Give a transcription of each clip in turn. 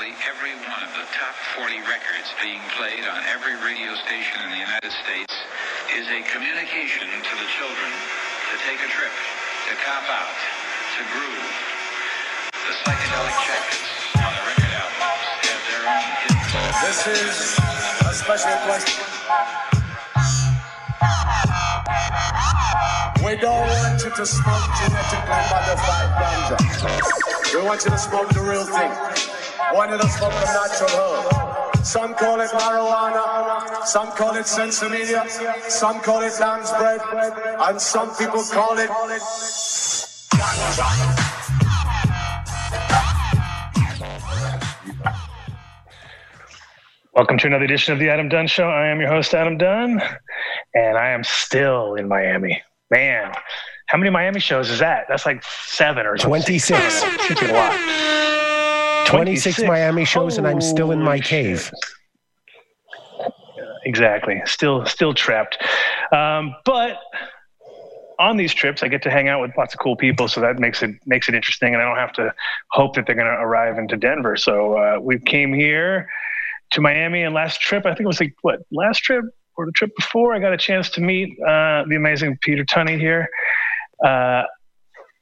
practically every one of the top 40 records being played on every radio station in the United States is a communication to the children to take a trip, to cop out, to groove. The psychedelic jackets on the record albums have their own hits. This is a special question. We don't want you to smoke genetically modified ganja. We want you to smoke the real thing. We want you to smoke the natural herb. Some call it marijuana, some call it sensimilla, some call it lamb's bread, and some people call it ganja. Welcome to another edition of The Adam Dunn Show. I am your host, Adam Dunn, and I am still in Miami. Man, how many Miami shows is that? That's like 7 or 26. It's a lot. 26 Miami shows, and I'm still in my cave. Exactly. Still trapped. But on these trips, I get to hang out with lots of cool people, so that makes it interesting, and I don't have to hope that they're going to arrive into Denver. So we came here to Miami, and last trip, I think it was like, or the trip before, I got a chance to meet the amazing Peter Tunney here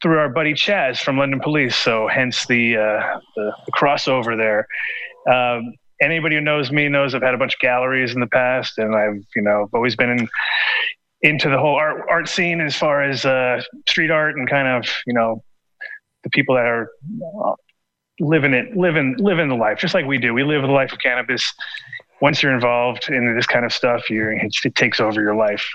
through our buddy Chaz from London Police, so hence the crossover there. Anybody who knows me knows I've had a bunch of galleries in the past, and I've always been into the whole art scene as far as street art and kind of the people that are living the life just like we do. We live the life of cannabis. Once you're involved in this kind of stuff, it takes over your life.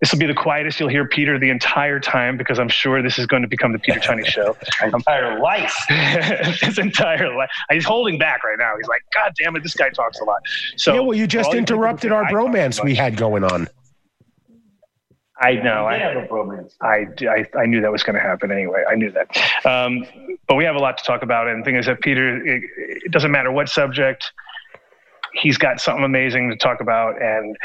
This will be the quietest you'll hear Peter the entire time, because I'm sure this is going to become the Peter Tunney Show. His entire life. He's holding back right now. He's like, God damn it, this guy talks a lot. So, yeah, well, you just interrupted our bromance we had going on. I know. I have a bromance. I knew that was going to happen anyway. I knew that. But we have a lot to talk about. And the thing is that Peter, it doesn't matter what subject, he's got something amazing to talk about. And,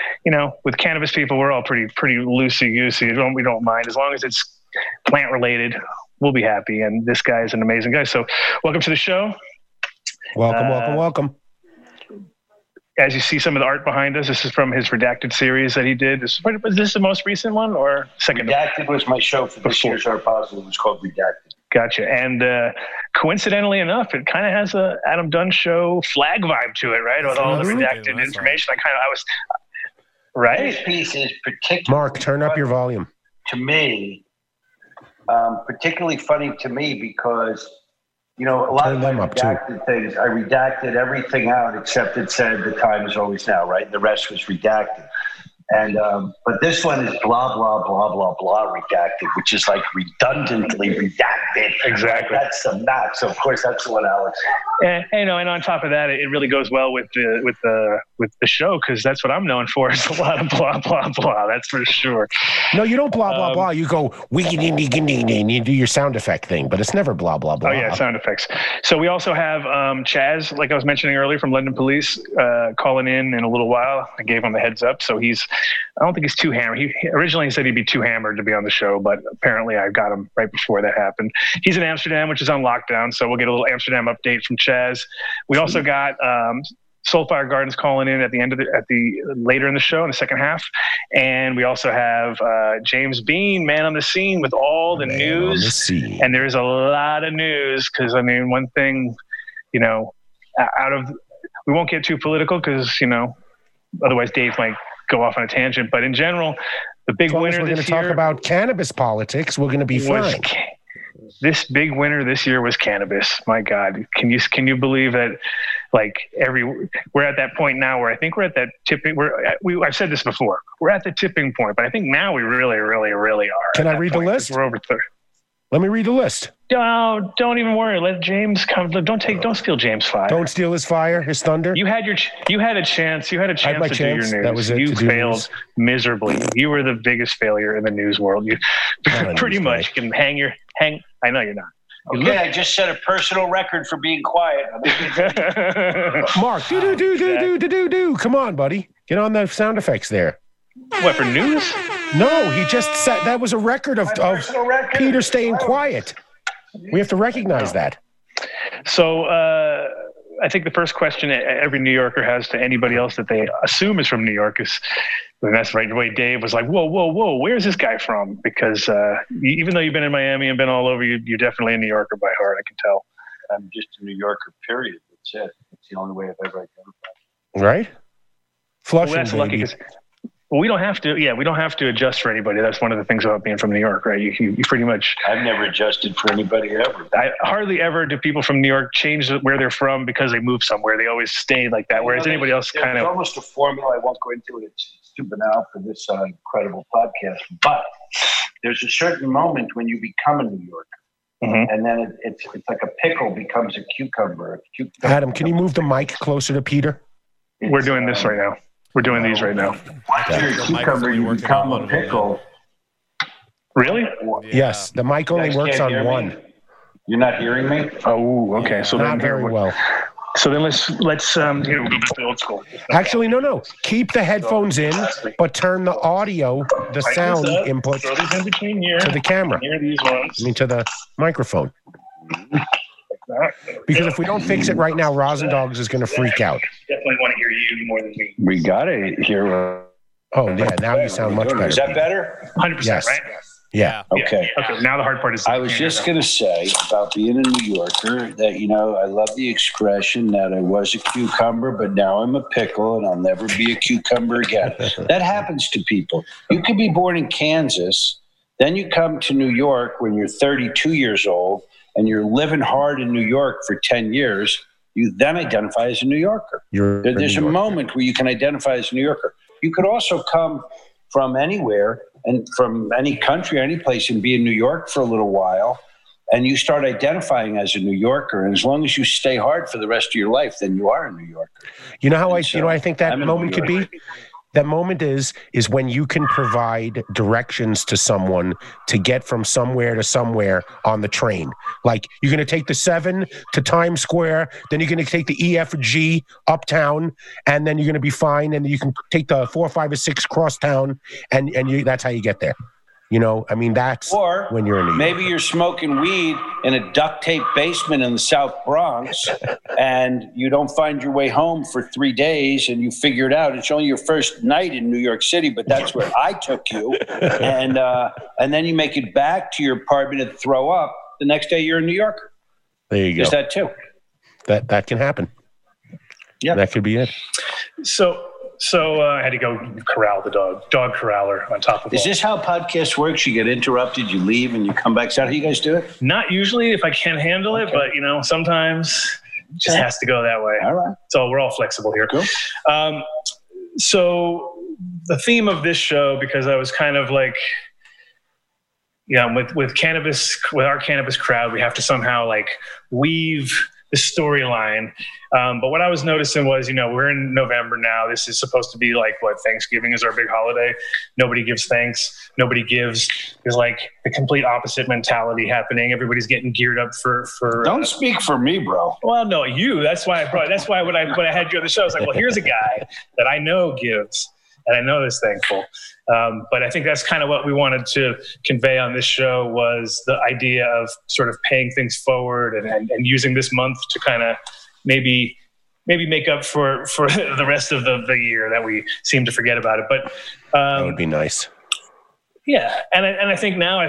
with cannabis people, we're all pretty loosey-goosey. We don't mind. As long as it's plant-related, we'll be happy. And this guy is an amazing guy. So welcome to the show. Welcome. As you see some of the art behind us, this is from his Redacted series that he did. Was this the most recent one or second? Redacted was my show for this year's Art Basel. It was called Redacted. Gotcha. And coincidentally enough, it kind of has a Adam Dunn Show flag vibe to it, right? With all the redacted information. This piece is particularly... Mark, turn up your volume. To me, particularly funny to me because, a lot of my redacted things, I redacted everything out except it said the time is always now, right? The rest was redacted. And but this one is blah blah blah blah blah redacted, which is like redundantly redacted. Exactly. That's the match. So of course that's what Alex. And on top of that, it really goes well with the show, because that's what I'm known for. It's a lot of blah blah blah. That's for sure. No, you don't blah blah blah. You go and you do your sound effect thing, but it's never blah blah blah. Oh yeah, sound effects. So we also have Chaz, like I was mentioning earlier, from London Police, calling in a little while. I gave him the heads up, so he's. I don't think he's too hammered. He originally said he'd be too hammered to be on the show, but apparently I got him right before that happened. He's in Amsterdam, which is on lockdown, so we'll get a little Amsterdam update from Chaz. We also got Solfire Gardens calling in later in the show in the second half, and we also have James Bean, man on the scene, with all the news. And there's a lot of news because one thing, we won't get too political because otherwise Dave might go off on a tangent, but in general, the big winner this year... We're going to talk about cannabis politics. We're going to be fine. This big winner this year was cannabis. My God, can you believe that? Like we're at that point now where I think we're at that tipping. I've said this before. We're at the tipping point, but I think now we really, really, really are. Can I read the list? We're over 30. Let me read the list. No, don't even worry. Let James come. Don't steal James' fire. Don't steal his fire, his thunder. You had a chance. You had a chance to do your news. That was it. You failed miserably. You were the biggest failure in the news world. You pretty much can hang. I know you're not. Okay, I just set a personal record for being quiet. Mark, do. Come on, buddy. Get on the sound effects there. What, for news? No, he just said that was a record of Peter staying quiet. We have to recognize that. So I think the first question every New Yorker has to anybody else that they assume is from New York is, and that's right away Dave was like, whoa, where's this guy from? Because even though you've been in Miami and been all over, you're definitely a New Yorker by heart, I can tell. I'm just a New Yorker, period. That's it. It's the only way I've ever identified. Right? Flushing, well, that's baby. Lucky because we don't have to adjust for anybody. That's one of the things about being from New York, right? You pretty much... I've never adjusted for anybody ever. I hardly ever do people from New York change where they're from because they move somewhere. They always stay like that, whereas anybody else kind of... It's almost a formula. I won't go into it. It's too banal for this incredible podcast. But there's a certain moment when you become a New Yorker. Mm-hmm. And then it's like a pickle becomes a cucumber. Adam, can you move the mic closer to Peter? We're doing this right now. We're doing these right now. Once you're a cucumber, you become a pickle. Really? Yeah. Yes. The mic only works on one. Me. You're not hearing me? Oh, okay. So not very well. So then let's go back to old school. Actually, no. Keep the headphones in, but turn the audio, the sound input to the camera. I mean, to the microphone. Because if we don't fix it right now, Rosendogs is going to freak out. Definitely want to hear you more than me. We got to hear. Oh, yeah. Now you sound much better. Is that better? 100%, yes. Right? Yeah. Okay. Yeah. Okay. Now the hard part is. I was just going to say about being a New Yorker that, I love the expression that I was a cucumber, but now I'm a pickle and I'll never be a cucumber again. That happens to people. You could be born in Kansas. Then you come to New York when you're 32 years old. And you're living hard in New York for 10 years, you then identify as a New Yorker. There's a moment where you can identify as a New Yorker. You could also come from anywhere and from any country or any place and be in New York for a little while, and you start identifying as a New Yorker. And as long as you stay hard for the rest of your life, then you are a New Yorker. You know how I think that moment could be? That moment is when you can provide directions to someone to get from somewhere to somewhere on the train. Like, you're going to take the 7 to Times Square, then you're going to take the EFG uptown, and then you're going to be fine, and you can take the 4, 5, or 6 crosstown, and that's how you get there. That's when you're in New York. Maybe you're smoking weed in a duct tape basement in the South Bronx and you don't find your way home for 3 days and you figure it out. It's only your first night in New York City, but that's where I took you. And then you make it back to your apartment and throw up. The next day you're a New Yorker. There you go. There's that too. That can happen. Yeah. That could be it. So I had to go corral the dog corraler on top of it. Is this how podcasts works? You get interrupted, you leave, and you come back. Is that how you guys do it? Not usually if I can't handle it, but, sometimes it just has to go that way. All right. So we're all flexible here. Cool. So the theme of this show, because I was kind of like, with cannabis, with our cannabis crowd, we have to somehow like weave the storyline. But what I was noticing was, we're in November now. This is supposed to be like, Thanksgiving is our big holiday. Nobody gives thanks. Nobody gives. There's like the complete opposite mentality happening. Everybody's getting geared up for. Don't speak for me, bro. Well, no, you. That's why I brought. That's why when I had you on the show, I was like, well, here's a guy that I know gives, and I know is thankful. But I think that's kind of what we wanted to convey on this show was the idea of sort of paying things forward and using this month to kind of. Maybe make up for the rest of the year that we seem to forget about it. But that would be nice. Yeah, and I think now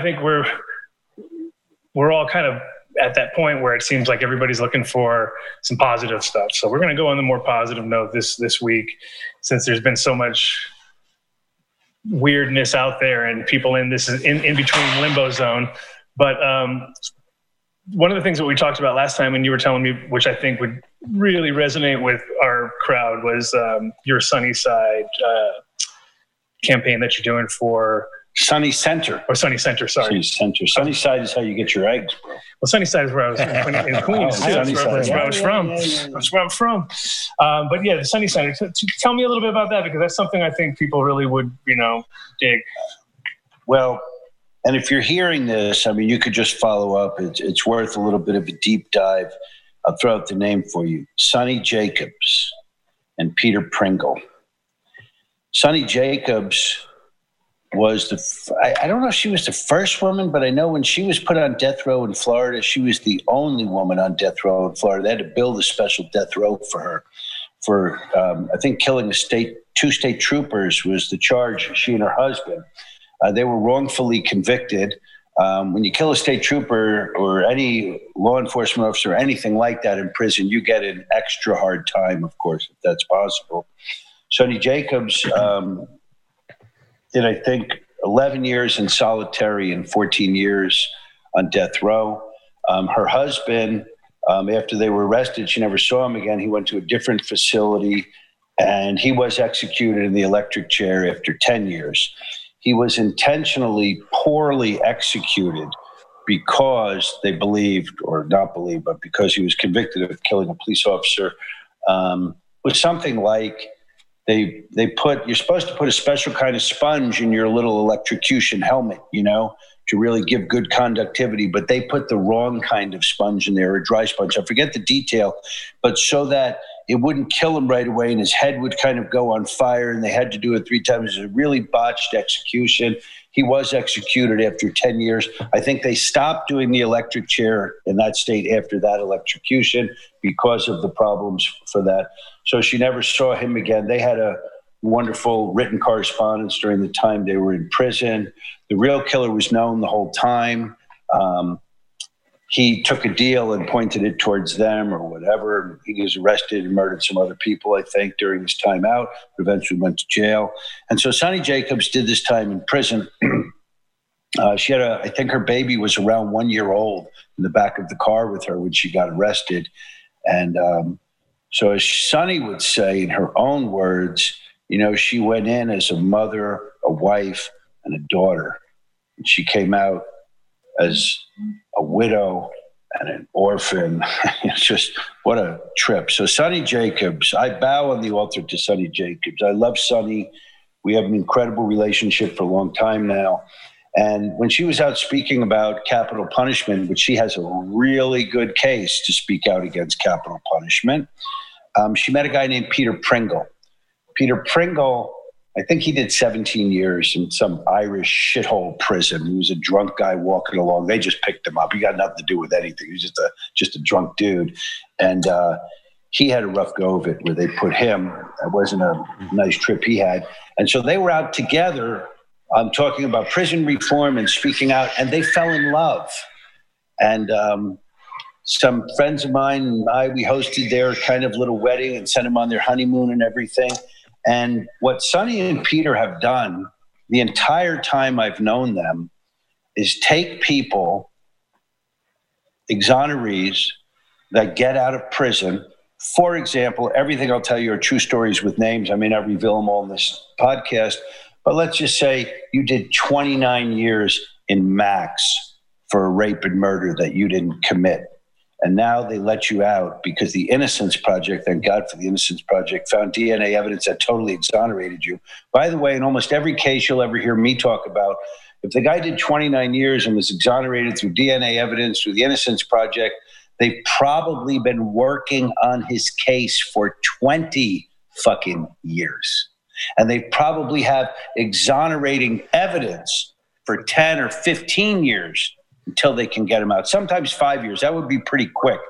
we're all kind of at that point where it seems like everybody's looking for some positive stuff. So we're going to go on the more positive note this week, since there's been so much weirdness out there and people in this in between limbo zone, but. One of the things that we talked about last time when you were telling me, which I think would really resonate with our crowd, was your Sunny Side campaign that you're doing for... Sunny Center. Sunny Center. Sunny Side is how you get your eggs, bro. Well, Sunny Side is where I was in Queens, too. That's where I was from. That's where I'm from. But yeah, the Sunny Center. Tell me a little bit about that, because that's something I think people really would, dig. Well... And if you're hearing this, you could just follow up. It's worth a little bit of a deep dive. I'll throw out the name for you. Sonny Jacobs and Peter Pringle. Sonny Jacobs was I don't know if she was the first woman, but I know when she was put on death row in Florida, she was the only woman on death row in Florida. They had to build a special death row for her. For I think killing two state troopers was the charge. She and her husband, they were wrongfully convicted. When you kill a state trooper or any law enforcement officer, or anything like that in prison, you get an extra hard time, of course, if that's possible. Sonny Jacobs did, I think, 11 years in solitary and 14 years on death row. Her husband, after they were arrested, she never saw him again. He went to a different facility, and he was executed in the electric chair after 10 years. He was intentionally poorly executed because they believed, or not believed, but because he was convicted of killing a police officer, with something like they put, you're supposed to put a special kind of sponge in your little electrocution helmet, you know, to really give good conductivity, but they put the wrong kind of sponge in there, or dry sponge. I forget the detail, but so that it wouldn't kill him right away and his head would kind of go on fire, and they had to do it 3 times. It was a really botched execution. He was executed after 10 years. I think they stopped doing the electric chair in that state after that electrocution because of the problems for that. So she never saw him again. They had a wonderful written correspondence during the time they were in prison. The real killer was known the whole time. He took a deal and pointed it towards them or whatever. He was arrested and murdered some other people, I think, during his time out, but eventually went to jail. And so Sonny Jacobs did this time in prison. She had I think her baby was around 1 year old in the back of the car with her when she got arrested. And so as Sonny would say in her own words, you know, she went in as a mother, a wife, and a daughter. And she came out as a widow and an orphan. It's just, what a trip. So Sonny Jacobs, I bow on the altar to Sonny Jacobs. I love Sonny. We have an incredible relationship for a long time now. And when she was out speaking about capital punishment, which she has a really good case to speak out against capital punishment, she met a guy named Peter Pringle. Peter Pringle, I think he did 17 years in some Irish shithole prison. He was a drunk guy walking along. They just picked him up. He got nothing to do with anything. He was just a drunk dude. And he had a rough go of it where they put him. That wasn't a nice trip he had. And so they were out together talking about prison reform and speaking out, and they fell in love. And some friends of mine and I, we hosted their kind of little wedding and sent them on their honeymoon and everything. And what Sonny and Peter have done the entire time I've known them is take people, exonerees, that get out of prison. For example, everything I'll tell you are true stories with names. I may not reveal them all in this podcast, but let's just say you did 29 years in max for a rape and murder that you didn't commit. And now they let you out because the Innocence Project, thank God for the Innocence Project, found DNA evidence that totally exonerated you. By the way, in almost every case you'll ever hear me talk about, if the guy did 29 years and was exonerated through DNA evidence, through the Innocence Project, they've probably been working on his case for 20 fucking years. And they probably have exonerating evidence for 10 or 15 years until they can get him out. Sometimes 5 years, that would be pretty quick.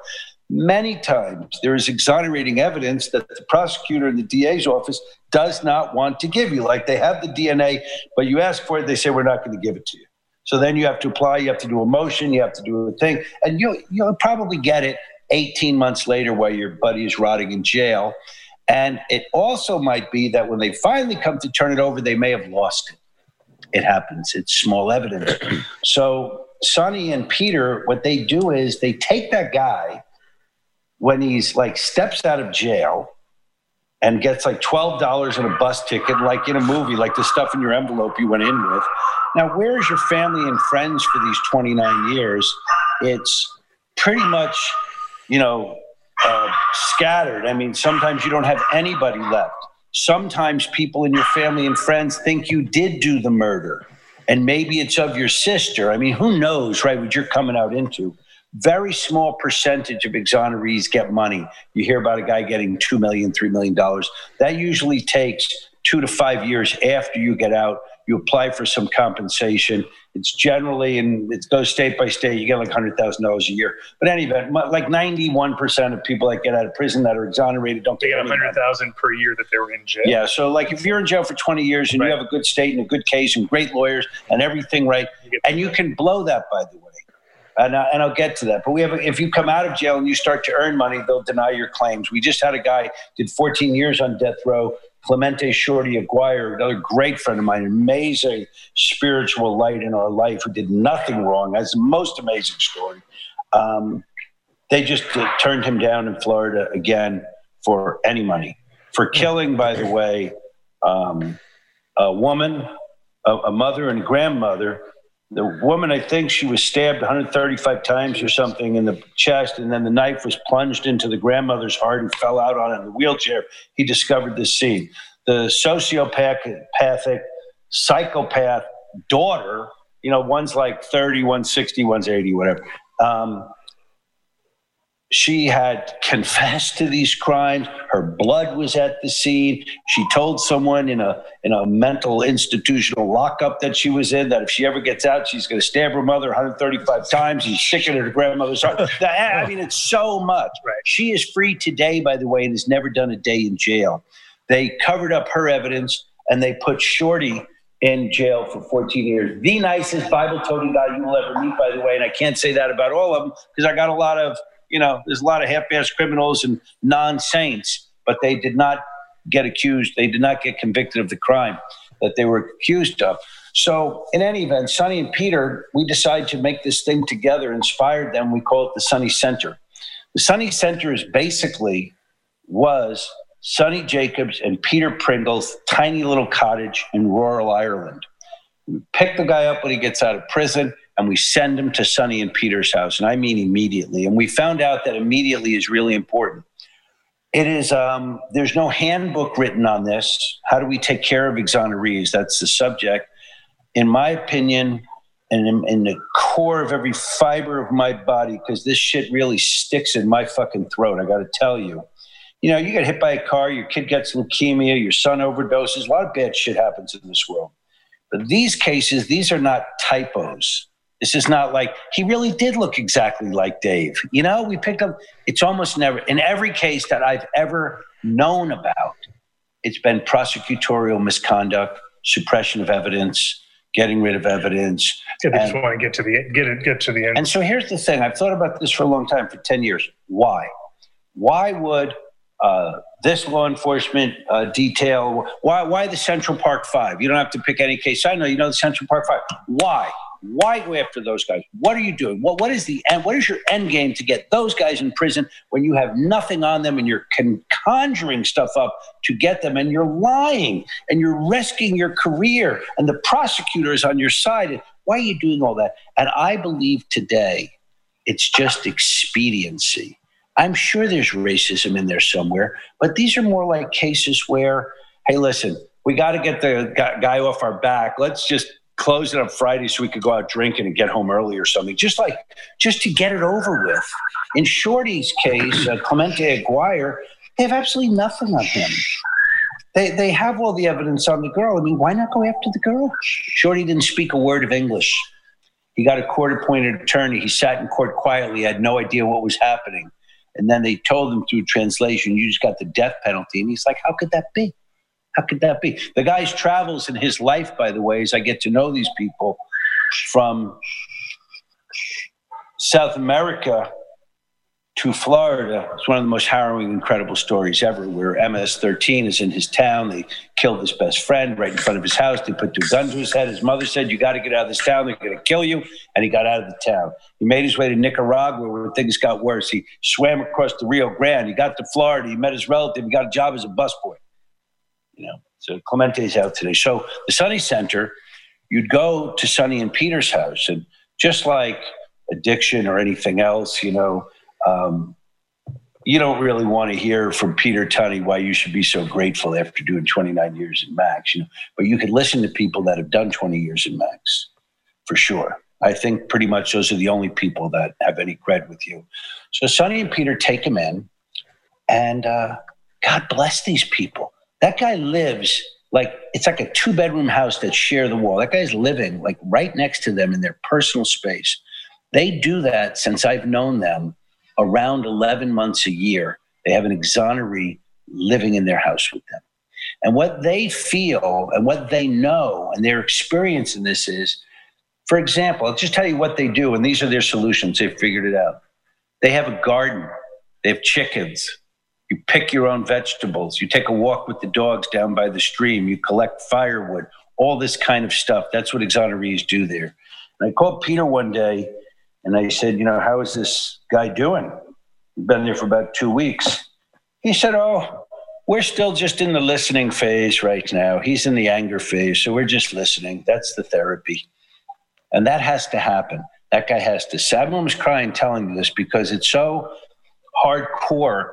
Many times there is exonerating evidence that the prosecutor in the DA's office does not want to give you. Like they have the DNA, but you ask for it, they say, we're not going to give it to you. So then you have to apply, you have to do a motion, you have to do a thing, and you'll probably get it 18 months later while your buddy is rotting in jail. And it also might be that when they finally come to turn it over, they may have lost it. It happens. It's small evidence. So Sonny and Peter, what they do is they take that guy when he's like steps out of jail and gets like $12 on a bus ticket, like in a movie, like the stuff in your envelope you went in with. Now, where's your family and friends for these 29 years? It's pretty much, you know, scattered. I mean, sometimes you don't have anybody left. Sometimes people in your family and friends think you did do the murder. And maybe it's of your sister. I mean, who knows, right, what you're coming out into. Very small percentage of exonerees get money. You hear about a guy getting $2 million, $3 million. That usually takes 2 to 5 years after you get out you apply for some compensation. It's generally, and it goes state by state, you get like $100,000 a year. But anyway, like 91% of people that get out of prison that are exonerated don't get $100,000 per year that they were in jail. Yeah, so like if you're in jail for 20 years and right. you have a good state and a good case and great lawyers and everything right, and you can blow that, by the way. And I'll get to that. But we have, if you come out of jail and you start to earn money, they'll deny your claims. We just had a guy did 14 years on death row, Clemente Shorty Aguirre, another great friend of mine, amazing spiritual light in our life who did nothing wrong. That's the most amazing story. They just turned him down in Florida again for any money. For killing, by the way, a woman, a mother and grandmother. The woman, I think she was stabbed 135 times or something in the chest, and then the knife was plunged into the grandmother's heart and fell out on it in the wheelchair. He discovered this scene. The sociopathic, psychopath daughter, you know, one's like 30, one's 60, one's 80, whatever. She had confessed to these crimes. Her blood was at the scene. She told someone in a mental institutional lockup that she was in that if she ever gets out, she's going to stab her mother 135 times and stick it in her grandmother's heart. I mean, it's so much. Right. She is free today, by the way, and has never done a day in jail. They covered up her evidence, and they put Shorty in jail for 14 years. The nicest Bible-toting guy you will ever meet, by the way, and I can't say that about all of them because I got a lot of... You know, there's a lot of half-assed criminals and non-saints, but they did not get accused. They did not get convicted of the crime that they were accused of. So in any event, Sonny and Peter, we decided to make this thing together, inspired them. We call it the Sonny Center. The Sonny Center is basically was Sonny Jacobs and Peter Pringle's tiny little cottage in rural Ireland. We pick the guy up when he gets out of prison, and we send him to Sonny and Peter's house, and I mean immediately. And we found out that immediately is really important. It is, there's no handbook written on this. How do we take care of exonerees? That's the subject. In my opinion, and in the core of every fiber of my body, because this shit really sticks in my fucking throat, I got to tell you. You know, you get hit by a car, your kid gets leukemia, your son overdoses, a lot of bad shit happens in this world. But these cases, these are not typos. This is not like, he really did look exactly like Dave. You know, we picked up, it's almost never, in every case that I've ever known about, it's been prosecutorial misconduct, suppression of evidence, getting rid of evidence. Yeah, they just want to get to the end. And so here's the thing. I've thought about this for a long time, for 10 years. Why? Why would this law enforcement detail, why the Central Park Five? You don't have to pick any case. I know you know the Central Park Five. Why? Why go after those guys? What are you doing? What is the end? What is your end game to get those guys in prison when you have nothing on them and you're conjuring stuff up to get them, and you're lying and you're risking your career and the prosecutor is on your side? Why are you doing all that? And I believe today it's just expediency. I'm sure there's racism in there somewhere, but these are more like cases where, hey, listen, we got to get the guy off our back. Let's just close it on Friday so we could go out drinking and get home early or something, just to get it over with. In Shorty's case, Clemente Aguirre, they have absolutely nothing on him. They have all the evidence on the girl. I mean, why not go after the girl? Shorty didn't speak a word of English. He got a court-appointed attorney. He sat in court quietly, had no idea what was happening. And then they told him through translation, you just got the death penalty. And he's like, how could that be? How could that be? The guy's travels in his life, by the way, as I get to know these people, from South America to Florida. It's one of the most harrowing, incredible stories ever, where MS-13 is in his town. They killed his best friend right in front of his house. They put two guns to his head. His mother said, you got to get out of this town. They're going to kill you. And he got out of the town. He made his way to Nicaragua, where things got worse. He swam across the Rio Grande. He got to Florida. He met his relative. He got a job as a busboy. You know, so Clemente's out today. So the Sonny Center, you'd go to Sonny and Peter's house, and just like addiction or anything else, you don't really want to hear from Peter Tunney why you should be so grateful after doing 29 years in Max, you know, but you could listen to people that have done 20 years in Max for sure. I think pretty much those are the only people that have any cred with you. So Sonny and Peter take him in, and God bless these people. That guy lives like, it's like a 2-bedroom house that share the wall. That guy's living like right next to them in their personal space. They do that since I've known them around 11 months a year. They have an exoneree living in their house with them. And what they feel and what they know and their experience in this is, for example, I'll just tell you what they do, and these are their solutions. They've figured it out. They have a garden. They have chickens. You pick your own vegetables. You take a walk with the dogs down by the stream. You collect firewood, all this kind of stuff. That's what exonerees do there. And I called Peter one day, and I said, you know, how is this guy doing? He's been there for about 2 weeks. He said, oh, we're still just in the listening phase right now. He's in the anger phase, so we're just listening. That's the therapy. And that has to happen. That guy has to. Samuel was crying telling me this because it's so hardcore.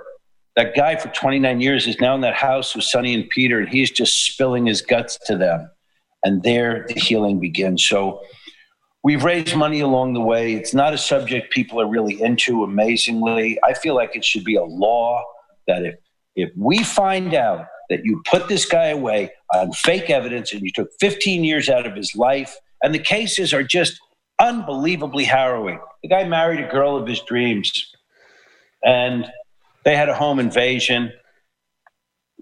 That guy for 29 years is now in that house with Sonny and Peter, and he's just spilling his guts to them. And there the healing begins. So we've raised money along the way. It's not a subject people are really into, amazingly. I feel like it should be a law that if we find out that you put this guy away on fake evidence and you took 15 years out of his life, and the cases are just unbelievably harrowing. The guy married a girl of his dreams, and they had a home invasion.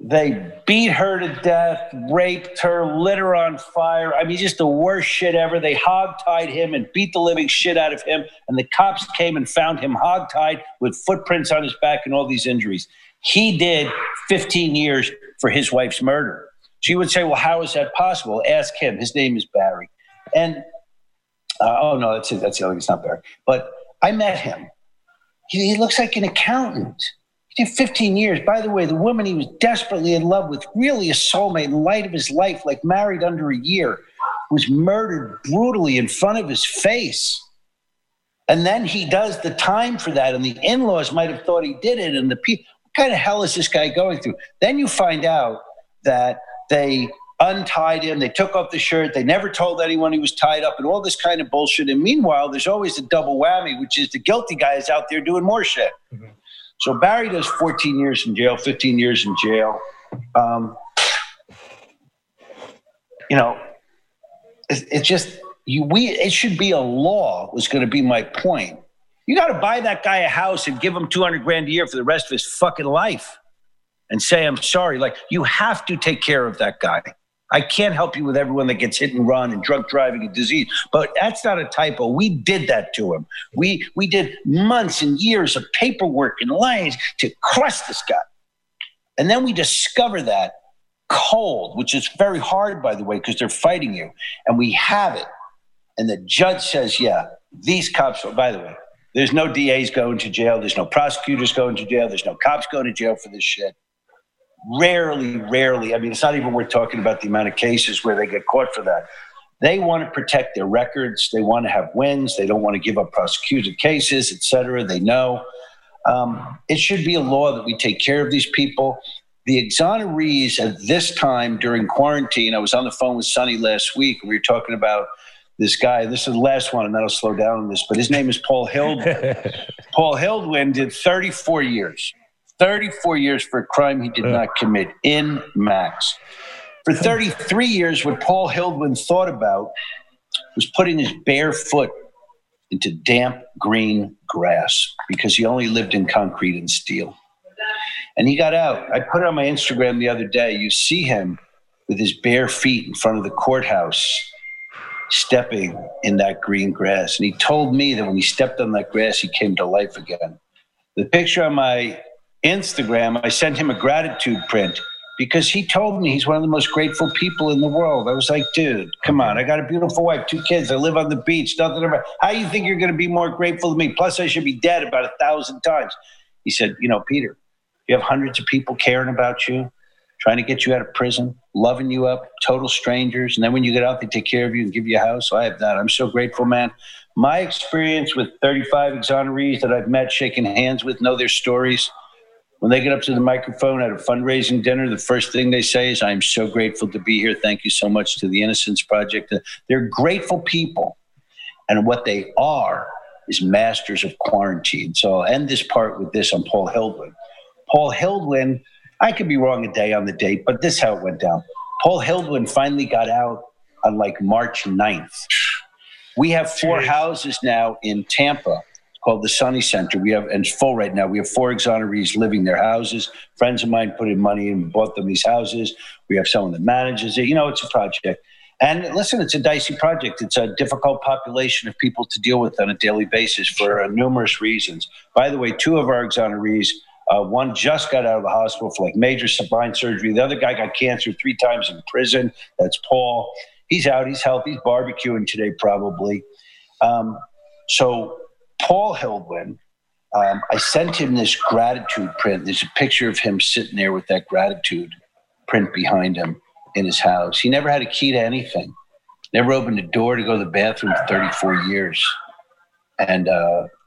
They beat her to death, raped her, lit her on fire. I mean, just the worst shit ever. They hogtied him and beat the living shit out of him, and the cops came and found him hogtied with footprints on his back and all these injuries. He did 15 years for his wife's murder. So you would say, well, how is that possible? Ask him. His name is Barry. And, oh, no, that's it. That's the other thing. It's not Barry. But I met him. He looks like an accountant. He did 15 years. By the way, the woman he was desperately in love with, really a soulmate in light of his life, like married under a year, was murdered brutally in front of his face. And then he does the time for that, and the in-laws might have thought he did it, and the people... What kind of hell is this guy going through? Then you find out that they untied him, they took off the shirt, they never told anyone he was tied up, and all this kind of bullshit. And meanwhile, there's always a double whammy, which is the guilty guy is out there doing more shit. Mm-hmm. So Barry does 14 years in jail, 15 years in jail. You know, it's just, it should be a law, was going to be my point. You got to buy that guy a house and give him $200,000 a year for the rest of his fucking life and say, I'm sorry. Like, you have to take care of that guy. I can't help you with everyone that gets hit and run and drug driving and disease, but that's not a typo. We did that to him. We did months and years of paperwork and lies to crush this guy. And then we discover that cold, which is very hard, by the way, because they're fighting you. And we have it. And the judge says, yeah, these cops, by the way, there's no DAs going to jail. There's no prosecutors going to jail. There's no cops going to jail for this shit. Rarely. I mean, it's not even worth talking about the amount of cases where they get caught for that. They want to protect their records. They want to have wins. They don't want to give up prosecuted cases, et cetera. They know. It should be a law that we take care of these people. The exonerees at this time during quarantine, I was on the phone with Sonny last week, and we were talking about this guy, this is the last one, and that'll slow down on this, but his name is Paul Hildwin. Paul Hildwin did 34 years. 34 years for a crime he did not commit in max. For 33 years, what Paul Hildwin thought about was putting his bare foot into damp green grass because he only lived in concrete and steel. And he got out. I put it on my Instagram the other day. You see him with his bare feet in front of the courthouse, stepping in that green grass. And he told me that when he stepped on that grass, he came to life again. The picture on my Instagram, I sent him a gratitude print because he told me he's one of the most grateful people in the world. I was like, dude, come on. I got a beautiful wife, 2 kids. I live on the beach. Nothing ever. How do you think you're going to be more grateful to me? Plus, I should be dead about 1,000 times. He said, you know, Peter, you have hundreds of people caring about you, trying to get you out of prison, loving you up, total strangers. And then when you get out, they take care of you and give you a house. So I have that. I'm so grateful, man. My experience with 35 exonerees that I've met, shaken hands with, know their stories. When they get up to the microphone at a fundraising dinner, the first thing they say is, I'm so grateful to be here. Thank you so much to the Innocence Project. They're grateful people. And what they are is masters of quarantine. So I'll end this part with this on Paul Hildwin. Paul Hildwin, I could be wrong a day on the date, but this is how it went down. Paul Hildwin finally got out on like March 9th. We have four houses now in Tampa called the Sunny Center. We have, and it's full right now. We have four exonerees living their houses. Friends of mine put in money and bought them these houses. We have someone that manages it. You know, it's a project. And listen, it's a dicey project. It's a difficult population of people to deal with on a daily basis for numerous reasons. By the way, two of our exonerees, one just got out of the hospital for like major spine surgery. The other guy got cancer 3 times in prison. That's Paul. He's out. He's healthy. He's barbecuing today probably. So Paul Hildwin, I sent him this gratitude print. There's a picture of him sitting there with that gratitude print behind him in his house. He never had a key to anything. Never opened a door to go to the bathroom for 34 years. And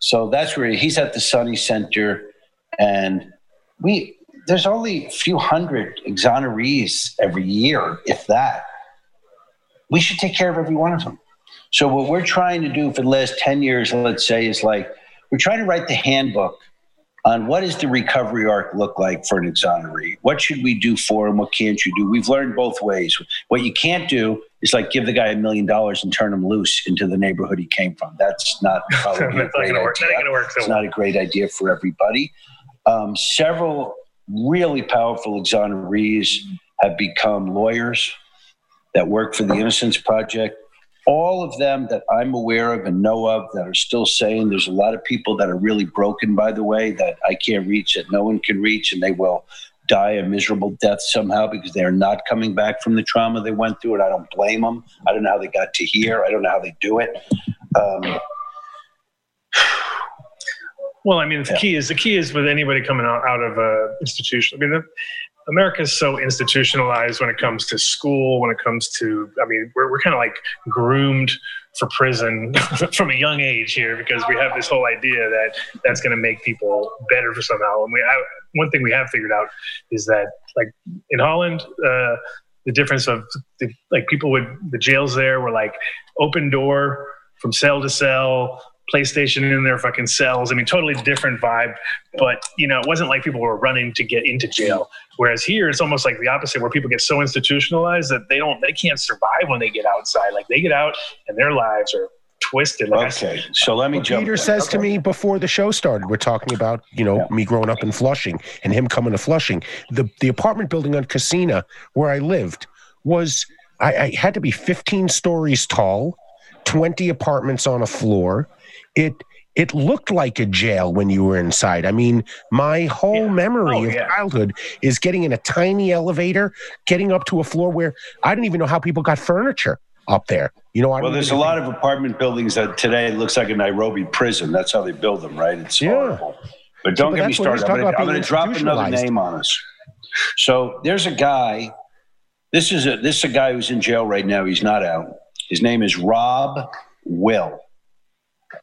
so that's where he's at the Sunny Center. And there's only a few hundred exonerees every year, if that. We should take care of every one of them. So what we're trying to do for the last 10 years, let's say, is like we're trying to write the handbook on what does the recovery arc look like for an exoneree? What should we do for him? What can't you do? We've learned both ways. What you can't do is like give the guy $1 million and turn him loose into the neighborhood he came from. That's not probably a great idea. It's not a great idea for everybody. Several really powerful exonerees have become lawyers that work for the Innocence Project. All of them that I'm aware of and know of that are still saying, there's a lot of people that are really broken, by the way, that I can't reach, that no one can reach, and they will die a miserable death somehow because they are not coming back from the trauma they went through, and I don't blame them. I don't know how they got to here. I don't know how they do it. Well, I mean, the key is with anybody coming out of an institution. I mean, America is so institutionalized when it comes to school, when it comes to, I mean, we're kind of like groomed for prison from a young age here because we have this whole idea that that's going to make people better for somehow. And one thing we have figured out is that, like in Holland, the difference of the jails there were like open door from cell to cell. PlayStation in their fucking cells. I mean, totally different vibe. But, you know, it wasn't like people were running to get into jail. Whereas here, it's almost like the opposite, where people get so institutionalized that they can't survive when they get outside. Like, they get out and their lives are twisted. Like, okay, so let me jump. Peter says to me before the show started, we're talking about, you know, me growing up in Flushing and him coming to Flushing. The apartment building on Casina where I lived was, I had to be 15 stories tall, 20 apartments on a floor. It looked like a jail when you were inside. I mean, my whole memory of childhood is getting in a tiny elevator, getting up to a floor where I didn't even know how people got furniture up there. You know, there's a lot of apartment buildings that today looks like a Nairobi prison. That's how they build them, right? It's horrible. But don't get me started. I'm going to drop another name on us. So there's a guy. This is a guy who's in jail right now. He's not out. His name is Rob Will.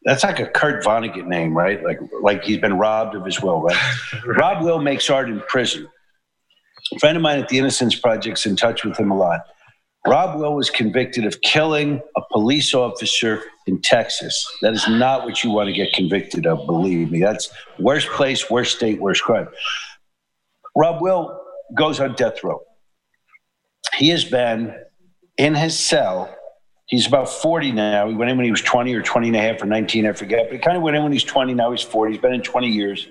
That's like a Kurt Vonnegut name, right? Like he's been robbed of his will, right? Rob Will makes art in prison. A friend of mine at the Innocence Project's in touch with him a lot. Rob Will was convicted of killing a police officer in Texas. That is not what you want to get convicted of, believe me. That's worst place, worst state, worst crime. Rob Will goes on death row. He has been in his cell. He's about 40 now. He went in when he was 20 or 20 and a half or 19, I forget. But he kind of went in when he's 20, now he's 40. He's been in 20 years.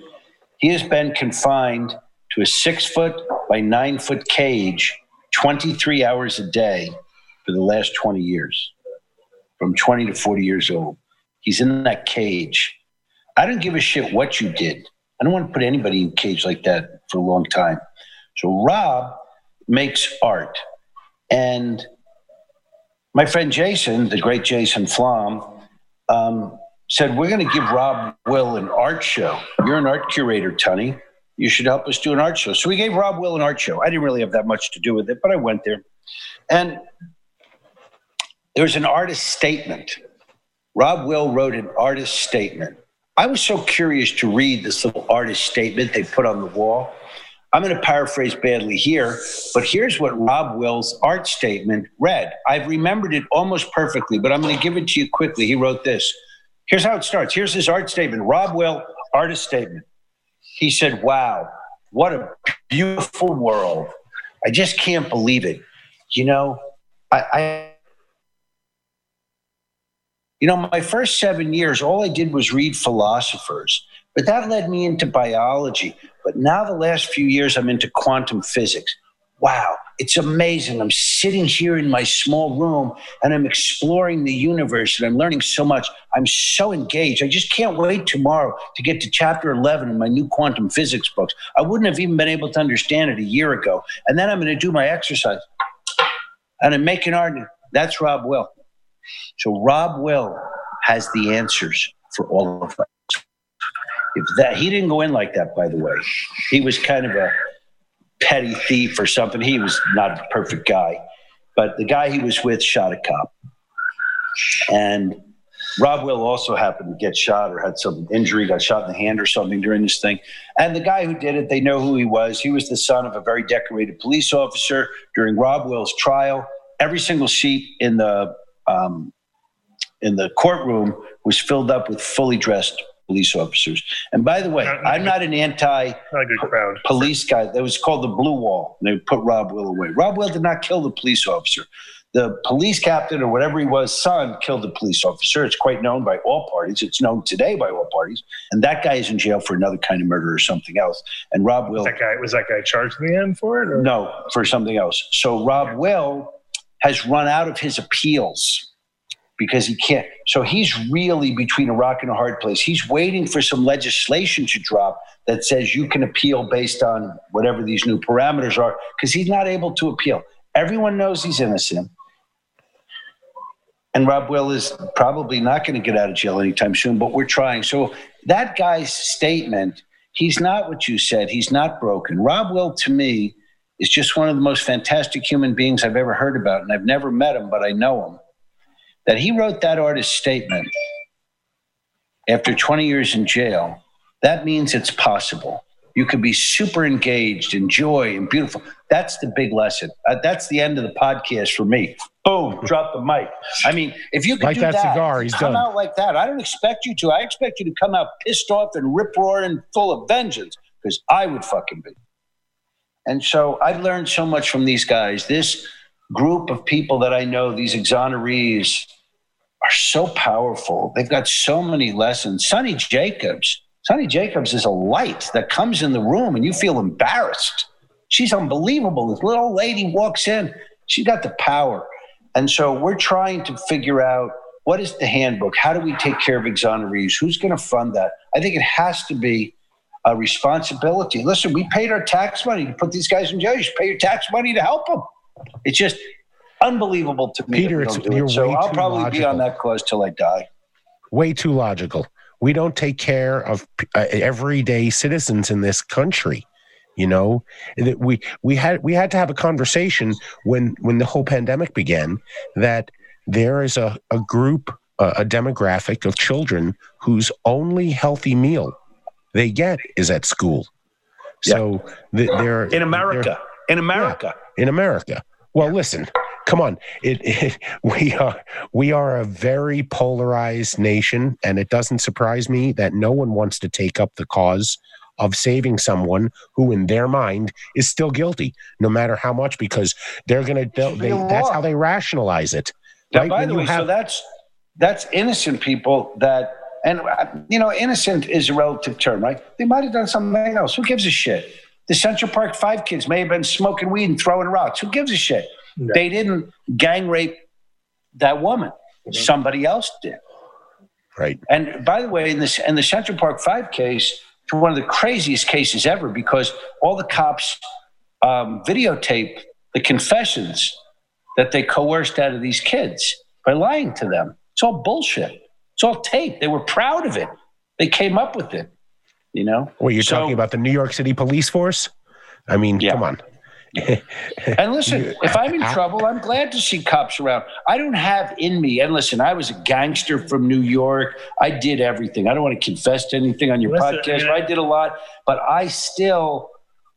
He has been confined to a 6-foot by 9-foot cage 23 hours a day for the last 20 years, from 20 to 40 years old. He's in that cage. I don't give a shit what you did. I don't want to put anybody in a cage like that for a long time. So Rob makes art. And my friend Jason, the great Jason Flom, said, we're going to give Rob Will an art show. You're an art curator, Tunney. You should help us do an art show. So we gave Rob Will an art show. I didn't really have that much to do with it, but I went there. And there was an artist statement. Rob Will wrote an artist statement. I was so curious to read this little artist statement they put on the wall. I'm going to paraphrase badly here, but here's what Rob Will's art statement read. I've remembered it almost perfectly, but I'm going to give it to you quickly. He wrote this. Here's how it starts. Here's his art statement. Rob Will, artist statement. He said, wow, what a beautiful world. I just can't believe it. you know, my first 7 years, all I did was read philosophers, but that led me into biology. But now the last few years, I'm into quantum physics. Wow, it's amazing. I'm sitting here in my small room and I'm exploring the universe and I'm learning so much. I'm so engaged. I just can't wait tomorrow to get to chapter 11 in my new quantum physics books. I wouldn't have even been able to understand it a year ago. And then I'm going to do my exercise and I'm making art. That's Rob Will. So Rob Will has the answers for all of us. If that, he didn't go in like that, by the way. He was kind of a petty thief or something. He was not a perfect guy, but the guy he was with shot a cop. And Rob Will also happened to get shot or had some injury, got shot in the hand or something during this thing. And the guy who did it, they know who he was. He was the son of a very decorated police officer. During Rob Will's trial, every single seat in the courtroom was filled up with fully dressed police officers. And by the way, I'm not an anti-police guy. That was called the Blue Wall. They put Rob Will away. Rob Will did not kill the police officer. The police captain or whatever he was, son, killed the police officer. It's quite known by all parties. It's known today by all parties. And that guy is in jail for another kind of murder or something else. And Rob Will... Was that guy charged in the end for it? Or? No, for something else. So Rob Will has run out of his appeals because he can't. So he's really between a rock and a hard place. He's waiting for some legislation to drop that says you can appeal based on whatever these new parameters are, because he's not able to appeal. Everyone knows he's innocent. And Rob Will is probably not going to get out of jail anytime soon, but we're trying. So that guy's statement, he's not what you said. He's not broken. Rob Will, to me, is just one of the most fantastic human beings I've ever heard about. And I've never met him, but I know him. That he wrote that artist statement after 20 years in jail, that means it's possible. You could be super engaged and joy and beautiful. That's the big lesson. That's the end of the podcast for me. Boom, drop the mic. I mean, if you could like do that cigar, he's come done. Out like that, I don't expect you to. I expect you to come out pissed off and rip-roaring full of vengeance, because I would fucking be. And so I've learned so much from these guys. This group of people that I know, these exonerees, are so powerful. They've got so many lessons. Sonny Jacobs. Sonny Jacobs is a light that comes in the room and you feel embarrassed. She's unbelievable. This little lady walks in. She's got the power. And so we're trying to figure out, what is the handbook? How do we take care of exonerees? Who's going to fund that? I think it has to be a responsibility. Listen, we paid our tax money to put these guys in jail. You should pay your tax money to help them. It's just unbelievable to me. Peter, so I'll probably be on that cause till I die. Way too logical. We don't take care of everyday citizens in this country. You know, that we had to have a conversation when the whole pandemic began, that there is a group, a demographic of children whose only healthy meal they get is at school. So yeah. They're in America. In America. Well, listen, come on. We are a very polarized nation, and it doesn't surprise me that no one wants to take up the cause of saving someone who, in their mind, is still guilty, no matter how much, because they're going to. That's how they rationalize it. Now, right? By the way, so that's innocent people that, and you know, innocent is a relative term, right? They might have done something else. Who gives a shit? The Central Park Five kids may have been smoking weed and throwing rocks. Who gives a shit? Yeah. They didn't gang rape that woman. Mm-hmm. Somebody else did. Right. And by the way, in the Central Park Five case, it's one of the craziest cases ever, because all the cops videotape the confessions that they coerced out of these kids by lying to them. It's all bullshit. It's all tape. They were proud of it. They came up with it. You know, well, you're talking about the New York City police force. I mean, yeah. Come on. And listen, if I'm in trouble, I'm glad to see cops around. I don't have in me. And listen, I was a gangster from New York. I did everything. I don't want to confess to anything on your podcast. I did a lot, but I still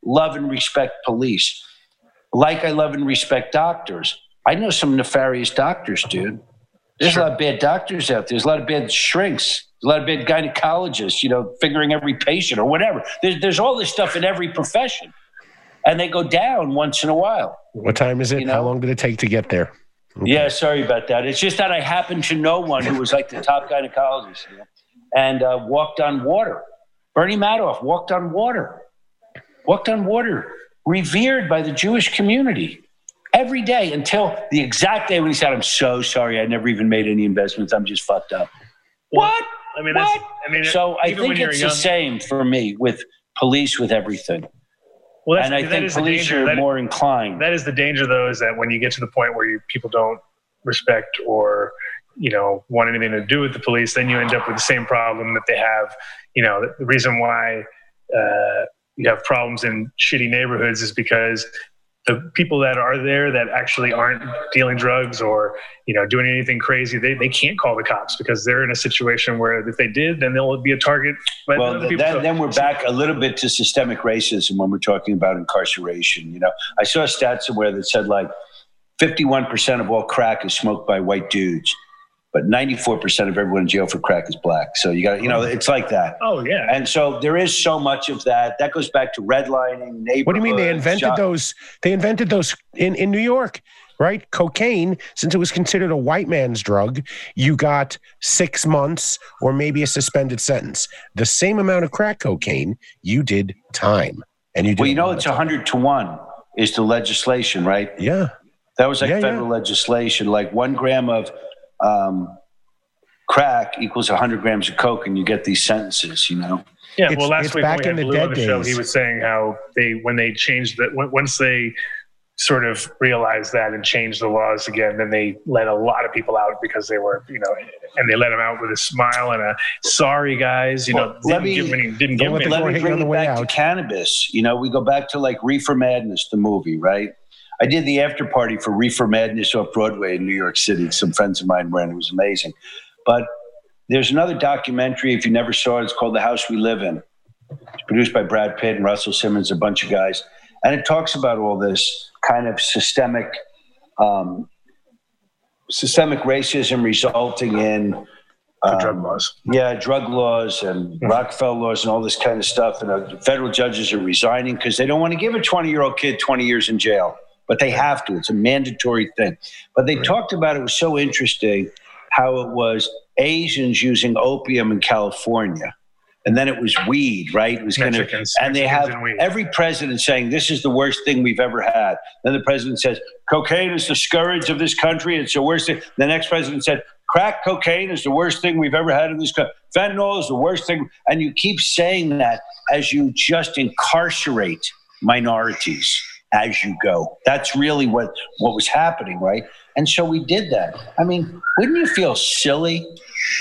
love and respect police. Like I love and respect doctors. I know some nefarious doctors, dude. There's a lot of bad doctors out there. There's a lot of bad shrinks. A lot of big gynecologists, you know, figuring every patient or whatever. There's all this stuff in every profession. and they go down once in a while. What time is it? You know? How long did it take to get there? Okay. Yeah, sorry about that. It's just that I happened to know one who was like the top gynecologist, and walked on water. Bernie Madoff walked on water. Walked on water, revered by the Jewish community every day until the exact day when he said, "I'm so sorry, I never even made any investments. I'm just fucked up." Well, what? I mean, what? That's, I mean, so I think it's young, the same for me with police, with everything. Well, and I think police are more inclined. That is the danger, though, is that when you get to the point where people don't respect or, you know, want anything to do with the police, then you end up with the same problem that they have. You know, the reason why you have problems in shitty neighborhoods is because the people that are there that actually aren't dealing drugs or, you know, doing anything crazy, they can't call the cops because they're in a situation where if they did, then they'll be a target. But well, then we're back a little bit to systemic racism when we're talking about incarceration. You know, I saw stats somewhere that said like 51% of all crack is smoked by white dudes, but 94% of everyone in jail for crack is black. So you got, you know, it's like that. Oh yeah. And so there is so much of that. That goes back to redlining, neighborhoods. What do you mean? They invented those. They invented those in New York, right? Cocaine, since it was considered a white man's drug, you got 6 months or maybe a suspended sentence. The same amount of crack cocaine, you did time, and you did. Well, you know, it's 100 to 1 is the legislation, right? Yeah. That was like federal legislation, like 1 gram of crack equals 100 grams of coke, and you get these sentences, you know? Yeah, well, last week when we had Blue on the show, he was saying how when they changed that, once they sort of realized that and changed the laws again, then they let a lot of people out because they were, you know, and they let them out with a smile and a sorry, guys, you know, didn't give me. Let me bring it back to cannabis. You know, we go back to like Reefer Madness, the movie, right? I did the after party for Reefer Madness off Broadway in New York City. Some friends of mine went. It was amazing. But there's another documentary, if you never saw it, it's called The House We Live In. It's produced by Brad Pitt and Russell Simmons, a bunch of guys. And it talks about all this kind of systemic racism resulting in drug laws. Yeah, drug laws and Rockefeller laws and all this kind of stuff. And federal judges are resigning because they don't want to give a 20-year-old kid 20 years in jail. But they have to. It's a mandatory thing. But they talked about, it was so interesting how it was Asians using opium in California. And then it was weed, right? It was Mexicans, they have every president saying, this is the worst thing we've ever had. Then the president says, cocaine is the scourge of this country. It's the worst thing. The next president said, crack cocaine is the worst thing we've ever had in this country. Fentanyl is the worst thing. And you keep saying that as you just incarcerate minorities as you go. That's really what was happening, right? And so we did that. I mean, wouldn't you feel silly,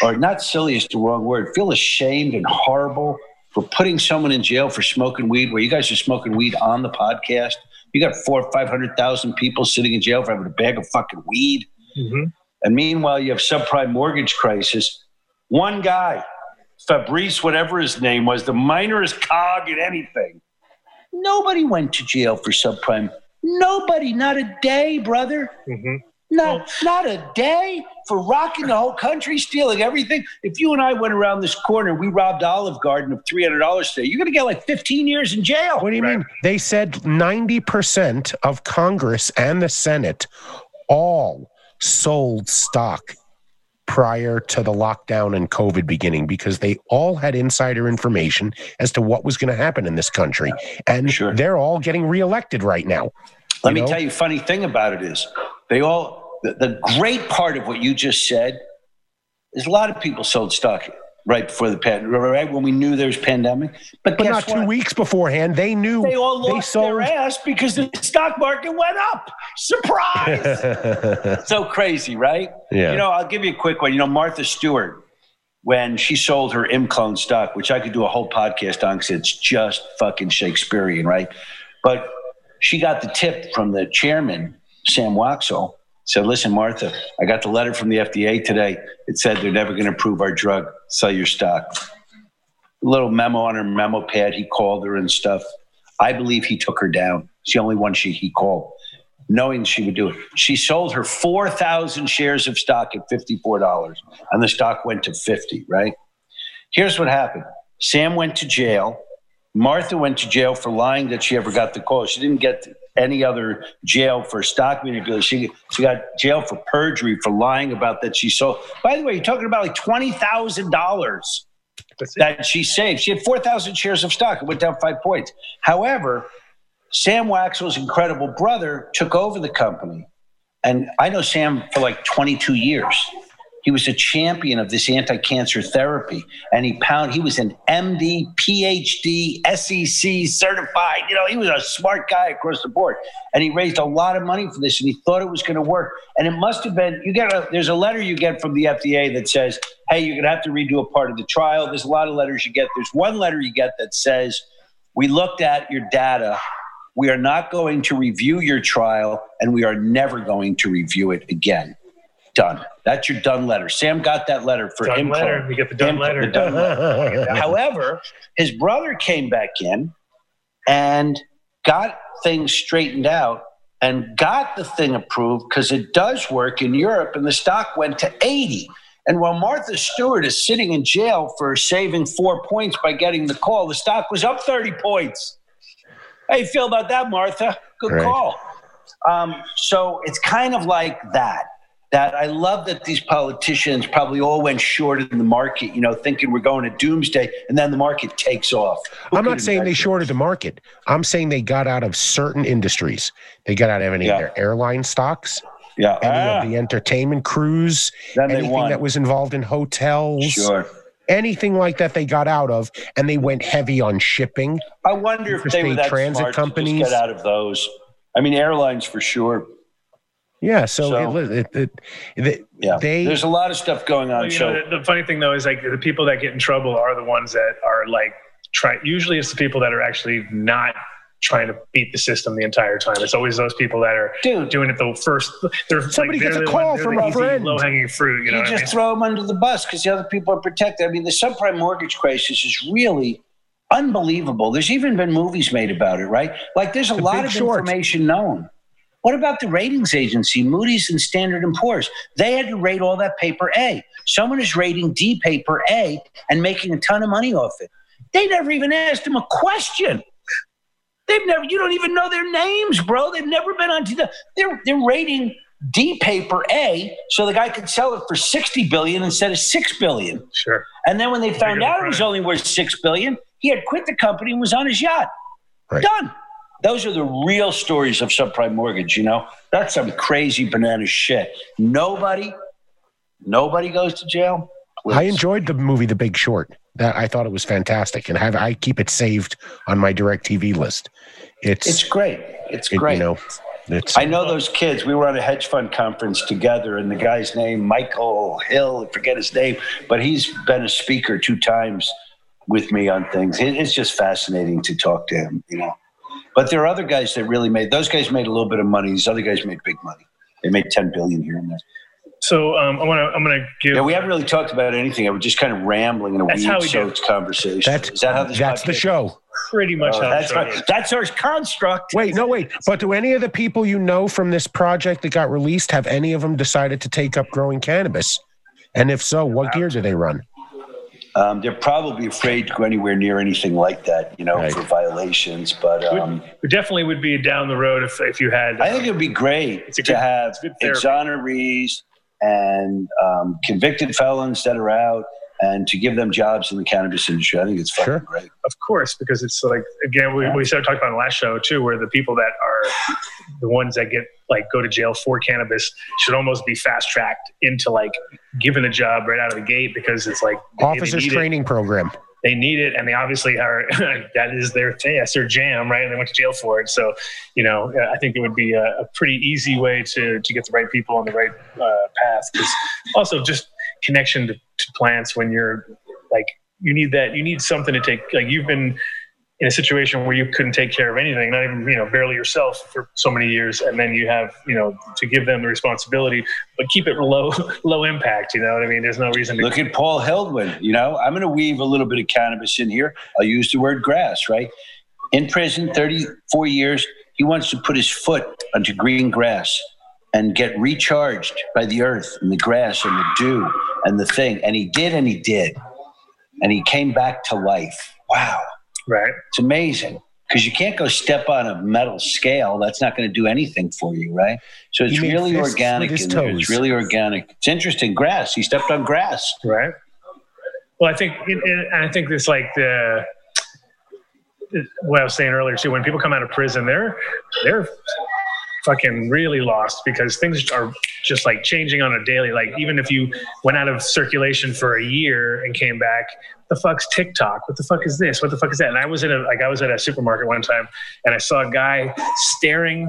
or not silly is the wrong word, feel ashamed and horrible for putting someone in jail for smoking weed, where you guys are smoking weed on the podcast? You got 400,000 or 500,000 people sitting in jail for having a bag of fucking weed. Mm-hmm. And meanwhile, you have subprime mortgage crisis. One guy, Fabrice, whatever his name was, the minorest cog in anything, nobody went to jail for subprime. Nobody, not a day, brother. Mm-hmm. Not a day for rocking the whole country, stealing everything. If you and I went around this corner, we robbed Olive Garden of $300 today, you're going to get like 15 years in jail. What do you mean? They said 90% of Congress and the Senate all sold stock prior to the lockdown and COVID beginning, because they all had insider information as to what was going to happen in this country. And they're all getting reelected right now. Let me tell you, funny thing about it is the great part of what you just said is a lot of people sold stock right before the pandemic, right when we knew there was pandemic. But not 2 weeks beforehand, they knew. They all lost their ass because the stock market went up. Surprise! So crazy, right? Yeah. You know, I'll give you a quick one. You know, Martha Stewart, when she sold her ImClone stock, which I could do a whole podcast on because it's just fucking Shakespearean, right? But she got the tip from the chairman, Sam Waxel, said, listen, Martha, I got the letter from the FDA today. It said they're never going to approve our drug. Sell your stock. A little memo on her memo pad. He called her and stuff. I believe he took her down. It's the only one he called, knowing she would do it. She sold her 4,000 shares of stock at $54, and the stock went to $50, right? Here's what happened. Sam went to jail Martha went to jail for lying that she ever got the call. She didn't get any other jail for stock manipulation. She got jail for perjury for lying about that she sold. By the way, you're talking about like $20,000 that she saved. She had 4,000 shares of stock. It went down 5 points. However, Sam Waxel's incredible brother took over the company. And I know Sam for like 22 years. He was a champion of this anti-cancer therapy, and he was an MD, PhD, SEC certified. You know, he was a smart guy across the board, and he raised a lot of money for this, and he thought it was going to work. And it must have been, there's a letter you get from the FDA that says, hey, you're going to have to redo a part of the trial. There's a lot of letters you get. There's one letter you get that says, we looked at your data. We are not going to review your trial, and we are never going to review it again. Done. That's your Dunn letter. Sam got that letter for him. We get the Dunn letter. However, his brother came back in and got things straightened out and got the thing approved because it does work in Europe, and the stock went to 80. And while Martha Stewart is sitting in jail for saving 4 points by getting the call, the stock was up 30 points. How you feel about that, Martha? Good call. So it's kind of like that. That I love that these politicians probably all went short in the market, thinking we're going to doomsday, and then the market takes off. I'm not saying they shorted the market. I'm saying they got out of certain industries. They got out of any of their airline stocks, any of the entertainment crews, anything that was involved in hotels. Sure. Anything like that they got out of, and they went heavy on shipping. I wonder if they were that smart to just get out of those. I mean, airlines for sure. Yeah, so there's a lot of stuff going on. The funny thing though is like the people that get in trouble are the ones that are like usually it's the people that are actually not trying to beat the system the entire time. It's always those people that are doing it the first. Somebody gets a call from a friend. Low hanging fruit. Throw them under the bus because the other people are protected. I mean, the subprime mortgage crisis is really unbelievable. There's even been movies made about it, right? Like there's a lot of information known. What about the ratings agency, Moody's and Standard & Poor's? They had to rate all that paper A. Someone is rating D paper A and making a ton of money off it. They never even asked them a question. You don't even know their names, bro. They've never been on TV. They're rating D paper A so the guy could sell it for $60 billion instead of $6 billion. Sure. And then when they found out it was only worth $6 billion, he had quit the company and was on his yacht. Right. Done. Those are the real stories of subprime mortgage, That's some crazy banana shit. Nobody goes to jail. Please. I enjoyed the movie The Big Short. I thought it was fantastic, and I keep it saved on my DirecTV list. It's great. Great. I know those kids. We were on a hedge fund conference together, and the guy's name, Michael Hill, I forget his name, but he's been a speaker 2 times with me on things. It's just fascinating to talk to him, But there are other guys that really those guys made a little bit of money. These other guys made big money. They made $10 billion here and there. So I'm going to give... Yeah, we haven't really talked about anything. I was just kind of rambling in a weird conversation. Is that how this That's the show. Pretty much how that's the show is. That's our construct. Wait. But do any of the people from this project that got released, have any of them decided to take up growing cannabis? And if so, what gear do they run? They're probably afraid to go anywhere near anything like that, for violations. But it definitely would be down the road if you had. I think it would be great to have exonerees and convicted felons that are out, and to give them jobs in the cannabis industry. I think it's fucking great. Of course, because it's like, again, we started talking about in the last show too, where the people that are the ones that get go to jail for cannabis should almost be fast tracked into given a job right out of the gate, because it's like officers training program. They need it, and they obviously are. That is their thing. That's their jam, right? And they went to jail for it. So, I think it would be a pretty easy way to get the right people on the right path. Because also just connection to plants when you're you need that. You need something to take. You've been in a situation where you couldn't take care of anything, not even barely yourself for so many years, and then you have to give them the responsibility, but keep it low impact. You know what I mean? There's no reason to look at Paul Hildwin. I'm going to weave a little bit of cannabis in here. I'll use the word grass. Right in prison, 34 years, he wants to put his foot onto green grass and get recharged by the earth and the grass and the dew and the thing. And he did, and he came back to life. Wow. Right. It's amazing because you can't go step on a metal scale. That's not going to do anything for you, right? So it's really organic. It's really organic. It's interesting. Grass. He stepped on grass. Right. Well, I think I think it's like the what I was saying earlier too. When people come out of prison, they're fucking really lost because things are just like changing on a daily. Like even if you went out of circulation for a year and came back, the fuck's TikTok? What the fuck is this? What the fuck is that? And I was at a supermarket one time and I saw a guy staring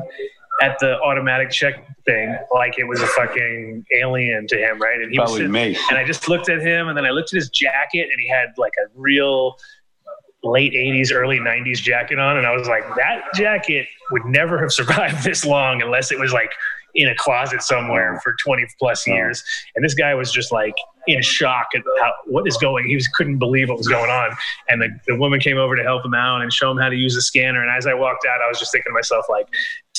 at the automatic check thing like it was a fucking alien to him, right? And he probably was me. And I just looked at him and then I looked at his jacket and he had like a real late 80s, early 90s jacket on. And I was like, that jacket would never have survived this long unless it was like in a closet somewhere for 20 plus years. And this guy was just like in shock at what is going, he couldn't believe what was going on. And the woman came over to help him out and show him how to use the scanner. And as I walked out, I was just thinking to myself like,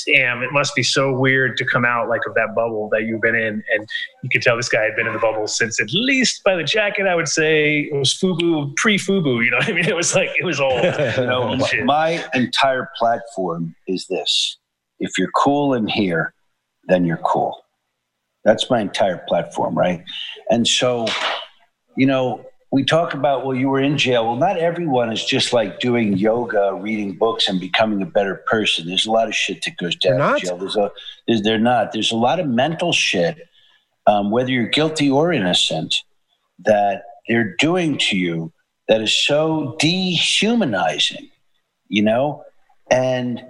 damn, it must be so weird to come out like of that bubble that you've been in. And you could tell this guy had been in the bubble since, at least by the jacket, I would say it was FUBU, pre-FUBU, you know what I mean? It was like, it was old. You know, my entire platform is this. If you're cool in here, then you're cool. That's my entire platform, right? And so, you know, we talk about, well, you were in jail. Well, not everyone is just like doing yoga, reading books, and becoming a better person. There's a lot of shit that goes down in jail. There's a lot of mental shit, whether you're guilty or innocent, that they're doing to you that is so dehumanizing, you know? And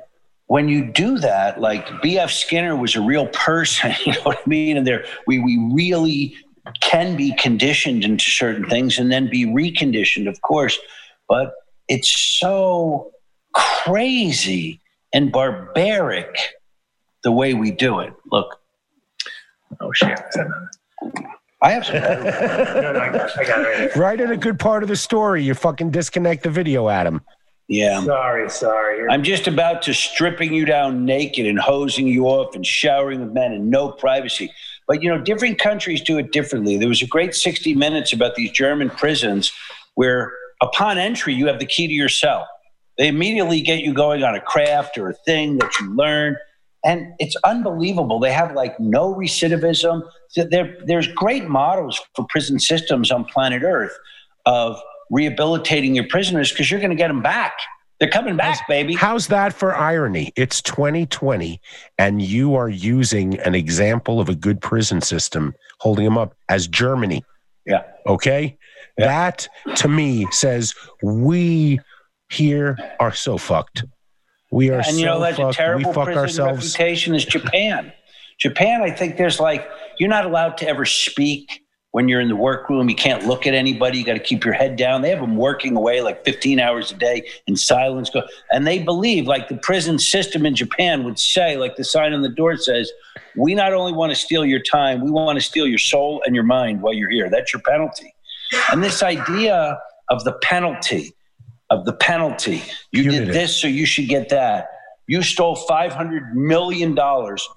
when you do that, like B.F. Skinner was a real person, you know what I mean? And we really can be conditioned into certain things and then be reconditioned, of course. But it's so crazy and barbaric the way we do it. Look. Oh, shit. I have some. No, I got it right. Right in a good part of the story, you fucking disconnect the video, Adam. Yeah. Sorry. I'm just about to stripping you down naked and hosing you off and showering with men and no privacy. But, you know, different countries do it differently. There was a great 60 Minutes about these German prisons where upon entry, you have the key to your cell. They immediately get you going on a craft or a thing that you learn. And it's unbelievable. They have like no recidivism. There's great models for prison systems on planet Earth of rehabilitating your prisoners because you're going to get them back. They're coming back, baby. How's that for irony? It's 2020 and you are using an example of a good prison system, holding them up as Germany. Yeah. Okay? Yeah. That to me says we here are so fucked. We are so fucked. And you know, that's a terrible prison reputation is Japan. Japan, I think there's like, you're not allowed to ever speak. When you're in the workroom, you can't look at anybody. You got to keep your head down. They have them working away like 15 hours a day in silence. And they believe, like the prison system in Japan would say, like the sign on the door says, we not only want to steal your time, we want to steal your soul and your mind while you're here. That's your penalty. And this idea of the penalty, you did this, so you should get that. You stole $500 million,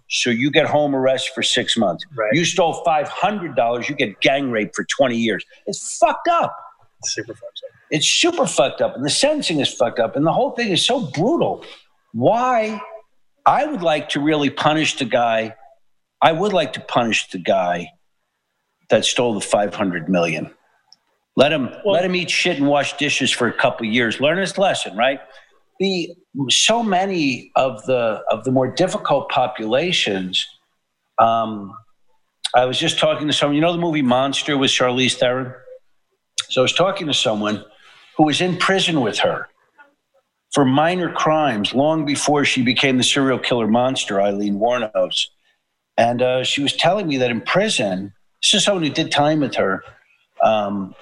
so you get home arrest for 6 months. Right. You stole $500, you get gang raped for 20 years. It's fucked up. It's super fucked up, and the sentencing is fucked up, and the whole thing is so brutal. Why? I would like to really punish the guy. I would like to punish the guy that stole the $500 million. Let him eat shit and wash dishes for a couple of years. Learn his lesson, right? So many of the more difficult populations. I was just talking to someone. You know the movie Monster with Charlize Theron? So I was talking to someone who was in prison with her for minor crimes long before she became the serial killer monster, Aileen Wuornos. And she was telling me that in prison, this is someone who did time with her. You know,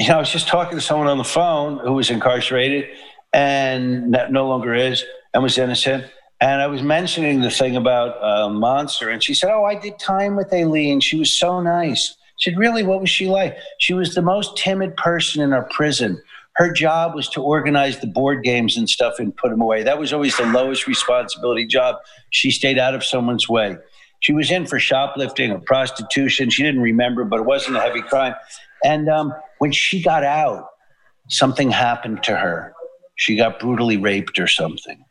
I was just talking to someone on the phone who was incarcerated and no longer is, and was innocent. And I was mentioning the thing about Monster, and she said, I did time with Aileen. She was so nice. She said, really, what was she like? She was the most timid person in our prison. Her job was to organize the board games and stuff and put them away. That was always the lowest responsibility job. She stayed out of someone's way. She was in for shoplifting or prostitution. She didn't remember, but it wasn't a heavy crime. And when she got out, something happened to her. she got brutally raped or something.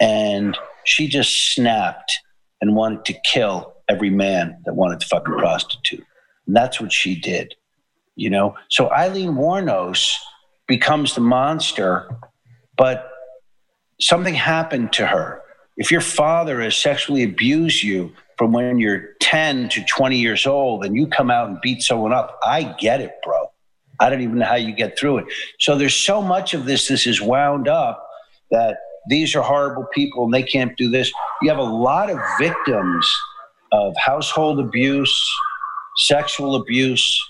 And she just snapped and wanted to kill every man that wanted to fuck a prostitute. And that's what she did, you know? So Aileen Wuornos becomes the monster, but something happened to her. If your father has sexually abused you from when you're 10 to 20 years old and you come out and beat someone up, I get it, bro. I don't even know how you get through it. So there's so much of this. This is wound up that these are horrible people and they can't do this. You have a lot of victims of household abuse, sexual abuse,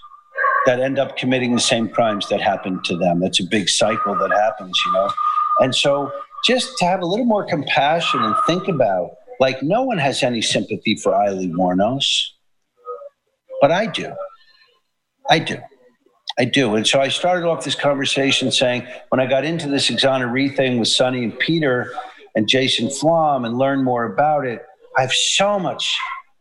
that end up committing the same crimes that happened to them. That's a big cycle that happens, you know? And so just to have a little more compassion and think about, like, no one has any sympathy for Aileen Wuornos, but I do. I do. And so I started off this conversation saying, when I got into this exoneree thing with Sonny and Peter and Jason Flom and learned more about it, I have so much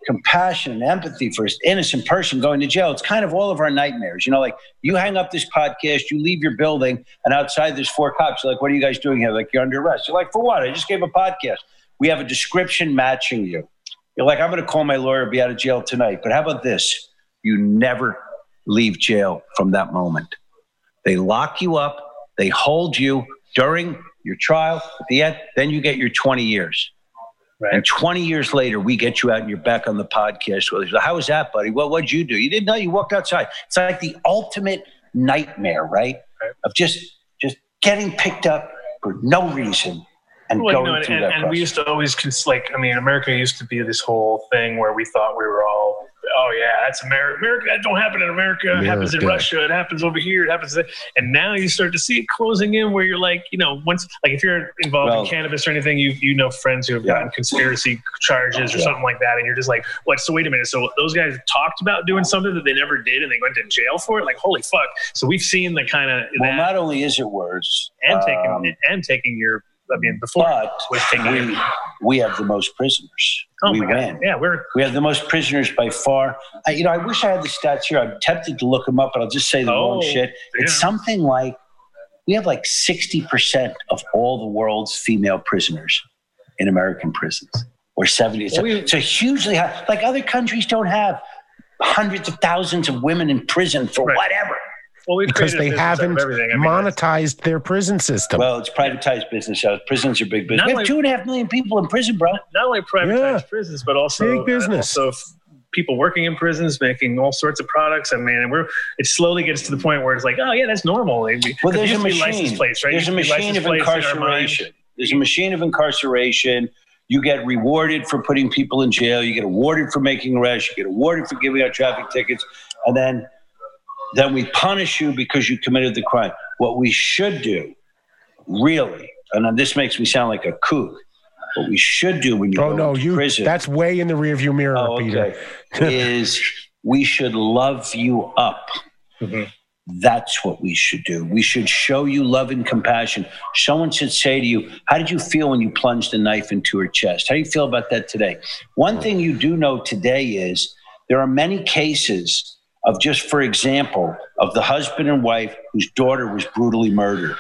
compassion and empathy for an innocent person going to jail. It's kind of all of our nightmares. You know, like, you hang up this podcast, you leave your building, and outside there's four cops. You're like, what are you guys doing here? Like, you're under arrest. You're like, for what? I just gave a podcast. We have a description matching you. You're like, I'm going to call my lawyer, be out of jail tonight. But how about this? You never leave jail from that moment. They lock you up. They hold you during your trial. At the end, then you get your 20 years. Right. And 20 years later, we get you out and you're back on the podcast. Well, how was that, buddy? Well, what'd you do? You didn't know. You walked outside. It's like the ultimate nightmare, right? Of just getting picked up for no reason and going through that process. And we used to always, America used to be this whole thing where we thought we were all, oh, yeah, that's America. America, that don't happen in America. It happens in Russia. It happens over here. It happens there. And now you start to see it closing in where you're like, you know, once, like, if you're involved in cannabis or anything, you know friends who have gotten conspiracy charges or something like that. And you're just like, what? So wait a minute. So those guys talked about doing something that they never did and they went to jail for it? Like, holy fuck. So we've seen the kind of... Well, not only is it worse... And taking your... I mean, before we have the most prisoners. Oh, we win. Yeah, we have the most prisoners by far. I wish I had the stats here. I'm tempted to look them up, but I'll just say the wrong shit. Yeah. It's something like we have like 60% of all the world's female prisoners in American prisons, or 70%. So hugely high. Like, other countries don't have hundreds of thousands of women in prison for whatever. Well, because they haven't monetized their prison system. Well, it's privatized business. Prisons are big business. We have 2.5 million people in prison, bro. Not only privatized prisons, but also big business. People working in prisons, making all sorts of products. I mean, it slowly gets to the point where it's like, oh yeah, that's normal. Well, there's a machine. There's a machine of incarceration. There's a machine of incarceration. You get rewarded for putting people in jail. You get awarded for making arrests. You get awarded for giving out traffic tickets, and then we punish you because you committed the crime. What we should do, really, and this makes me sound like a kook, what we should do when you go to prison... That's way in the rearview mirror, Peter. ...is we should love you up. Mm-hmm. That's what we should do. We should show you love and compassion. Someone should say to you, how did you feel when you plunged a knife into her chest? How do you feel about that today? One thing you do know today is there are many cases... of just, for example, of the husband and wife whose daughter was brutally murdered,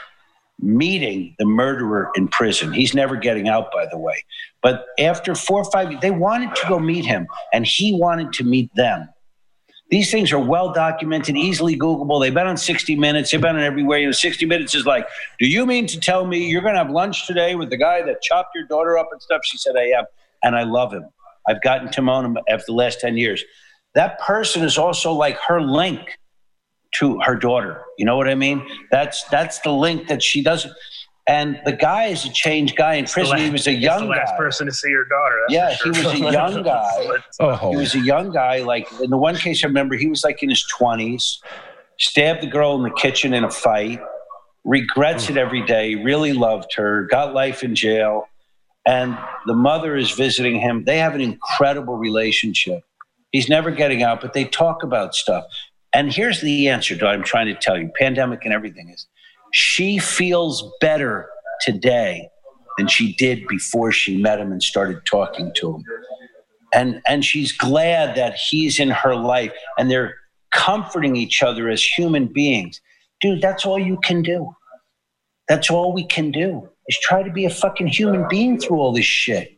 meeting the murderer in prison. He's never getting out, by the way. But after 4 or 5 years, they wanted to go meet him, and he wanted to meet them. These things are well-documented, easily Googleable. They've been on 60 Minutes. They've been on everywhere. 60 Minutes is like, do you mean to tell me you're going to have lunch today with the guy that chopped your daughter up and stuff? She said, I am, and I love him. I've gotten to know him after the last 10 years. That person is also like her link to her daughter. You know what I mean? That's the link that she doesn't. And the guy is a changed guy in prison. He was a young guy. Last person to see her daughter. He was a young guy. He was a young guy. Like, in the one case I remember, he was like in his 20s, stabbed the girl in the kitchen in a fight, regrets it every day, really loved her, got life in jail. And the mother is visiting him. They have an incredible relationship. He's never getting out, but they talk about stuff. And here's the answer to what I'm trying to tell you, pandemic and everything is, she feels better today than she did before she met him and started talking to him. And she's glad that he's in her life and they're comforting each other as human beings. Dude, that's all you can do. That's all we can do, is try to be a fucking human being through all this shit.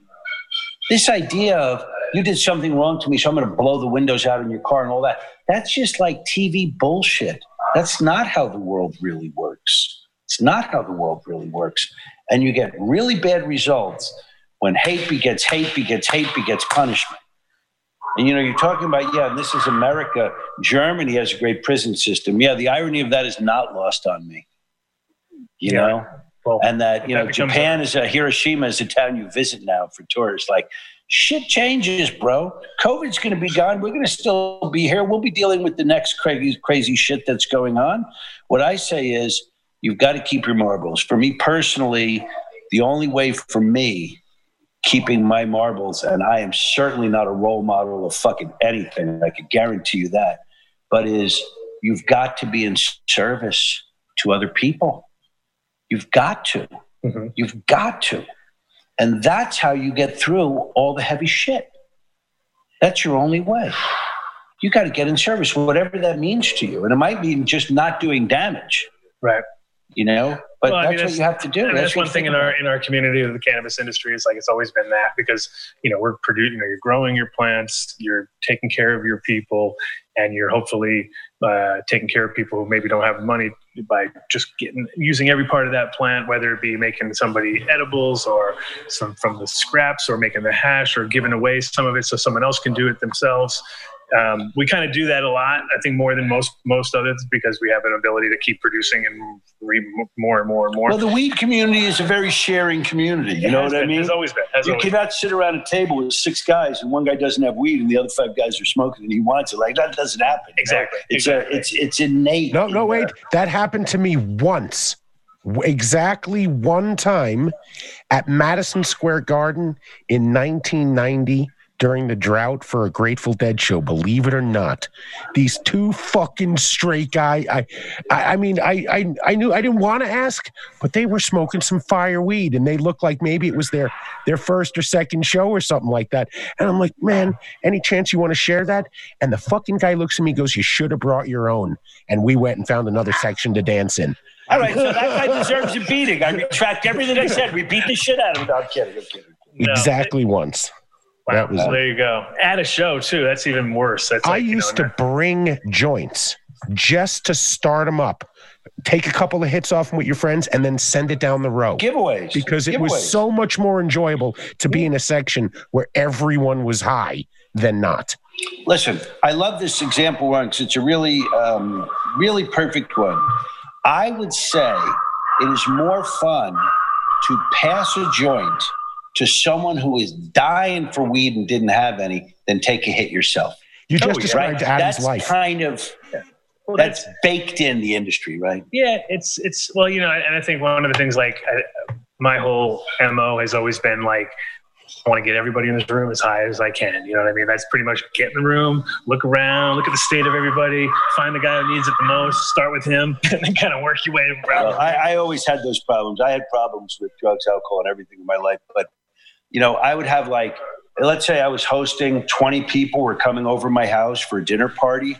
This idea of, you did something wrong to me, so I'm going to blow the windows out in your car and all that, that's just like TV bullshit. That's not how the world really works. It's not how the world really works. And you get really bad results when hate begets hate begets hate begets punishment. And, you know, you're talking about, yeah, this is America. Germany has a great prison system. Yeah, the irony of that is not lost on me, you know? Well, and that, you know, Japan is a Hiroshima is a town you visit now for tourists. Like, shit changes, bro. COVID's going to be gone. We're going to still be here. We'll be dealing with the next crazy shit that's going on. What I say is, you've got to keep your marbles. For me personally, the only way for me keeping my marbles, and I am certainly not a role model of fucking anything, I can guarantee you that, but is you've got to be in service to other people. You've got to. Mm-hmm. You've got to. And that's how you get through all the heavy shit. That's your only way. You got to get in service, whatever that means to you. And it might mean just not doing damage. Right. You know? But well, that's what you have to do. I mean, that's one thing in our community of the cannabis industry is like, it's always been that, because, you know, we're producing, you know, you're growing your plants, you're taking care of your people, and you're hopefully taking care of people who maybe don't have money by just using every part of that plant, whether it be making somebody edibles or some from the scraps or making the hash or giving away some of it so someone else can do it themselves. We kind of do that a lot, I think, more than most others, because we have an ability to keep producing and read more and more and more. Well, the weed community is a very sharing community. You know what I mean? It's always been. You cannot sit around a table with six guys and one guy doesn't have weed and the other five guys are smoking and he wants it. Like, that doesn't happen. Exactly. It's innate. No, wait. That happened to me once. Exactly one time at Madison Square Garden in 1990. During the drought for a Grateful Dead show, believe it or not, these two fucking straight guys. I mean, I knew I didn't want to ask, but they were smoking some fireweed, and they looked like maybe it was their first or second show or something like that. And I'm like, man, any chance you want to share that? And the fucking guy looks at me, and goes, "You should have brought your own." And we went and found another section to dance in. All right, so that guy deserves a beating. I retract everything I said. We beat the shit out of him. No, I'm kidding. Exactly once. Wow. That was there you go. At a show, too. That's even worse. That's like, I used to bring joints just to start them up. Take a couple of hits off them with your friends and then send it down the road. Giveaways. Because it was so much more enjoyable to be in a section where everyone was high than not. Listen, I love this example one because it's a really, really perfect one. I would say it is more fun to pass a joint to someone who is dying for weed and didn't have any, then take a hit yourself. You just described Adam's life. That's baked in the industry, right? Yeah, it's well, you know, and I think one of the things, like, my whole MO has always been like, I want to get everybody in this room as high as I can. You know what I mean? That's pretty much get in the room, look around, look at the state of everybody, find the guy who needs it the most, start with him, and then kind of work your way around. Well, I always had those problems. I had problems with drugs, alcohol, and everything in my life, but you know, I would have, like, let's say I was hosting 20 people were coming over my house for a dinner party.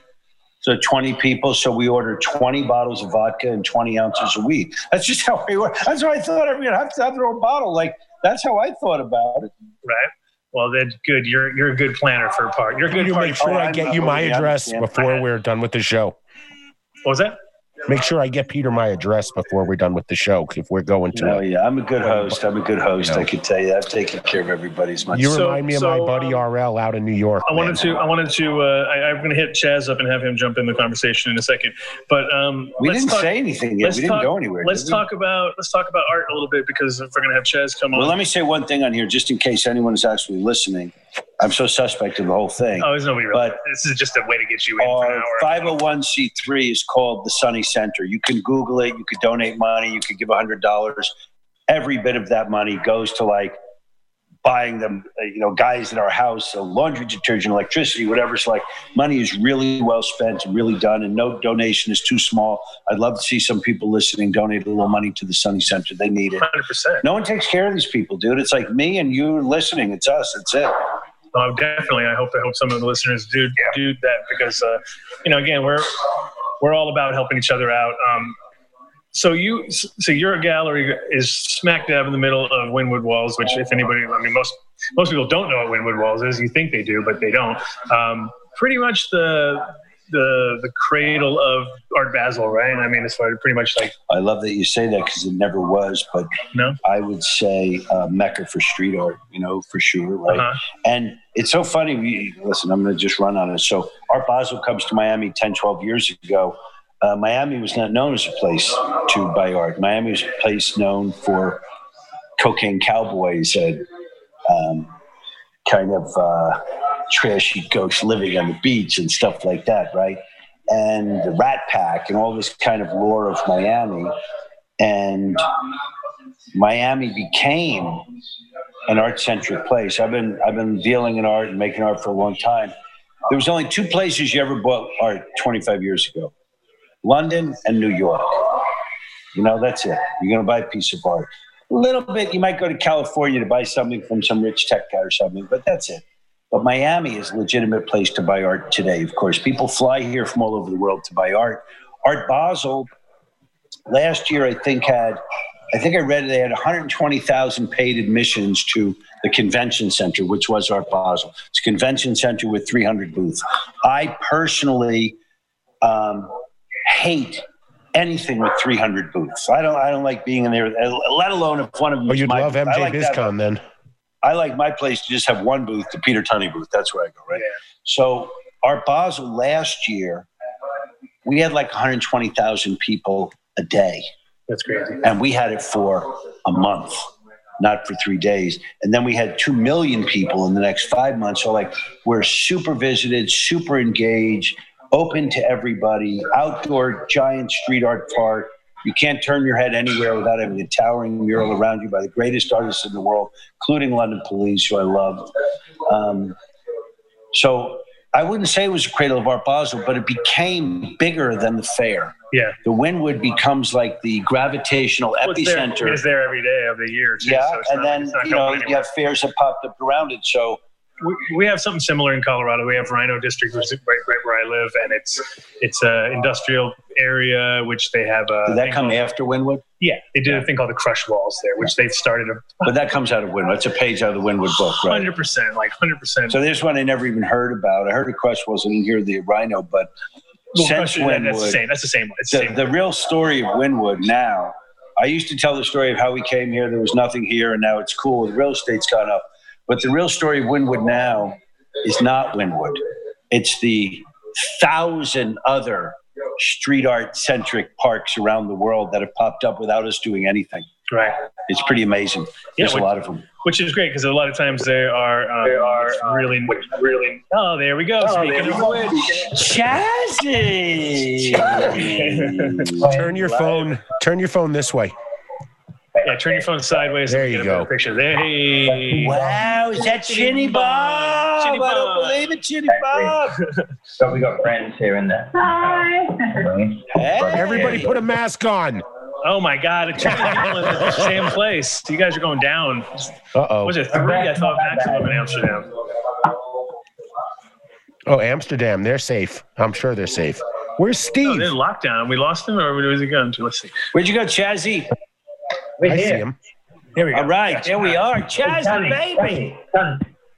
So 20 people. So we ordered 20 bottles of vodka and 20 ounces of weed. That's just how we were. That's what I thought. I mean, I have to have their own bottle. Like, that's how I thought about it. Right. Well, then good. You're a good planner for a party. You're a good party. Make sure I get you my address before we're done with the show. What was that? Make sure I get Peter my address before we're done with the show, if we're going to. Oh, yeah, I'm a good host. You know. I can tell you, I've taken care of everybody's money. You remind me of my buddy RL out in New York. I wanted to. I'm going to hit Chaz up and have him jump in the conversation in a second. But we didn't say anything yet. We didn't go anywhere. Let's talk about art a little bit, because if we're going to have Chaz come on. Well, let me say one thing on here, just in case anyone is actually listening. I'm so suspect of the whole thing. Oh, there's nobody really. But this is just a way to get you in for an hour. 501c3 is called the Sonny Center. You can Google it. You could donate money. You could give $100. Every bit of that money goes to, like, buying them, you know, guys in our house, so laundry detergent, electricity, whatever. It's like, money is really well spent and really done, and no donation is too small. I'd love to see some people listening donate a little money to the Sonny Center. They need it. 100%. No one takes care of these people, dude. It's like me and you listening. It's us. That's it. Oh, definitely. I hope some of the listeners do that, because, you know, again, we're all about helping each other out. So your gallery is smack dab in the middle of Wynwood Walls, which if anybody, I mean, most people don't know what Wynwood Walls is. You think they do, but they don't. Pretty much the cradle of Art Basel, right? I mean, it's pretty much like... I love that you say that because it never was, but no? I would say Mecca for street art, you know, for sure, right? Uh-huh. And it's so funny. Listen, I'm going to just run on it. So Art Basel comes to Miami 10, 12 years ago. Miami was not known as a place to buy art. Miami was a place known for cocaine cowboys and kind of... trashy ghosts living on the beach and stuff like that, right? And the Rat Pack and all this kind of lore of Miami. And Miami became an art-centric place. I've been dealing in art and making art for a long time. There was only two places you ever bought art 25 years ago, London and New York. You know, that's it. You're going to buy a piece of art. A little bit, you might go to California to buy something from some rich tech guy or something, but that's it. But Miami is a legitimate place to buy art today, of course. People fly here from all over the world to buy art. Art Basel, last year, I think I read they had 120,000 paid admissions to the convention center, which was Art Basel. It's a convention center with 300 booths. I personally hate anything with 300 booths. I don't like being in there, let alone if one of them... Oh, you'd love MJ BizCon then. I like my place to just have one booth, the Peter Tunney booth. That's where I go, right? Yeah. So Art Basel last year, we had like 120,000 people a day. That's crazy. And we had it for a month, not for 3 days. And then we had 2 million people in the next 5 months. So like we're super visited, super engaged, open to everybody, outdoor giant street art park. You can't turn your head anywhere without having a towering mural around you by the greatest artists in the world, including London Police, who I love. So I wouldn't say it was a cradle of Art Basel, but it became bigger than the fair. Yeah. The Wynwood becomes like the gravitational epicenter. It's there every day of the year, too. Yeah, so and then, you know, you have fairs that popped up around it, so... We have something similar in Colorado. We have Rhino District, which is right where I live, and it's an industrial area, which they have a... Did that come after Wynwood? Yeah, they did a thing called the Crush Walls there, which they've started... But that comes out of Wynwood. It's a page out of the Wynwood book, right? 100%, like 100%. So there's one I never even heard about. I heard of Crush Walls. I didn't hear the Rhino, but since Wynwood... That's the same one. The real story of Wynwood now... I used to tell the story of how we came here. There was nothing here, and now it's cool. The real estate's gone up. But the real story of Wynwood now is not Wynwood. It's the 1,000 other street art-centric parks around the world that have popped up without us doing anything. Right. It's pretty amazing. Yeah, there's a lot of them. Which is great because a lot of times they are really. Oh, there we go. Chazzy. Turn your phone this way. Yeah, turn your phone sideways. There you go. Picture. Hey. Wow, is that Chinny Bob? Chinny Bob? I don't believe it, Chinny Bob. So we got friends here and there. Hi. Hey. Everybody put a mask on. Oh, my God. It's people in the same place. You guys are going down. Uh-oh. Was it 3? I thought maximum in Amsterdam. Oh, Amsterdam. They're safe. I'm sure they're safe. Where's Steve? Oh, they're in lockdown. We lost him or was he gone? Let's see. Where'd you go, Chazzy? We're here. See him. Here we go. All right, gotcha. Here we are. Chaz, hey, baby.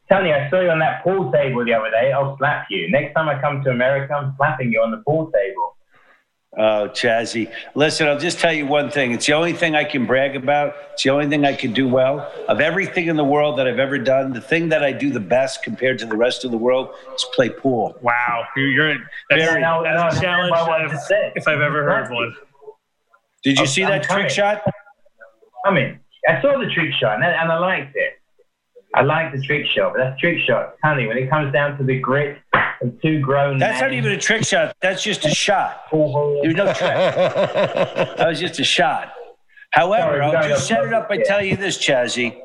Tunney, I saw you on that pool table the other day. I'll slap you. Next time I come to America, I'm slapping you on the pool table. Oh, Chazzy. Listen, I'll just tell you one thing. It's the only thing I can brag about. It's the only thing I can do well. Of everything in the world that I've ever done, the thing that I do the best compared to the rest of the world is play pool. Wow. That's a challenge if I've ever heard one. Did you see that trick shot? I saw the trick shot, and I liked it. I like the trick shot, but that's trick shot. Honey, when it comes down to the grit of two grown men. That's not even a trick shot. That's just a shot. There's no trick. That was just a shot. However, I'll just set it up by telling you this, Chazzy.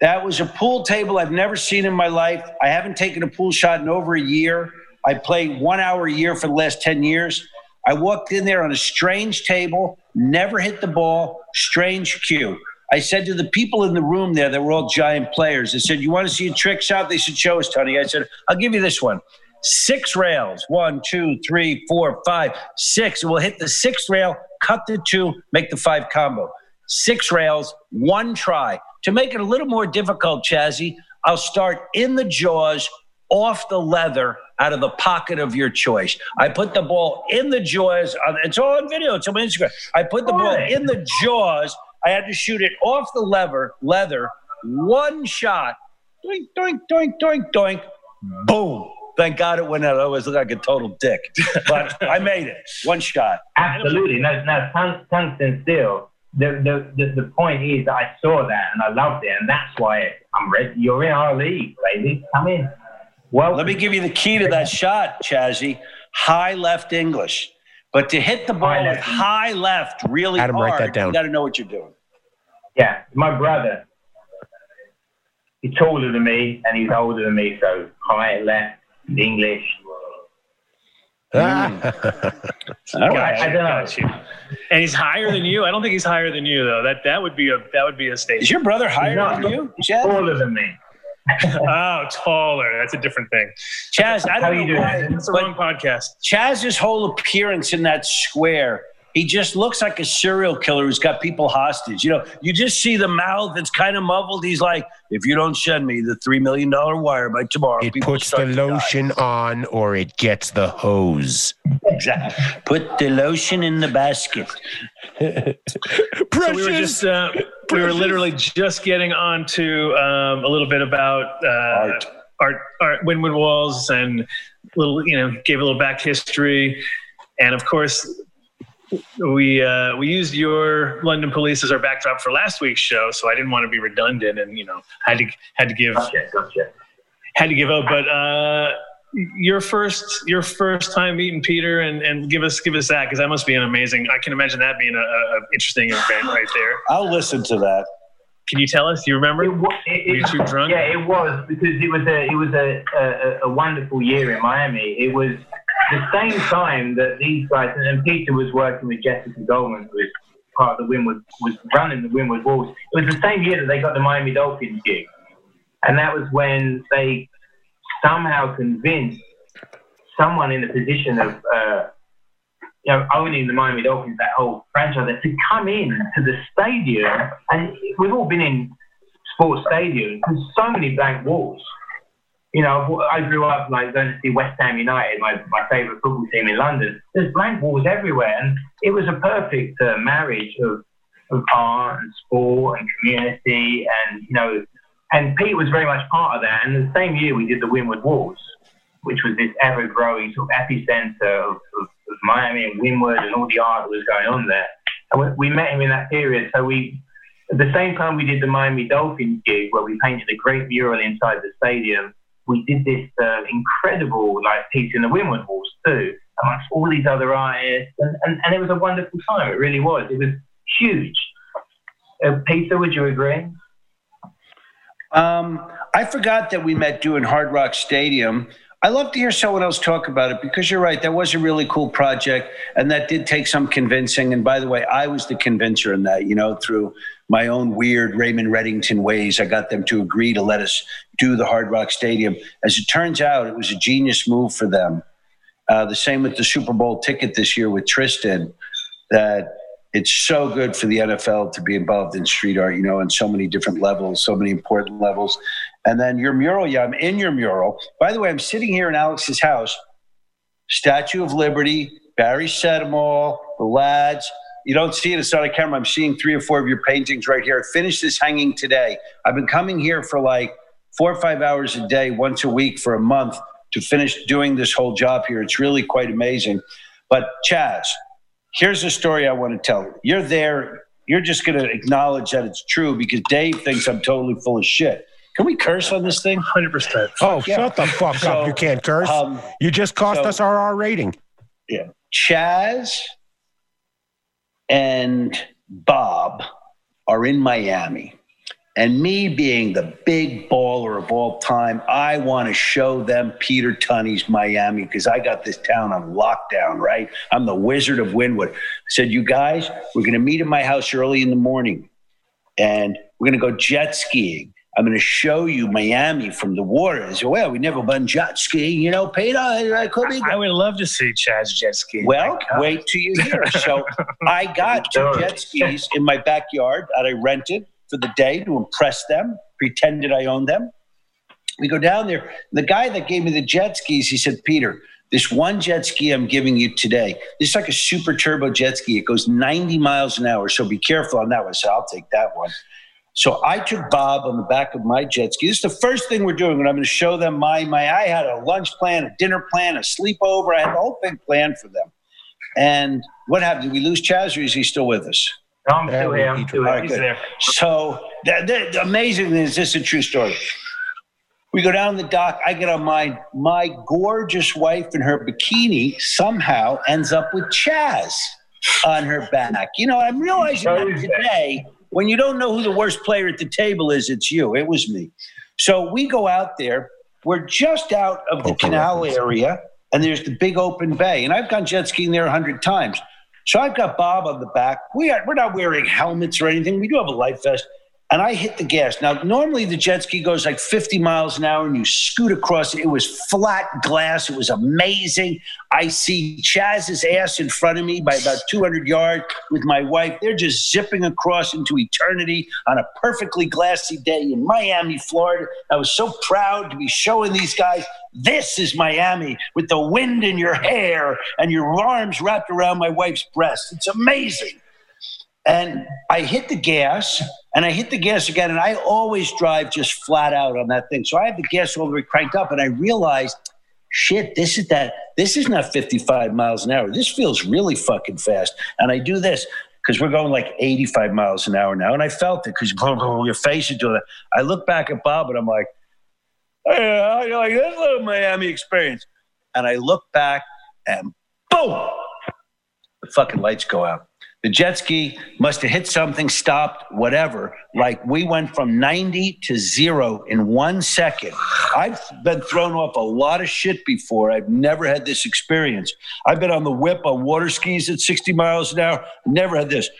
That was a pool table I've never seen in my life. I haven't taken a pool shot in over a year. I play 1 hour a year for the last 10 years. I walked in there on a strange table, never hit the ball, strange cue. I said to the people in the room there that were all giant players, I said, you want to see a trick shot? They said, show us, Tunney. I said, I'll give you this one. 6 rails. 1, 2, 3, 4, 5, 6. We'll hit the 6th rail, cut the two, make the five combo. 6 rails, 1 try. To make it a little more difficult, Chazzy, I'll start in the jaws, off the leather, out of the pocket of your choice. I put the ball in the jaws. It's all on video. It's on my Instagram. I put the ball in the jaws. I had to shoot it off the leather, 1 shot. Doink, doink, doink, doink, doink. Boom. Thank God it went out. I always look like a total dick. But I made it. 1 shot. Absolutely. Now, tungsten steel. The point is, I saw that and I loved it, and that's why I'm ready. You're in our league, ladies. Come in. Well, let me give you the key to that shot, Chazzy. High left English, but to hit the ball with high left really Adam, hard. Write that down. You got to know what you're doing. Yeah, my brother. He's taller than me and he's older than me, so high left English. I don't know. And he's higher than you. I don't think he's higher than you though. That would be a statement. Is your brother higher than you? Chaz? Taller than me. Oh, taller. That's a different thing. Chaz, I don't know why. It's a wrong podcast. Chaz's whole appearance in that square. He just looks like a serial killer who's got people hostage. You know, you just see the mouth that's kind of muffled. He's like, if you don't send me the $3 million wire by tomorrow, it puts the lotion on or it gets the hose. Exactly. Put the lotion in the basket. Precious. So we were literally just getting on to a little bit about art, Wynwood Walls, and gave a little back history. And of course, we used your London Police as our backdrop for last week's show, so I didn't want to be redundant, and had to give up. But your first time meeting Peter, and give us that, because that must be an amazing. I can imagine that being an interesting event right there. I'll listen to that. Can you tell us? Do you remember? Were you too drunk? Yeah, it was, because it was a wonderful year in Miami. It was the same time that these guys, and Peter was working with Jessica Goldman, who was part of the Wynwood, was running the Wynwood Walls. It was the same year that they got the Miami Dolphins gig. And that was when they somehow convinced someone in the position of owning the Miami Dolphins, that whole franchise, to come in to the stadium. And we've all been in sports stadiums, there's so many blank walls. You know, I grew up going to see West Ham United, my favourite football team in London. There's blank walls everywhere, and it was a perfect marriage of art and sport and community, and Pete was very much part of that. And the same year we did the Wynwood Walls, which was this ever-growing sort of epicentre of Miami and Wynwood and all the art that was going on there. And we met him in that period, so we. At the same time we did the Miami Dolphins gig, where we painted a great mural inside the stadium, we did this incredible piece in the Wynwood Walls too, amongst all these other artists, and it was a wonderful time. It really was. It was huge. Peter, would you agree? I forgot that we met doing Hard Rock Stadium. I love to hear someone else talk about it, because you're right, that was a really cool project, and that did take some convincing. And by the way, I was the convincer in that, through my own weird Raymond Reddington ways, I got them to agree to let us do the Hard Rock Stadium. As it turns out, it was a genius move for them. The same with the Super Bowl ticket this year with Tristan, that it's so good for the NFL to be involved in street art, on so many different levels, so many important levels. And then your mural, I'm in your mural. By the way, I'm sitting here in Alex's house, Statue of Liberty, Barry Manilow, The Lads. You don't see it, it's not a camera. I'm seeing 3 or 4 of your paintings right here. I finished this hanging today. I've been coming here for 4 or 5 hours a day, once a week for a month to finish doing this whole job here. It's really quite amazing. But Chaz, here's the story I want to tell. You're there, you're just going to acknowledge that it's true, because Dave thinks I'm totally full of shit. Can we curse on this thing? 100%. Oh, yeah. Shut the fuck up. You can't curse. You just cost us our R rating. Yeah. Chaz and Bob are in Miami. And me being the big baller of all time, I want to show them Peter Tunney's Miami, because I got this town on lockdown, right? I'm the Wizard of Wynwood. I said, you guys, we're going to meet at my house early in the morning. And we're going to go jet skiing. I'm going to show you Miami from the waters. Well, we never been jet skiing, you know, Peter. I would love to see Chaz jet skiing. Well, wait till you hear. So I got two jet skis in my backyard that I rented for the day to impress them, pretended I owned them. We go down there. The guy that gave me the jet skis, he said, Peter, this one jet ski I'm giving you today, it's like a super turbo jet ski. It goes 90 miles an hour, so be careful on that one. So I'll take that one. So I took Bob on the back of my jet ski. This is the first thing we're doing when I'm going to show them my. I had a lunch plan, a dinner plan, a sleepover. I had the whole thing planned for them. And what happened? Did we lose Chaz, or is he still with us? No, I'm still here. He's there. So the amazing thing is, this is a true story. We go down the dock. I get on mine. My gorgeous wife in her bikini somehow ends up with Chaz on her back. You know, I'm realizing that today. When you don't know who the worst player at the table is, it's you. It was me. So we go out there. We're just out of the canal area, and there's the big open bay. And I've gone jet skiing there 100 times. So I've got Bob on the back. We're not wearing helmets or anything. We do have a life vest. And I hit the gas. Now, normally the jet ski goes like 50 miles an hour, and you scoot across it. It was flat glass. It was amazing. I see Chaz's ass in front of me by about 200 yards with my wife. They're just zipping across into eternity on a perfectly glassy day in Miami, Florida. I was so proud to be showing these guys, this is Miami, with the wind in your hair and your arms wrapped around my wife's breast. It's amazing. And I hit the gas, and I hit the gas again, and I always drive just flat out on that thing. So I had the gas all the way cranked up, and I realized, shit, this is not 55 miles an hour. This feels really fucking fast. And I do this, because we're going like 85 miles an hour now, and I felt it, because your face is doing that. I look back at Bob, and I'm like, hey, how do you like this little Miami experience? And I look back, and boom, the fucking lights go out. The jet ski must have hit something, stopped, whatever. Like, we went from 90 to 0 in 1 second. I've been thrown off a lot of shit before. I've never had this experience. I've been on the whip on water skis at 60 miles an hour. Never had this.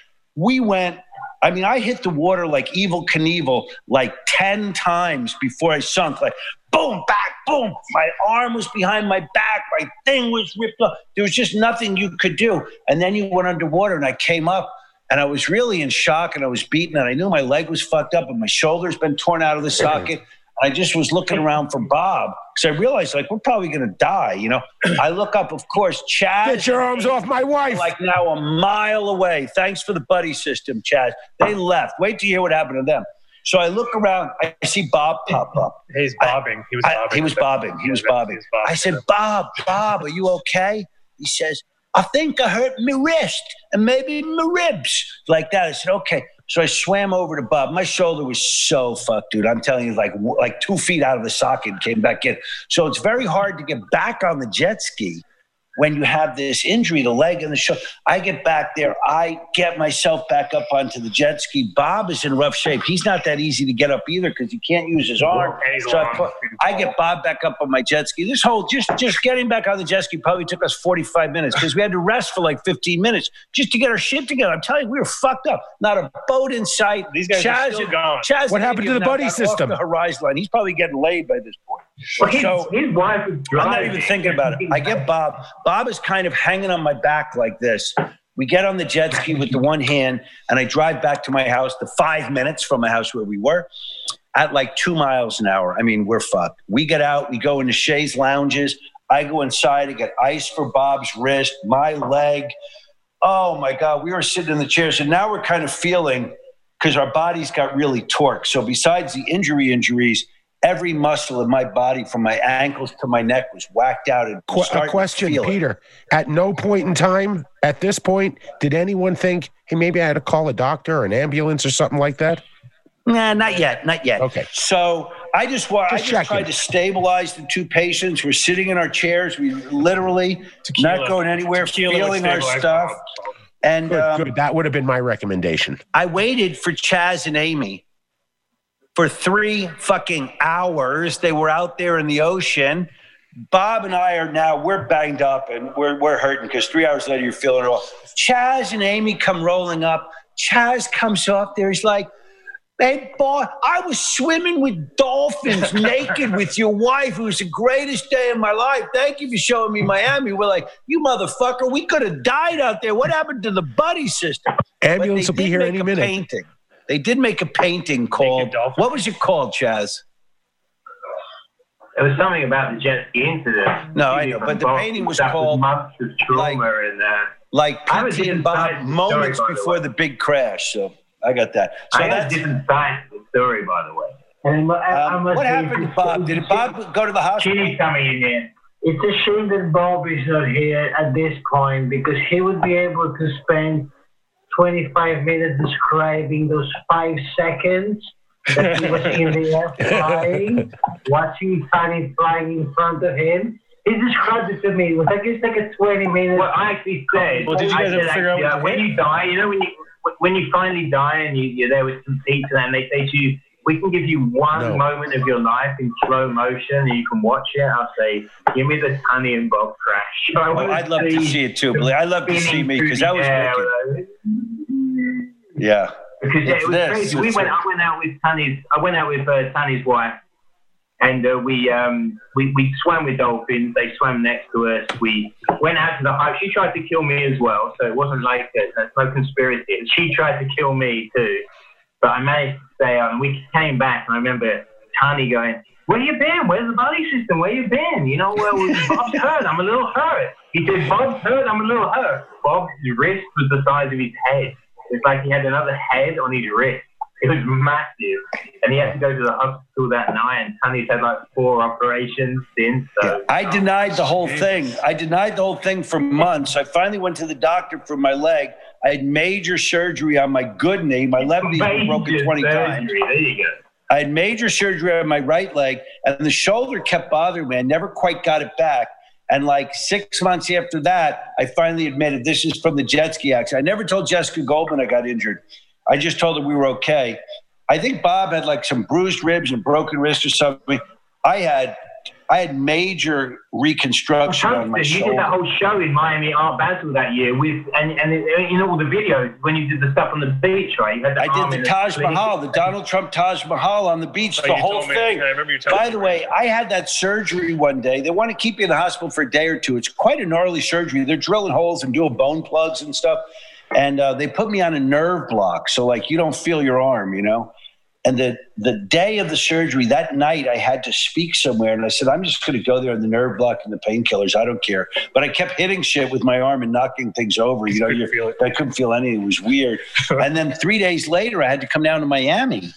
I hit the water like Evel Knievel, like 10 times before I sunk. Like, boom, back, boom. My arm was behind my back. My thing was ripped up. There was just nothing you could do. And then you went underwater, and I came up, and I was really in shock, and I was beaten, and I knew my leg was fucked up, and my shoulder's been torn out of the socket. I just was looking around for Bob, because I realized, like, we're probably going to die, you know? I look up, of course, Chaz. Get your arms off my wife. Like, now a mile away. Thanks for the buddy system, Chaz. They left. Wait till you hear what happened to them. So I look around. I see Bob pop up. He's bobbing. He was bobbing. I said, Bob, are you okay? He says, I think I hurt my wrist and maybe my ribs. Like that. I said, okay. So I swam over to Bob. My shoulder was so fucked, dude. I'm telling you, like 2 feet out of the socket, came back in. So it's very hard to get back on the jet ski when you have this injury, the leg and the shoulder. I get back there. I get myself back up onto the jet ski. Bob is in rough shape. He's not that easy to get up either, because he can't use his arm. So I get Bob back up on my jet ski. This whole just getting back on the jet ski probably took us 45 minutes, because we had to rest for like 15 minutes just to get our shit together. I'm telling you, we were fucked up. Not a boat in sight. These guys are still gone. What happened to the buddy system? The horizon line. He's probably getting laid by this point. Well, so his wife is driving. I'm not even thinking about it. I get Bob. Bob is kind of hanging on my back like this. We get on the jet ski with the one hand, and I drive back to my house, the 5 minutes from my house where we were, at like 2 miles an hour. I mean, we're fucked. We get out. We go into Shay's lounges. I go inside. I get ice for Bob's wrist, my leg. Oh, my God. We were sitting in the chairs, and now we're kind of feeling, because our bodies got really torqued. So besides the injuries, every muscle in my body, from my ankles to my neck, was whacked out. And a question, Peter. At no point in time, at this point, did anyone think, hey, maybe I had to call a doctor or an ambulance or something like that? Nah, not yet. Okay. So I just tried to stabilize the two patients. We're sitting in our chairs. We literally not going anywhere, feeling our stuff. And good. That would have been my recommendation. I waited for Chaz and Amy. For 3 fucking hours, they were out there in the ocean. Bob and I are now, we're banged up and we're hurting, because 3 hours later you're feeling it all. Chaz and Amy come rolling up. Chaz comes off there. He's like, I was swimming with dolphins naked with your wife. It was the greatest day of my life. Thank you for showing me Miami. We're like, you motherfucker, we could have died out there. What happened to the buddy system? Ambulance will be here any minute. Painting. They did make a painting called, what was it called, Chaz? It was something about the jet ski incident. No, I know, but the painting was called like Peter and Bob moments before the big crash, so. I got that. So I had a different side of the story, by the way. And what happened to Bob? Did Bob go to the hospital? Chinny's coming in here. It's a shame that Bob is not here at this point because he would be able to spend 25 minutes describing those 5 seconds that he was in the air flying, watching Sonny flying in front of him. He described it to me. It was like it's like a 20-minute. Well, I actually said, well, did you guys ever figure out when you die? You know when you. When you finally die and you're there with some pizza and they say to you, we can give you one moment of your life in slow motion and you can watch it, I'll say, give me the Tunney and Bob crash. So I'd love to see it too, Billy. I'd love to see me because that was wicked. Yeah. Because it was crazy. I went out with Tunney's wife and we swam with dolphins. They swam next to us. We went out to the hike. She tried to kill me as well, so it wasn't like that. There's no conspiracy. She tried to kill me too, but I managed to stay on. We came back, and I remember Tunney going, where you been? Where's the buddy system? Where you been? You know, well, Bob's hurt. I'm a little hurt. He said, Bob's hurt. I'm a little hurt. Bob's wrist was the size of his head. It's like he had another head on his wrist. It was massive, and he had to go to the hospital that night, and Tunney's had like 4 operations since. So. Yeah, I denied the whole thing. I denied the whole thing for months. I finally went to the doctor for my leg. I had major surgery on my good knee. My left knee was broken 20 times. There you go. I had major surgery on my right leg, and the shoulder kept bothering me. I never quite got it back. And like 6 months after that, I finally admitted this is from the jet ski accident. I never told Jessica Goldman I got injured. I just told her we were okay. I think Bob had like some bruised ribs and broken wrist or something. I had major reconstruction on my shoulder. You did that whole show in Miami, Art Basel that year, with and in all the videos when you did the stuff on the beach, right? You had I did the Taj Mahal, the Donald Trump Taj Mahal on the beach, the whole thing. I remember you telling me. By the way, I had that surgery one day. They want to keep you in the hospital for a day or two. It's quite a gnarly surgery. They're drilling holes and doing bone plugs and stuff. And they put me on a nerve block, so like you don't feel your arm, you know. And the day of the surgery, that night I had to speak somewhere, and I said, I'm just going to go there on the nerve block and the painkillers. I don't care. But I kept hitting shit with my arm and knocking things over. You know, I couldn't feel anything. It was weird. And then 3 days later, I had to come down to Miami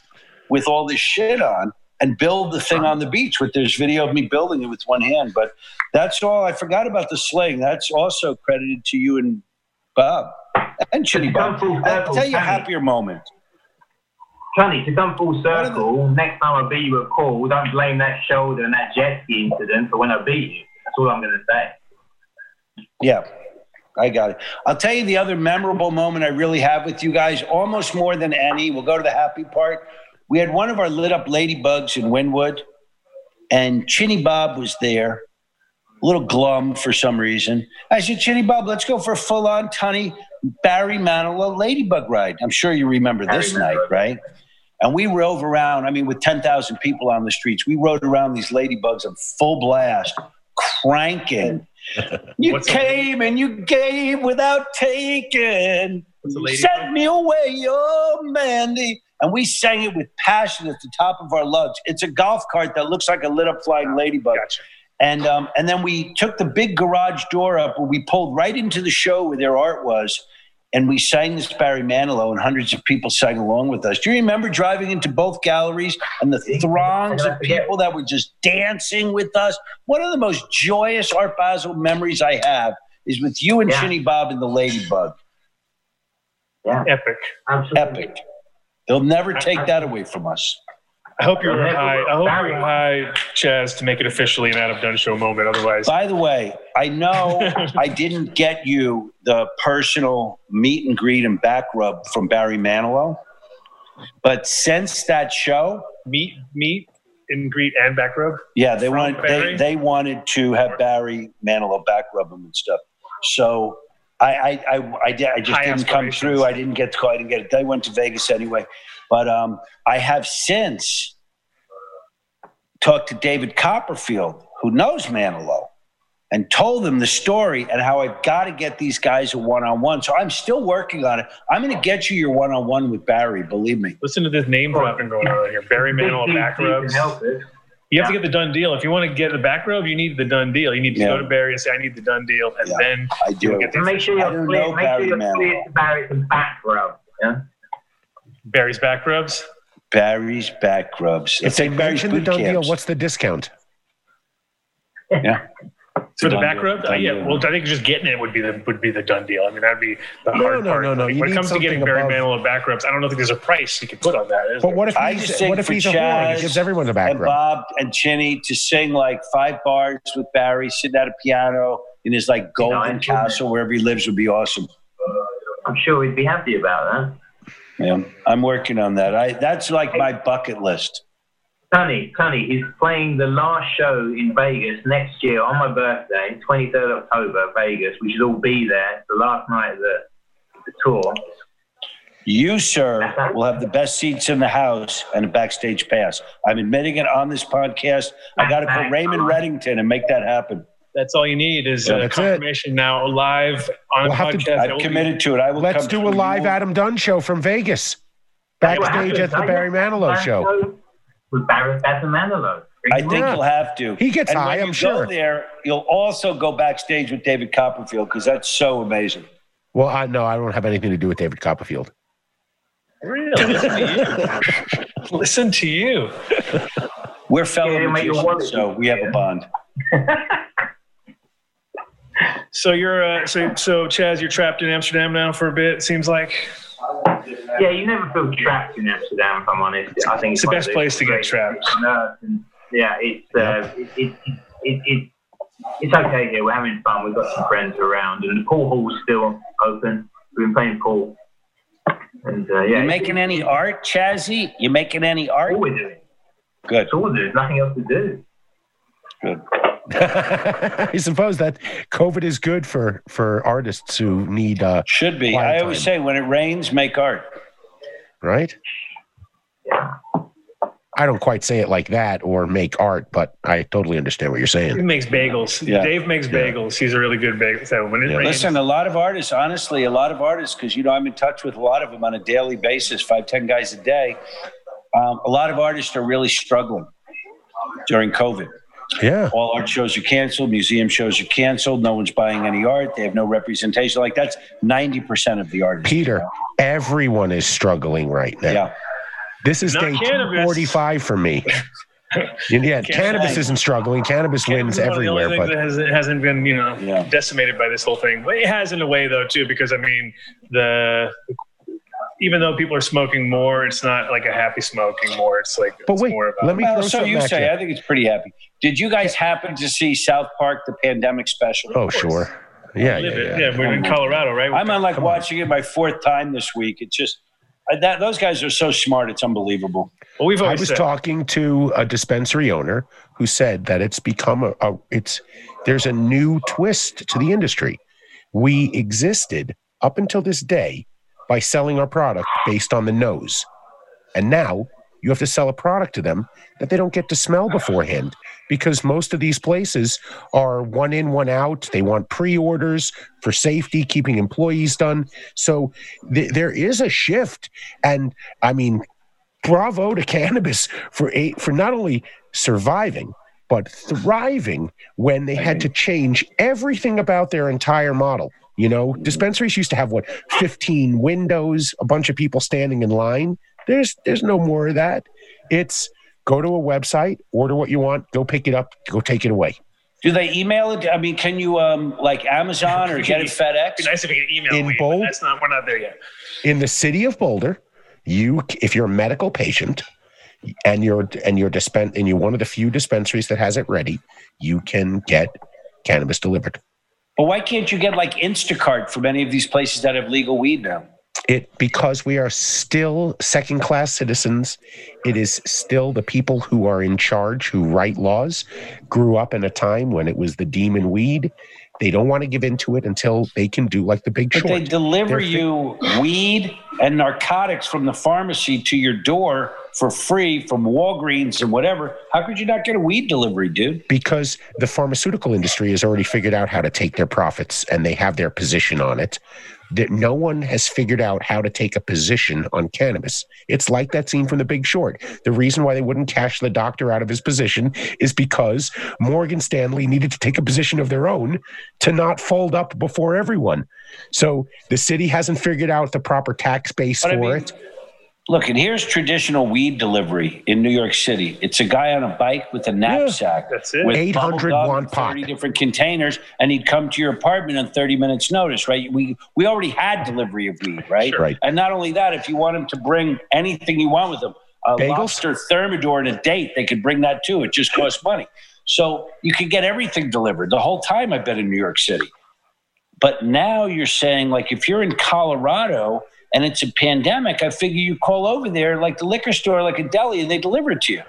with all this shit on and build the thing on the beach. With there's video of me building it with one hand. But that's all. I forgot about the sling. That's also credited to you and Bob. And Chitty Bob, I'll tell you a happier moment. Johnny, to come full circle, next time I beat you at call, don't blame that shoulder and that jet ski incident for when I beat you. That's all I'm going to say. Yeah, I got it. I'll tell you the other memorable moment I really have with you guys, almost more than any. We'll go to the happy part. We had one of our lit-up ladybugs in Wynwood, and Chinny Bob was there. A little glum for some reason. I said, Chinny Bob, let's go for a full-on Tunney Barry Manilow ladybug ride. I'm sure you remember this night, right? And we rode around, I mean, with 10,000 people on the streets. We rode around these ladybugs in full blast, cranking. You came and you gave without taking. Sent me away, oh, Mandy. And we sang it with passion at the top of our lungs. It's a golf cart that looks like a lit-up flying ladybug. Gotcha. And then we took the big garage door up and we pulled right into the show where their art was. And we sang this Barry Manilow and hundreds of people sang along with us. Do you remember driving into both galleries and the throngs of people that were just dancing with us? One of the most joyous Art Basel memories I have is with you and Chinny Bob and the Ladybug. Yeah. Epic. Absolutely. Epic. They'll never take that away from us. I hope you were high. I hope you were high, Chaz, to make it officially an Adam Dunn Show moment. Otherwise, by the way, I know I didn't get you the personal meet and greet and back rub from Barry Manilow, but since that show, meet and greet and back rub. Yeah, they wanted to have Barry Manilow back rub him and stuff. So I just didn't come through. I didn't get the call. I didn't get it. They went to Vegas anyway. But I have since talked to David Copperfield, who knows Manilow, and told him the story and how I've got to get these guys a one-on-one. So I'm still working on it. I'm going to get you your one-on-one with Barry, believe me. Listen to this name dropping going on here. Barry Manilow, back rubs. You have to get the done deal. If you want to get the back rub, you need the done deal. You need to go to Barry and say, I need the done deal. And then I do. Make sure you're clear to Barry's back rub. Yeah? Barry's back rubs? Barry's back rubs. It's like Barry's boot camps. Deal, what's the discount? Yeah. For the back rub? Yeah. Well, I think just getting it would be the done deal. I mean, that'd be the hard part. No. When it comes to getting Barry Manilow back rubs, I don't think there's a price you could put on that. But what if he's a whore? He gives everyone the back rub. And Bob and Chinny to sing like 5 bars with Barry, sitting at a piano in his like golden castle wherever he lives would be awesome. I'm sure we'd be happy about that. Yeah, I'm working on that. That's like my bucket list. Tunney, he's playing the last show in Vegas next year on my birthday, 23rd October, Vegas. We should all be there. It's the last night of the tour. You, sir, will have the best seats in the house and a backstage pass. I'm admitting it on this podcast. I got to put Raymond Reddington and make that happen. That's all you need is confirmation now live on podcast. I've committed to it. Let's do a live Adam Dunn show from Vegas. Backstage at the Barry Manilow show. With Barry Manilow. I think you'll have to. He gets high, I'm sure. And when you go there, you'll also go backstage with David Copperfield because that's so amazing. Well, I don't have anything to do with David Copperfield. Really? Listen to you. We're fellow musicians, so we have a bond. So you're Chaz, you're trapped in Amsterdam now for a bit, it seems like. Yeah, you never feel trapped in Amsterdam, if I'm honest. I think it's the best place to get trapped. Yeah, it's okay here. We're having fun. We've got some friends around. And the pool hall's still open. We've been playing pool. And, you making any art, Chazzy? You making any art? All we're doing. Good. That's all we're doing. Nothing else to do. Good. I suppose that COVID is good for artists who need should be. I always say when it rains, make art. Right? Yeah. I don't quite say it like that or make art, but I totally understand what you're saying. He makes bagels. Yeah. Dave makes bagels. He's a really good bagel. So when it rains. Listen, a lot of artists, because I'm in touch with a lot of them on a daily basis, 5-10 guys a day. A lot of artists are really struggling during COVID. Yeah. All art shows are canceled. Museum shows are canceled. No one's buying any art. They have no representation. Like, that's 90% of the artists. Peter, everyone is struggling right now. Yeah. This is day 245 for me. Yeah, cannabis isn't struggling. Cannabis wins everywhere. But it hasn't been, decimated by this whole thing. But it has in a way, though, too, because, I mean, even though people are smoking more, it's not like a happy smoking more. It's like, but wait, more about, let me throw something back here. I think it's pretty happy. Did you guys happen to see South Park, the pandemic special? Oh, sure. Yeah. We're in Colorado, right? I'm on watching it my 4th time this week. It's just those guys are so smart. It's unbelievable. Well, I was talking to a dispensary owner who said that it's become there's a new twist to the industry. We existed up until this day by selling our product based on the nose. And now you have to sell a product to them that they don't get to smell beforehand because most of these places are one in, one out. They want pre-orders for safety, keeping employees done. So there is a shift. And I mean, bravo to cannabis for not only surviving, but thriving when they had to change everything about their entire model. Dispensaries used to have 15 windows, a bunch of people standing in line. There's no more of that. It's go to a website, order what you want, go pick it up, go take it away. Do they email it? I mean, can you like Amazon or get it FedEx? It'd be nice if you could email it. We're not there yet. In the city of Boulder, if you're a medical patient and you're one of the few dispensaries that has it ready, you can get cannabis delivered. But why can't you get like Instacart from any of these places that have legal weed now? Because we are still second-class citizens. It is still the people who are in charge, who write laws, grew up in a time when it was the demon weed. They don't want to give in to it until they can do like the Big Short. But they deliver you weed and narcotics from the pharmacy to your door for free from Walgreens and whatever, how could you not get a weed delivery, dude? Because the pharmaceutical industry has already figured out how to take their profits, and they have their position on it. That no one has figured out how to take a position on cannabis. It's like that scene from The Big Short. The reason why they wouldn't cash the doctor out of his position is because Morgan Stanley needed to take a position of their own to not fold up before everyone. So the city hasn't figured out the proper tax base for it. Look, and here's traditional weed delivery in New York City. It's a guy on a bike with a knapsack. Yeah, that's it. With 800 wand pot. 30 different containers, and he'd come to your apartment on 30 minutes notice, right? We already had delivery of weed, right? Sure. Right. And not only that, if you want him to bring anything you want with him, a bagels? Lobster thermidor and a date, they could bring that too. It just costs money. So you could get everything delivered the whole time I've been in New York City. But now you're saying, like, if you're in Colorado – and it's a pandemic, I figure you call over there like the liquor store, like a deli, and they deliver it to you.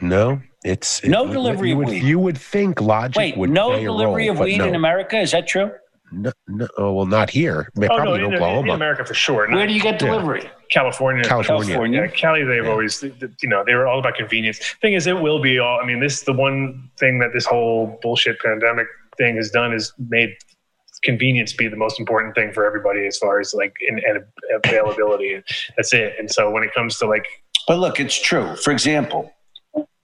No, it's... No delivery of weed. You would think logic would play a role. Wait, no delivery of weed in America? Is that true? No, well, not here. Probably in Oklahoma. In America for sure. Where do you get delivery? Yeah. California. Yeah, Cali, they've always, they were all about convenience. Thing is, it will be all... I mean, this is the one thing that this whole bullshit pandemic thing has done is made... convenience be the most important thing for everybody as far as like and availability. That's it. And so when it comes to like... But look, it's true. For example,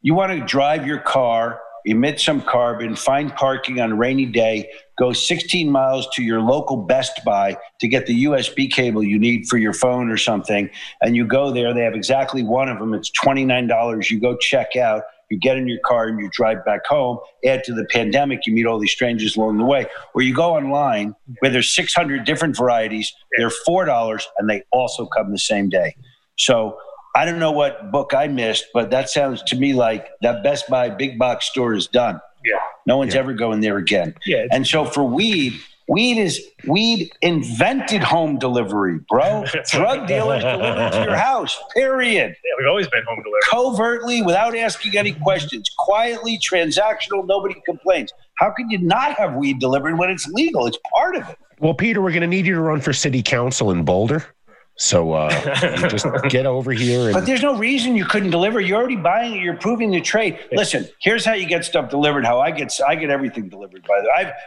you want to drive your car, emit some carbon, find parking on a rainy day, go 16 miles to your local Best Buy to get the USB cable you need for your phone or something. And you go there, they have exactly one of them. It's $29. You go check out. You get in your car and you drive back home. Add to the pandemic, you meet all these strangers along the way. Or you go online where there's 600 different varieties. They're $4 and they also come the same day. So I don't know what book I missed, but that sounds to me like that Best Buy big box store is done. Yeah. No one's ever going there again. Yeah, and so for weed invented home delivery, bro. Drug dealers deliver to your house, period. Yeah, we've always been home delivery. Covertly, without asking any questions, quietly, transactional, nobody complains. How can you not have weed delivered when it's legal? It's part of it. Well, Peter, we're going to need you to run for city council in Boulder. So you just get over here. But there's no reason you couldn't deliver. You're already buying it. You're approving the trade. Listen, here's how you get stuff delivered, how I get everything delivered.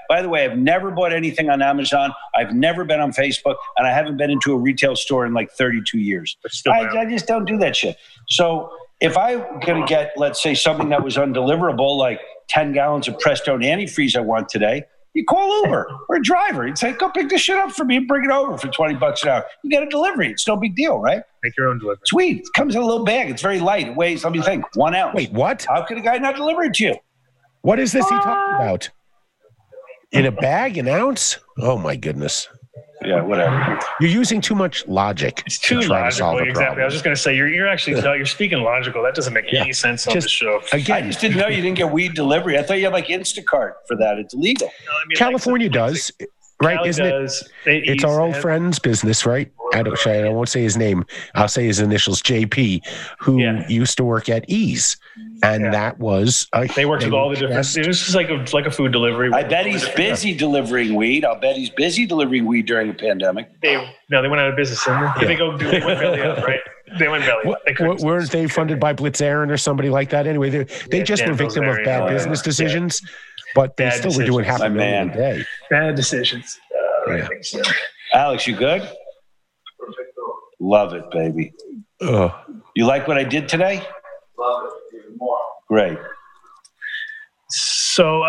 By the way, I've never bought anything on Amazon. I've never been on Facebook. And I haven't been into a retail store in like 32 years. I just don't do that shit. So if I'm going to get, let's say, something that was undeliverable, like 10 gallons of Prestone antifreeze I want today, you call Uber or a driver and say, go pick this shit up for me and bring it over for $20 an hour. You get a delivery. It's no big deal, right? Make your own delivery. It's weed. It comes in a little bag. It's very light. It weighs, let me think, 1 ounce. Wait, what? How could a guy not deliver it to you? What is this he talking about? In a bag, an ounce? Oh, my goodness. Yeah, whatever. You're using too much logic. It's too logical. Exactly. I was just going to say you're actually you're speaking logical. That doesn't make any sense on the show. Again, I just didn't know you didn't get weed delivery. I thought you had like Instacart for that. It's illegal. No, I mean, California does, right? Isn't it? It's our old friend's business, right? I won't say his name. I'll say his initials, JP, who used to work at Ease. And that was... They worked with all the different... It was just like a food delivery. I bet he's busy delivering weed. I'll bet he's busy delivering weed during the pandemic. They went out of business. They go do one belly up, right? They went belly up. Weren't they funded by Blitz Aaron or somebody like that? Anyway, they just were victim of bad business decisions, but they still were doing half a million a day. Bad decisions. I think so. Alex, you good? Love it, baby. Ugh. You like what I did today? Love it even more. Great. So,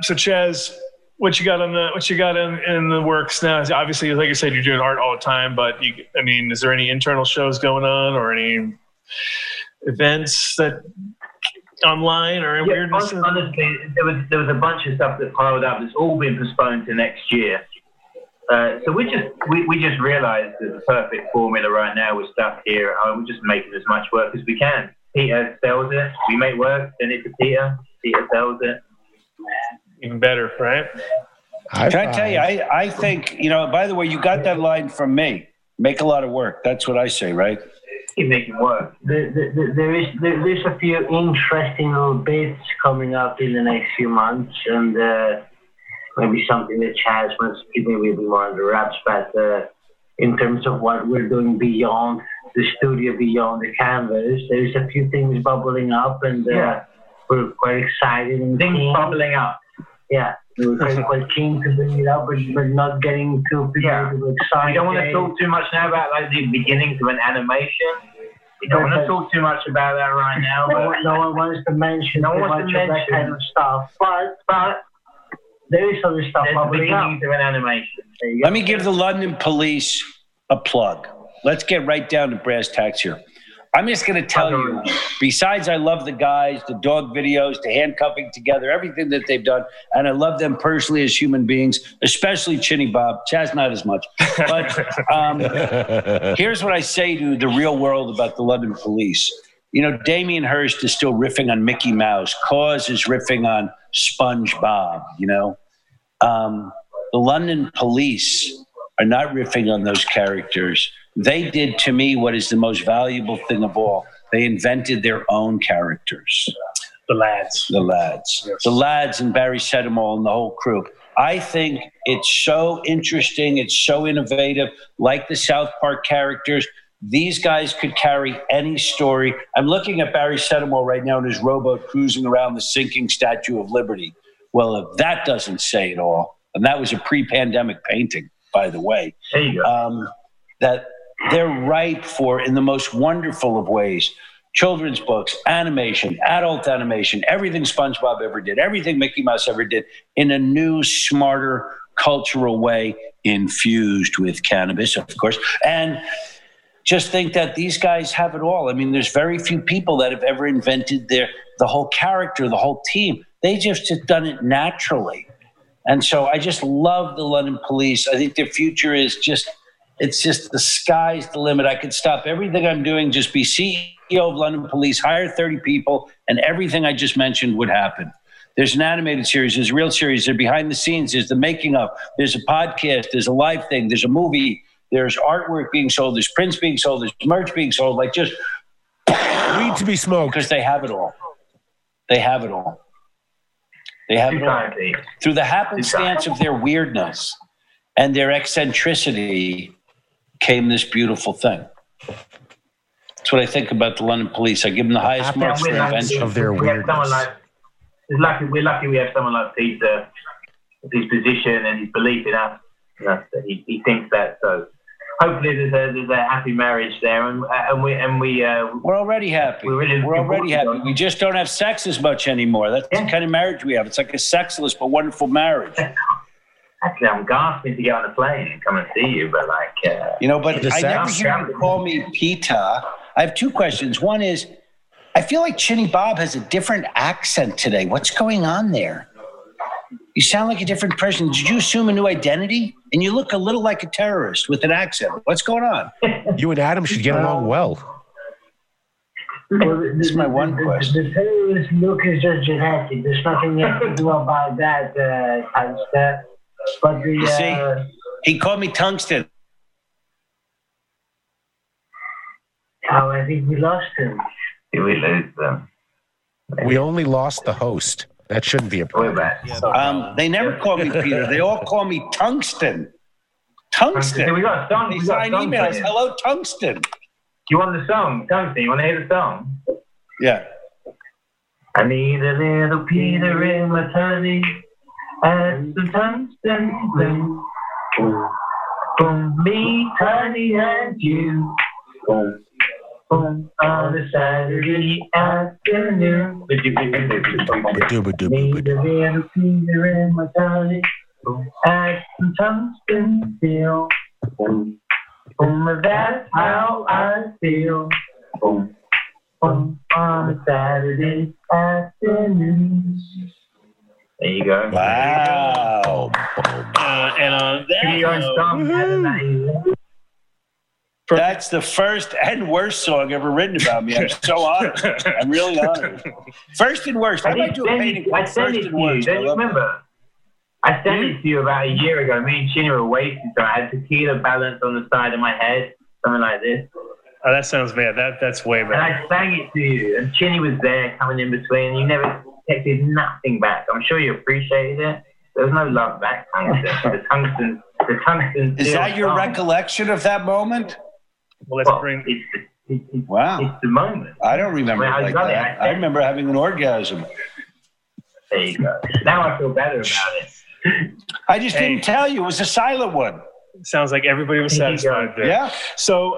Chaz, what you got in the works now? Obviously, like I said, you're doing art all the time, but is there any internal shows going on or any events that online or weirdness? Honestly, there was a bunch of stuff that piled up. It's all been postponed to next year. So we just realised that the perfect formula right now with stuff here at home, we're just making as much work as we can. Peter sells it, we make work, send it to Peter. Peter sells it. Even better, right? Can I tell you? I think By the way, you got that line from me. Make a lot of work. That's what I say, right? Keep making work. There's a few interesting little bits coming up in the next few months, and. Maybe something that Chaz wants to give me a bit more on the wraps, but in terms of what we're doing beyond the studio, beyond the canvas. There's a few things bubbling up, and we're quite excited. And things keen. Bubbling up. Yeah, we're quite keen to bring it up, but not getting too excited. We don't want to talk too much now about like the beginnings of an animation. We don't want to talk too much about that right now. But no one wants to mention that kind of stuff, but there is other stuff bubbling up. There's the beginnings of an animation. Let me give the London Police a plug. Let's get right down to brass tacks here. I'm just going to tell you, besides I love the guys, the dog videos, the handcuffing together, everything that they've done, and I love them personally as human beings, especially Chinny Bob. Chaz, not as much. But here's what I say to the real world about the London Police. You know, Damien Hirst is still riffing on Mickey Mouse. Cause is riffing on SpongeBob, you know. The London Police are not riffing on those characters. They did, to me, what is the most valuable thing of all. They invented their own characters. The lads. Yes. The lads and Barry Sedimore and the whole crew. I think it's so interesting. It's so innovative. Like the South Park characters, these guys could carry any story. I'm looking at Barry Sedimore right now in his rowboat cruising around the sinking Statue of Liberty. Well, if that doesn't say it all, and that was a pre-pandemic painting, by the way. There you go. That they're ripe for in the most wonderful of ways. Children's books, animation, adult animation, everything SpongeBob ever did, everything Mickey Mouse ever did, in a new, smarter, cultural way, infused with cannabis, of course. And just think that these guys have it all. I mean, there's very few people that have ever invented the whole character, the whole team. They just have done it naturally. And so I just love the London Police. I think their future is just... It's just the sky's the limit. I could stop everything I'm doing, just be CEO of London Police, hire 30 people, and everything I just mentioned would happen. There's an animated series. There's a real series. There's behind the scenes. There's the making of. There's a podcast. There's a live thing. There's a movie. There's artwork being sold. There's prints being sold. There's merch being sold. Like just... Weed to be smoked. Because they have it all. Through the happenstance of their weirdness and their eccentricity... came this beautiful thing. That's what I think about the London Police. I give them the highest marks for invention of their weirdness. We're lucky we have someone like Peter with his position and his belief in us. He thinks that. So hopefully there's a happy marriage there, we're already happy. We're already happy. We just don't have sex as much anymore. That's the kind of marriage we have. It's like a sexless but wonderful marriage. Actually, I'm gasping to get on a plane and come and see you, but like... but I never hear you call me Peter. I have two questions. One is, I feel like Chinny Bob has a different accent today. What's going on there? You sound like a different person. Did you assume a new identity? And you look a little like a terrorist with an accent. What's going on? You and Adam should get along well. This is my one question. The terrorist look is just genetic. There's nothing you can do about that, Alistair. But you see, he called me Tungsten. Oh, I think we lost him. Did we lose them? We only lost the host. That shouldn't be a problem. They never call me Peter. They all call me Tungsten. Tungsten. We got a song. They sign emails. Hello, Tungsten. You want the song, Tungsten? You want to hear the song? Yeah. I need a little Peter in my tummy. And the tungsten blue for me, Tiny, and you on a Saturday afternoon. Need a little Peter in my tummy at the tungsten field. That's how I feel on a Saturday afternoon. There you go. Wow. And on that, that's the first and worst song ever written about me. I'm so honored. I'm really honored. First and worst. I might do a painting called First and Worst. Don't you remember? I sent it to you about a year ago. Me and Chinny were wasted, so I had tequila balanced on the side of my head, something like this. Oh, that sounds bad. That's way bad. And I sang it to you, and Chinny was there coming in between, and you never... It did nothing back. I'm sure you appreciated it. There was no love back. The tungsten Is that your recollection of that moment? Well, let's bring. It's the moment. I don't remember like that. I remember having an orgasm. There you go. Now I feel better about it. I just didn't tell you. It was a silent one. Sounds like everybody was satisfied there. Yeah. So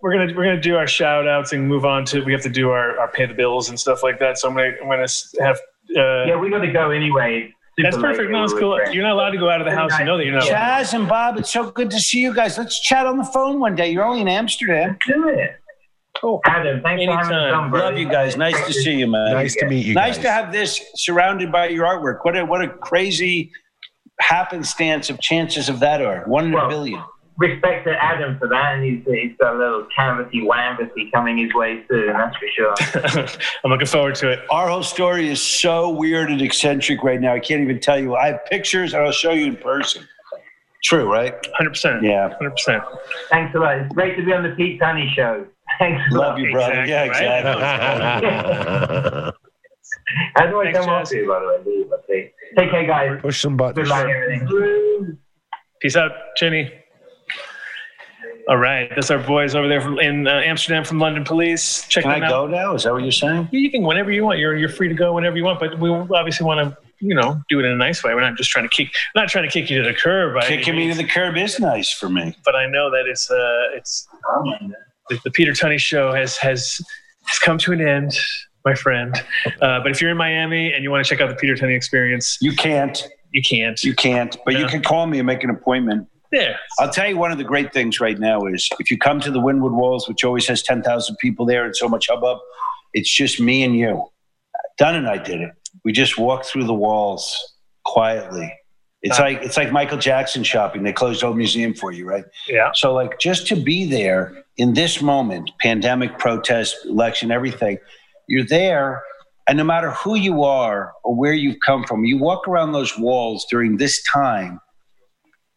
we're gonna do our shout outs and move on to. We have to do our pay the bills and stuff like that. So I'm gonna have. We got to go anyway. That's perfect. No, it's cool. You're not allowed to go out of the house. You know that you're not. Chaz and Bob, it's so good to see you guys. Let's chat on the phone one day. You're only in Amsterdam. Do it. Cool. Adam, thanks for having me. Love you guys. Nice to see you, man. Nice to meet you guys. Nice to have this surrounded by your artwork. What a crazy happenstance of chances of that art. One in a billion. Respect to Adam for that, and he's got a little canvassy wambassy coming his way soon, that's for sure. I'm looking forward to it. Our whole story is so weird and eccentric right now, I can't even tell you. I have pictures, and I'll show you in person. True, right? 100%. Yeah. 100%. Thanks a lot. It's great to be on the Pete Tunney Show. Thanks a lot. Love you, brother. Exactly, yeah, exactly. Right? How do I come off to you, by the way? Let's see. Take care, guys. Push some buttons. Good luck, everything. Peace out, Chinny. All right, that's our boys over there in Amsterdam from London Police. Check them out. Can I go now? Is that what you're saying? You can whenever you want. You're free to go whenever you want, but we obviously want to, do it in a nice way. We're not just trying to kick you to the curb. Kicking me to the curb is nice for me. But I know that it's the Peter Tunney Show has come to an end, my friend. But if you're in Miami and you want to check out the Peter Tunney experience, you can't. But you can call me and make an appointment. Yeah. I'll tell you one of the great things right now is if you come to the Wynwood Walls, which always has 10,000 people there and so much hubbub, it's just me and you. Dunn and I did it. We just walked through the walls quietly. It's like Michael Jackson shopping. They closed the whole museum for you, right? Yeah. So like just to be there in this moment, pandemic, protest, election, everything, you're there. And no matter who you are or where you've come from, you walk around those walls during this time.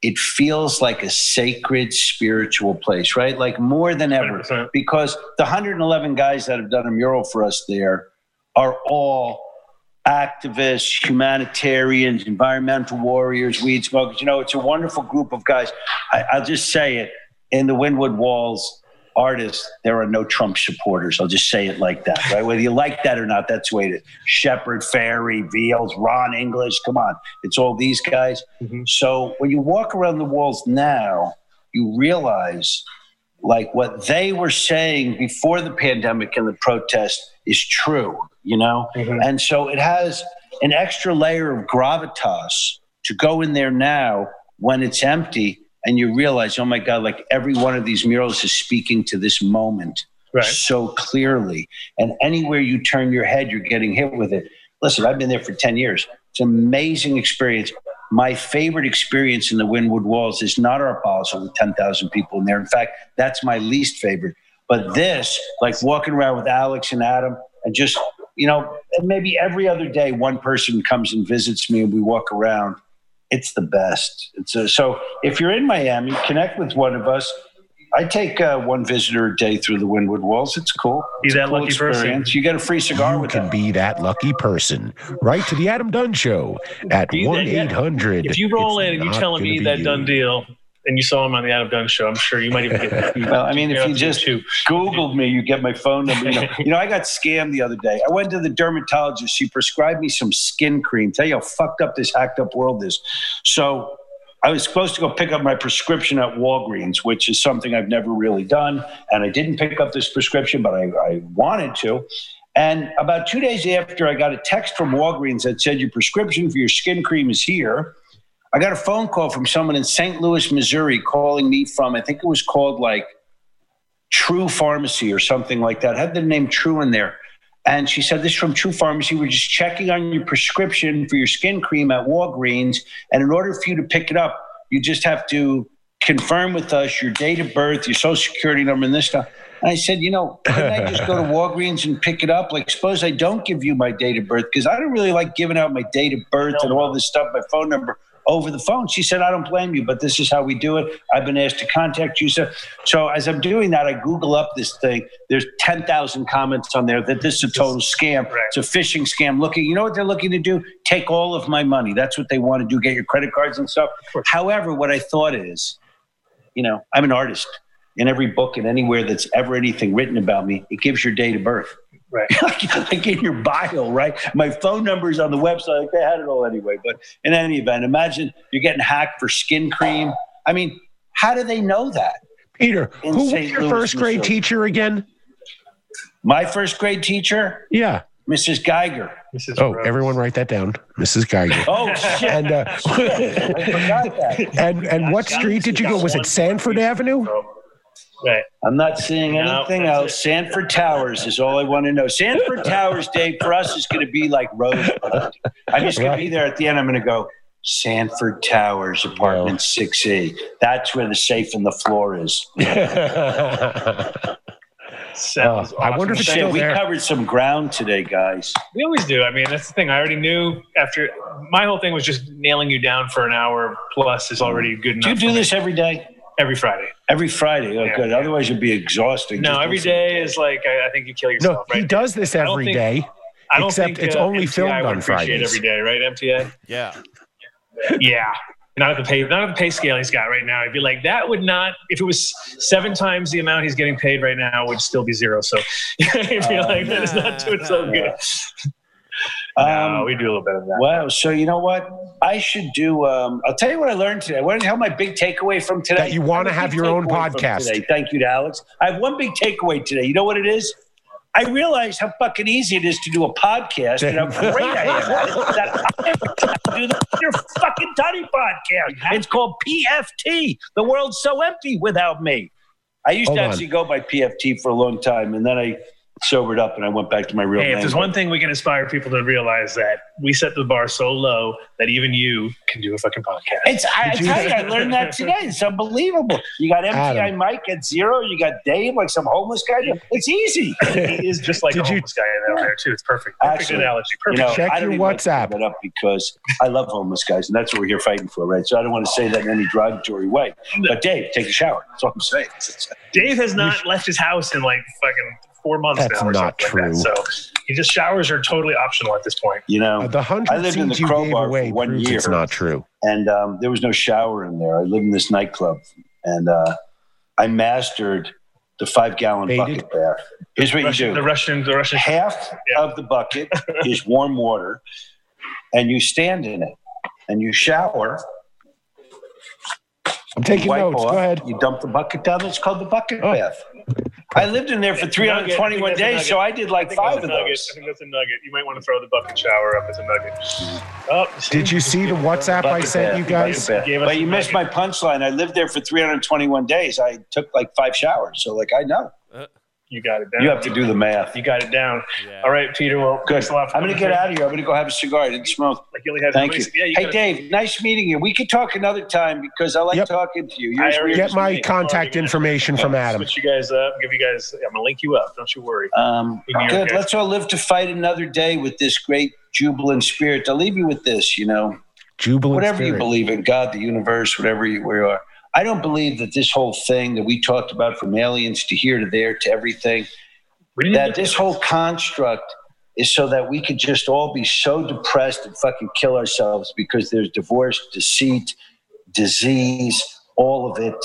It feels like a sacred spiritual place, right? Like more than ever, 100%. Because the 111 guys that have done a mural for us there are all activists, humanitarians, environmental warriors, weed smokers. It's a wonderful group of guys. I'll just say it, in the Wynwood Walls, artists, there are no Trump supporters. I'll just say it like that, right? Whether you like that or not, that's the way it is. Shepard, Ferry, Veals, Ron English, come on. It's all these guys. Mm-hmm. So when you walk around the walls now, you realize like what they were saying before the pandemic and the protest is true, Mm-hmm. And so it has an extra layer of gravitas to go in there now when it's empty. And you realize, oh my God, like every one of these murals is speaking to this moment so clearly. And anywhere you turn your head, you're getting hit with it. Listen, I've been there for 10 years. It's an amazing experience. My favorite experience in the Wynwood Walls is not our Basel with 10,000 people in there. In fact, that's my least favorite. But this, like walking around with Alex and Adam and just, maybe every other day one person comes and visits me and we walk around. It's the best. So if you're in Miami, connect with one of us. I take one visitor a day through the Wynwood Walls. It's cool. It's a cool experience. Person. You get a free cigar with them. You can be that lucky person. Write to the Adam Dunn Show at 1-800. If you roll in and you're telling me that done deal and you saw him on the Adam Dunn Show, I'm sure you might even get that. Well, I mean, if you just Googled me, you get my phone number. I got scammed the other day. I went to the dermatologist. She prescribed me some skin cream. Tell you how fucked up this hacked up world is. So I was supposed to go pick up my prescription at Walgreens, which is something I've never really done. And I didn't pick up this prescription, but I wanted to. And about 2 days after, I got a text from Walgreens that said, your prescription for your skin cream is here. I got a phone call from someone in St. Louis, Missouri, calling me from, I think it was called like True Pharmacy or something like that. I had the name True in there. And she said, this is from True Pharmacy. We're just checking on your prescription for your skin cream at Walgreens. And in order for you to pick it up, you just have to confirm with us your date of birth, your social security number, and this stuff. And I said, couldn't I just go to Walgreens and pick it up? Like, suppose I don't give you my date of birth, because I don't really like giving out my date of birth and all this stuff, my phone number. over the phone. She said, I don't blame you, but this is how we do it. I've been asked to contact you. So as I'm doing that, I Google up this thing. There's 10,000 comments on there that this is a total scam. Right. It's a phishing scam. You know what they're looking to do? Take all of my money. That's what they want to do, get your credit cards and stuff. However, what I thought is, I'm an artist. In every book and anywhere that's ever anything written about me, it gives your date of birth. Right. Like in your bio, right? My phone number's on the website. They had it all anyway. But in any event, imagine you're getting hacked for skin cream. I mean, how do they know that? Peter, who was your first grade teacher again? My first grade teacher? Yeah. Mrs. Geiger. Rose. Everyone write that down. Mrs. Geiger. Oh, shit. And, I forgot that. And what street did you go? Was it Sanford Avenue? Right. I'm not seeing anything else. Sanford Towers is all I want to know. Sanford Towers Day for us is going to be like Rosebud. I'm just going to be there at the end. I'm going to go, Sanford Towers, apartment 6E. That's where the safe in the floor is. Sounds awesome. I wonder if it's still there. We covered some ground today, guys. We always do. I mean, that's the thing. I already knew after my whole thing was just nailing you down for an hour plus is already good enough. Do you do this every day? Every Friday. Every Friday. Oh, yeah, good. Yeah. Otherwise, you'd be exhausting. No, every day is like, I think you kill yourself. No, he does this every day. I don't think it's only filmed on Fridays. Every day, right, MTA? Yeah. Yeah. Not at the pay scale he's got right now. I'd be like, that would not, if it was 7 times the amount he's getting paid right now, would still be zero. So I'd be like, that is not doing so good. No, we do a little bit of that. Wow. So you know what? I should do. I'll tell you what I learned today. What the hell my big takeaway from today? That you want to have your own podcast. Thank you to Alex. I have one big takeaway today. You know what it is? I realize how fucking easy it is to do a podcast and how great I am. I do the Peter fucking Tunney podcast. It's called PFT. The world's so empty without me. I used to actually go by PFT for a long time, and then I sobered up and I went back to my real name. If there's one thing we can inspire people to realize, that we set the bar so low that even you can do a fucking podcast. I learned that today. It's unbelievable. You got MTI Adam. Mike at 0. You got Dave like some homeless guy. It's easy. He is just like a homeless guy out there too. It's perfect. Perfect analogy. Perfect. Check your WhatsApp up because I love homeless guys and that's what we're here fighting for, right? So I don't want to say that in any derogatory way. But Dave, take a shower. That's all I'm saying. Dave has not left his house in like fucking 4 months now or something like that. So he just showers are totally optional at this point. The 100 I lived in the Crowbar for 1 year. It's not true. And there was no shower in there. I lived in this nightclub and I mastered the 5-gallon bucket bath. Here's what you do. The Russian half of the bucket is warm water and you stand in it and you shower. I'm taking notes. Go ahead. You dump the bucket down. It's called the bucket bath. I lived in there for 321 days, so I did like 5 of those. I think that's a nugget. You might want to throw the bucket shower up as a nugget. Did you see the WhatsApp I sent you guys? But you missed my punchline. I lived there for 321 days. I took like 5 showers, so like I know. You got it down. You have to do the math. You got it down. Yeah. All right, Peter. Well, good. I'm going to get out of here. I'm going to go have a cigar. I didn't smoke. Thank you. Hey, Dave, nice meeting you. We could talk another time because I like talking to you. Get my contact information from Adam. Switch you guys up. Give you guys. I'm going to link you up. Don't you worry. Good. Let's all live to fight another day with this great jubilant spirit. I'll leave you with this, Jubilant whatever spirit. You believe in, God, the universe, whatever we are. I don't believe that this whole thing that we talked about from aliens to here to there to everything, that this whole construct is so that we could just all be so depressed and fucking kill ourselves because there's divorce, deceit, disease, all of it.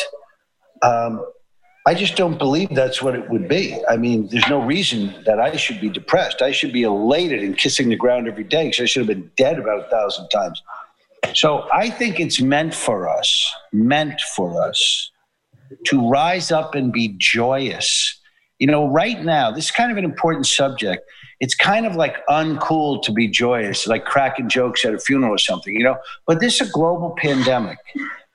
I just don't believe that's what it would be. I mean, there's no reason that I should be depressed. I should be elated and kissing the ground every day because I should have been dead about 1,000 times. So I think it's meant for us to rise up and be joyous. Right now, this is kind of an important subject. It's kind of like uncool to be joyous, like cracking jokes at a funeral or something, but this is a global pandemic.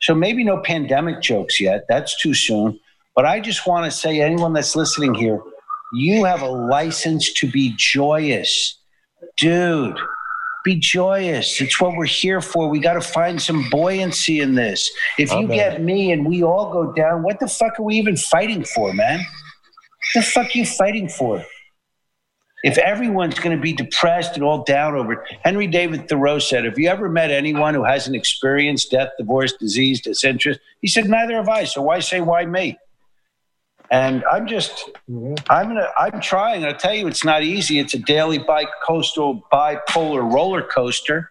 So maybe no pandemic jokes yet. That's too soon. But I just want to say, anyone that's listening here, you have a license to be joyous, dude. Be joyous. It's what we're here for. We got to find some buoyancy in this. If you get me and we all go down, what the fuck are we even fighting for, man? What the fuck are you fighting for? If everyone's going to be depressed and all down over it, Henry David Thoreau said, "Have you ever met anyone who hasn't experienced death, divorce, disease, disinterest?" He said, "Neither have I. So why say why me?" And I'm just, I'm trying. I'll tell you, it's not easy. It's a daily bi-coastal, bipolar roller coaster.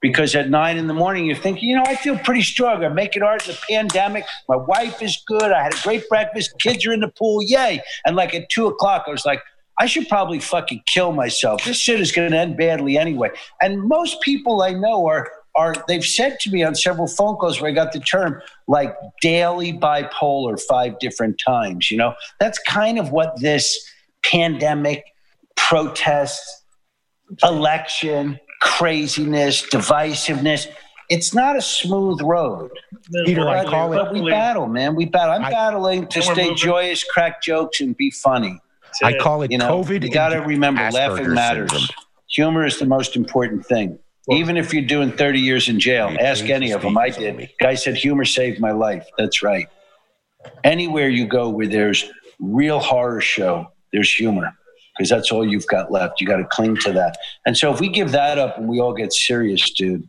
Because at 9 a.m, you're thinking, you know, I feel pretty strong. I'm making art in the pandemic. My wife is good. I had a great breakfast. Kids are in the pool. Yay. And like at 2:00, I was like, I should probably fucking kill myself. This shit is going to end badly anyway. And most people I know are they've said to me on several phone calls where I got the term like daily bipolar 5 different times, you know. That's kind of what this pandemic, protests, election, craziness, divisiveness. It's not a smooth road. Peter, I call it. But we battle, man. We battle. I'm battling to stay joyous, crack jokes, and be funny. I call it COVID. You got to remember, laughing matters. Humor is the most important thing. Even if you're doing 30 years in jail, ask any of them. I did. Guy said, humor saved my life. That's right. Anywhere you go where there's real horror show, there's humor. Because that's all you've got left. You got to cling to that. And so if we give that up and we all get serious, dude,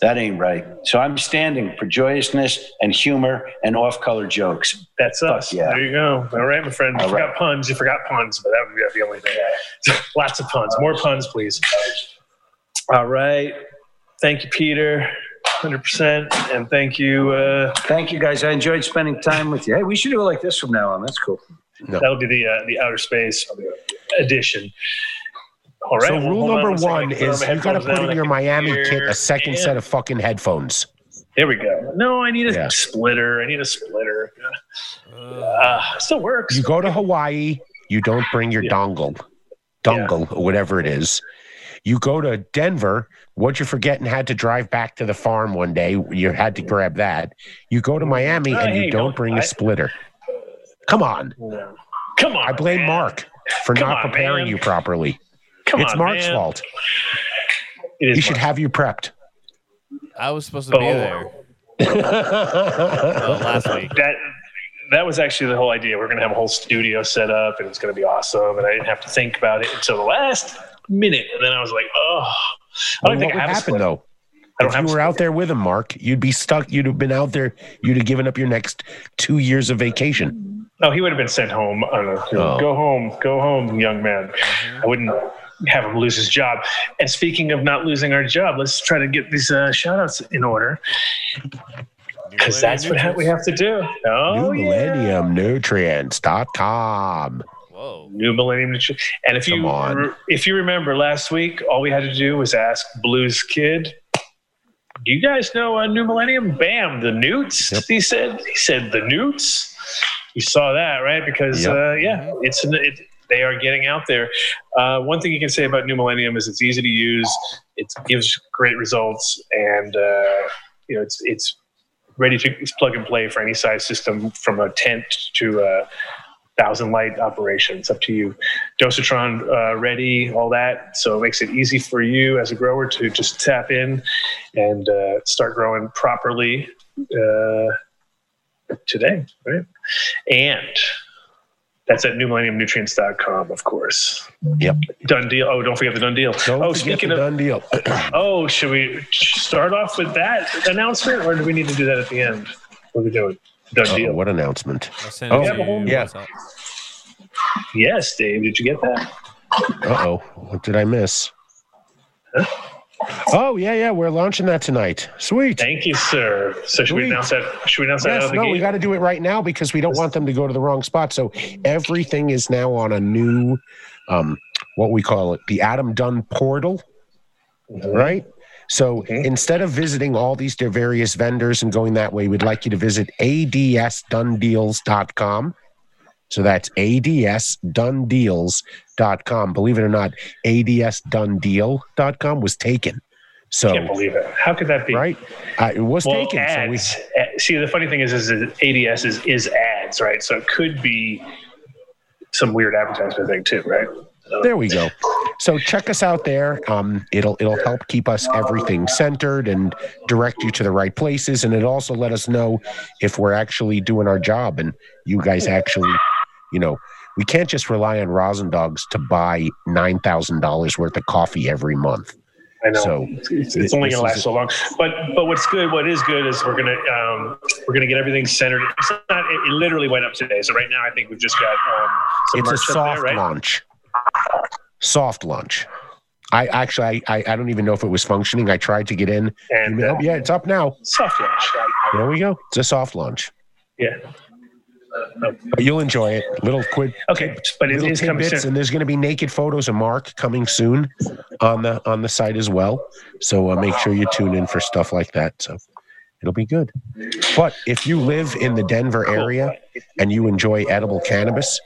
that ain't right. So I'm standing for joyousness and humor and off-color jokes. That's fuck us. Yeah. There you go. All right, my friend. You forgot puns. You forgot puns, but that would be the only thing. Lots of puns. More puns, please. All right. Thank you, Peter. 100%. And thank you. Thank you, guys. I enjoyed spending time with you. Hey, we should do it like this from now on. That's cool. No. That'll be the outer space edition. All right. So rule number one is you got to put in your Miami kit a second set of fucking headphones. There we go. No, I need a splitter. I need a splitter. Still works. You go to Hawaii. You don't bring your dongle or whatever it is. You go to Denver. What you forget and had to drive back to the farm one day. You had to grab that. You go to Miami and you don't bring a splitter. Come on. No. Come on. I blame Mark for not preparing you properly. It's Mark's fault. He should have you prepped. I was supposed to be there last week. That was actually the whole idea. We're going to have a whole studio set up, and it's going to be awesome. And I didn't have to think about it until the last minute. And then I was like, oh. I don't think what would happen, though? If you were out there with him, Mark, you'd be stuck. You'd have been out there. You'd have given up your next 2 years of vacation. No, he would have been sent home. I don't know. Go home, young man. I wouldn't have him lose his job. And speaking of not losing our job, let's try to get these shout-outs in order. Because that's what we have to do. Oh, NewMillenniumNutrients.com. Whoa. New Millennium Nutrients. And if you remember last week, all we had to do was ask Blues Kid, do you guys know New Millennium? Bam, the Newts, he said the Newts. You saw that, right? Because, they are getting out there. One thing you can say about New Millennium is it's easy to use. It gives great results. And, it's ready to plug and play for any size system, from a tent to a 1,000-light operation. It's up to you. Dosatron ready, all that. So it makes it easy for you as a grower to just tap in and start growing properly today, right? And that's at NewMillenniumNutrients.com, of course. Yep. Done deal. Oh, don't forget the done deal. Done deal. Oh, should we start off with that announcement, or do we need to do that at the end? What are we doing? Done deal. What announcement? Yes, Dave. Did you get that? Uh-oh. What did I miss? Huh? Oh, yeah. We're launching that tonight. Sweet. Thank you, sir. So should we announce that? Should we announce that out of the gate? No, we got to do it right now because we don't want them to go to the wrong spot. So everything is now on a new, what we call it, the Adam Dunn portal, right? So instead of visiting all these various vendors and going that way, we'd like you to visit adsdundeals.com. So that's adsdundeals.com. Believe it or not, adsdundeal.com was taken. So I can't believe it. How could that be? Right? It was taken. Ads, so see, the funny thing is ADS is ads, right? So it could be some weird advertisement thing too, right? There we go. So check us out there. It'll help keep us everything centered and direct you to the right places. And it also let us know if we're actually doing our job and you guys actually, We can't just rely on Rosendogs to buy $9,000 worth of coffee every month. I know. So it's only going to last so long. But what's good, what is good, is we're gonna get everything centered. It's not. It literally went up today. So right now, I think we've just got some. It's a soft launch. Right? Soft launch. I actually, I don't even know if it was functioning. I tried to get in. And yeah, it's up now. Soft launch. There we go. It's a soft launch. Yeah. No. But you'll enjoy it. Little quick. Okay, but it is coming soon. And there's going to be naked photos of Mark coming soon on the site as well. So make sure you tune in for stuff like that. So it'll be good. But if you live in the Denver area and you enjoy edible cannabis,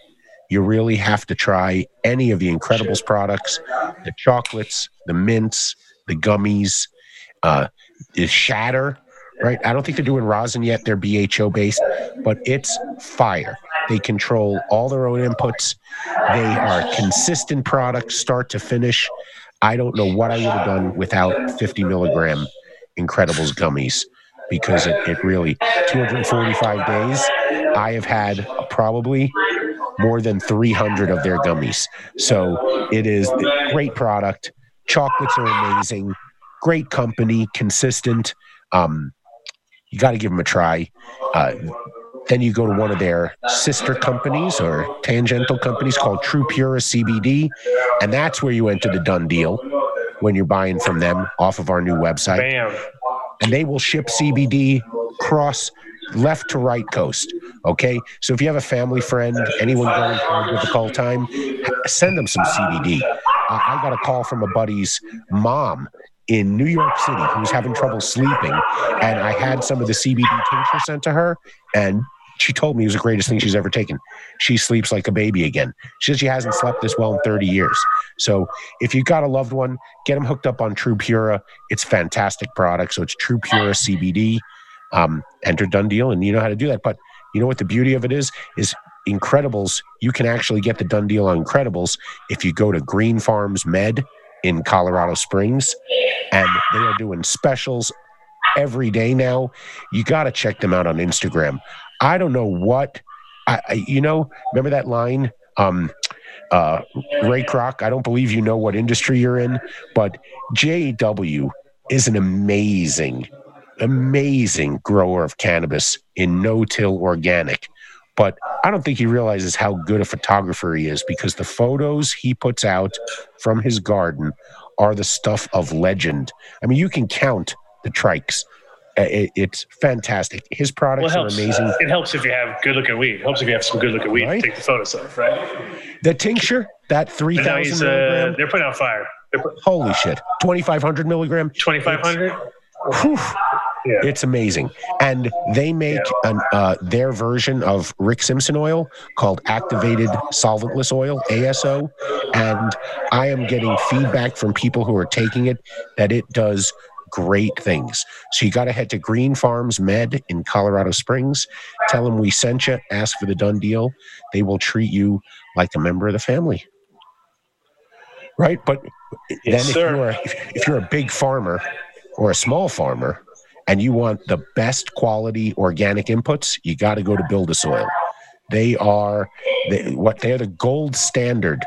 you really have to try any of the Incredibles products, the chocolates, the mints, the gummies, the shatter. Right, I don't think they're doing rosin yet. They're BHO based, but it's fire. They control all their own inputs. They are consistent products, start to finish. I don't know what I would have done without 50 milligram Incredibles gummies, because it really, 245 days, I have had probably more than 300 of their gummies. So it is a great product. Chocolates are amazing. Great company, consistent. You got to give them a try. Then you go to one of their sister companies or tangential companies called True Pura CBD, and that's where you enter the done deal when you're buying from them off of our new website. Bam. And they will ship CBD cross left to right coast. Okay, so if you have a family friend, anyone going through a difficult time, send them some CBD. I got a call from a buddy's mom in New York City who's having trouble sleeping, and I had some of the CBD tincture sent to her, and she told me it was the greatest thing she's ever taken. She sleeps like a baby again. She says she hasn't slept this well in 30 years. So if you've got a loved one, get them hooked up on True Pura. It's fantastic product. So it's True Pura CBD. Enter done deal, and you know how to do that. But you know what the beauty of it is Incredibles. You can actually get the done deal on Incredibles if you go to Green Farms Med in Colorado Springs, and they are doing specials every day now. You got to check them out on Instagram. I don't know what, remember that line, Ray Kroc, I don't believe you know what industry you're in, but JW is an amazing grower of cannabis in no-till organic. But I don't think he realizes how good a photographer he is, because the photos he puts out from his garden are the stuff of legend. I mean, you can count the trikes. It's fantastic. His products are amazing. It helps if you have good-looking weed. It helps if you have some good-looking weed, right, to take the photos of, right? The tincture, that 3,000 milligram. They're putting out fire. Holy shit. 2,500 milligram. 2,500? Yeah. It's amazing. And they make their version of Rick Simpson oil called activated solventless oil, ASO. And I am getting feedback from people who are taking it that it does great things. So you got to head to Green Farms Med in Colorado Springs. Tell them we sent you. Ask for the done deal. They will treat you like a member of the family. Right? But yes, then if you're a big farmer or a small farmer, and you want the best quality organic inputs, you got to go to Build a Soil. They are they're the gold standard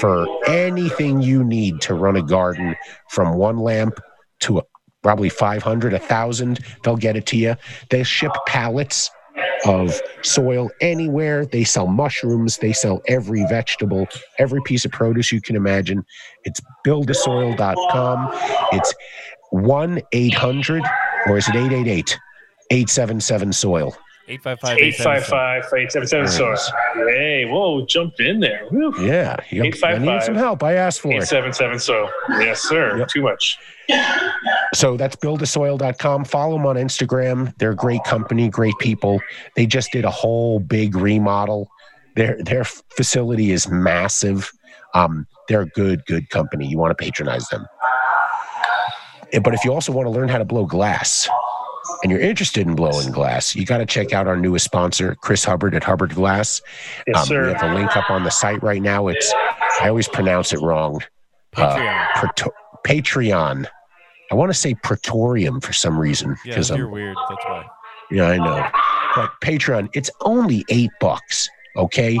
for anything you need to run a garden, from one lamp to probably 500, 1,000. They'll get it to you. They ship pallets of soil anywhere. They sell mushrooms. They sell every vegetable, every piece of produce you can imagine. It's buildasoil.com. It's 1-800. Or is it 888-877-SOIL? 855-877-SOIL. Hey, whoa, jumped in there. Woo. Yeah. 855. I need some help. I asked for it. 877-SOIL. Yes, sir. Yep. Too much. So that's buildasoil.com. Follow them on Instagram. They're a great company, great people. They just did a whole big remodel. Their facility is massive. They're a good company. You want to patronize them. But if you also want to learn how to blow glass and you're interested in blowing glass, you got to check out our newest sponsor, Chris Hubbard at Hubbard Glass. Yes, sir. We have a link up on the site right now. It's, I always pronounce it wrong. Patreon. Patreon. I want to say Praetorium for some reason. Yeah, you're weird. That's why. Yeah, I know. But Patreon, it's only $8. Okay.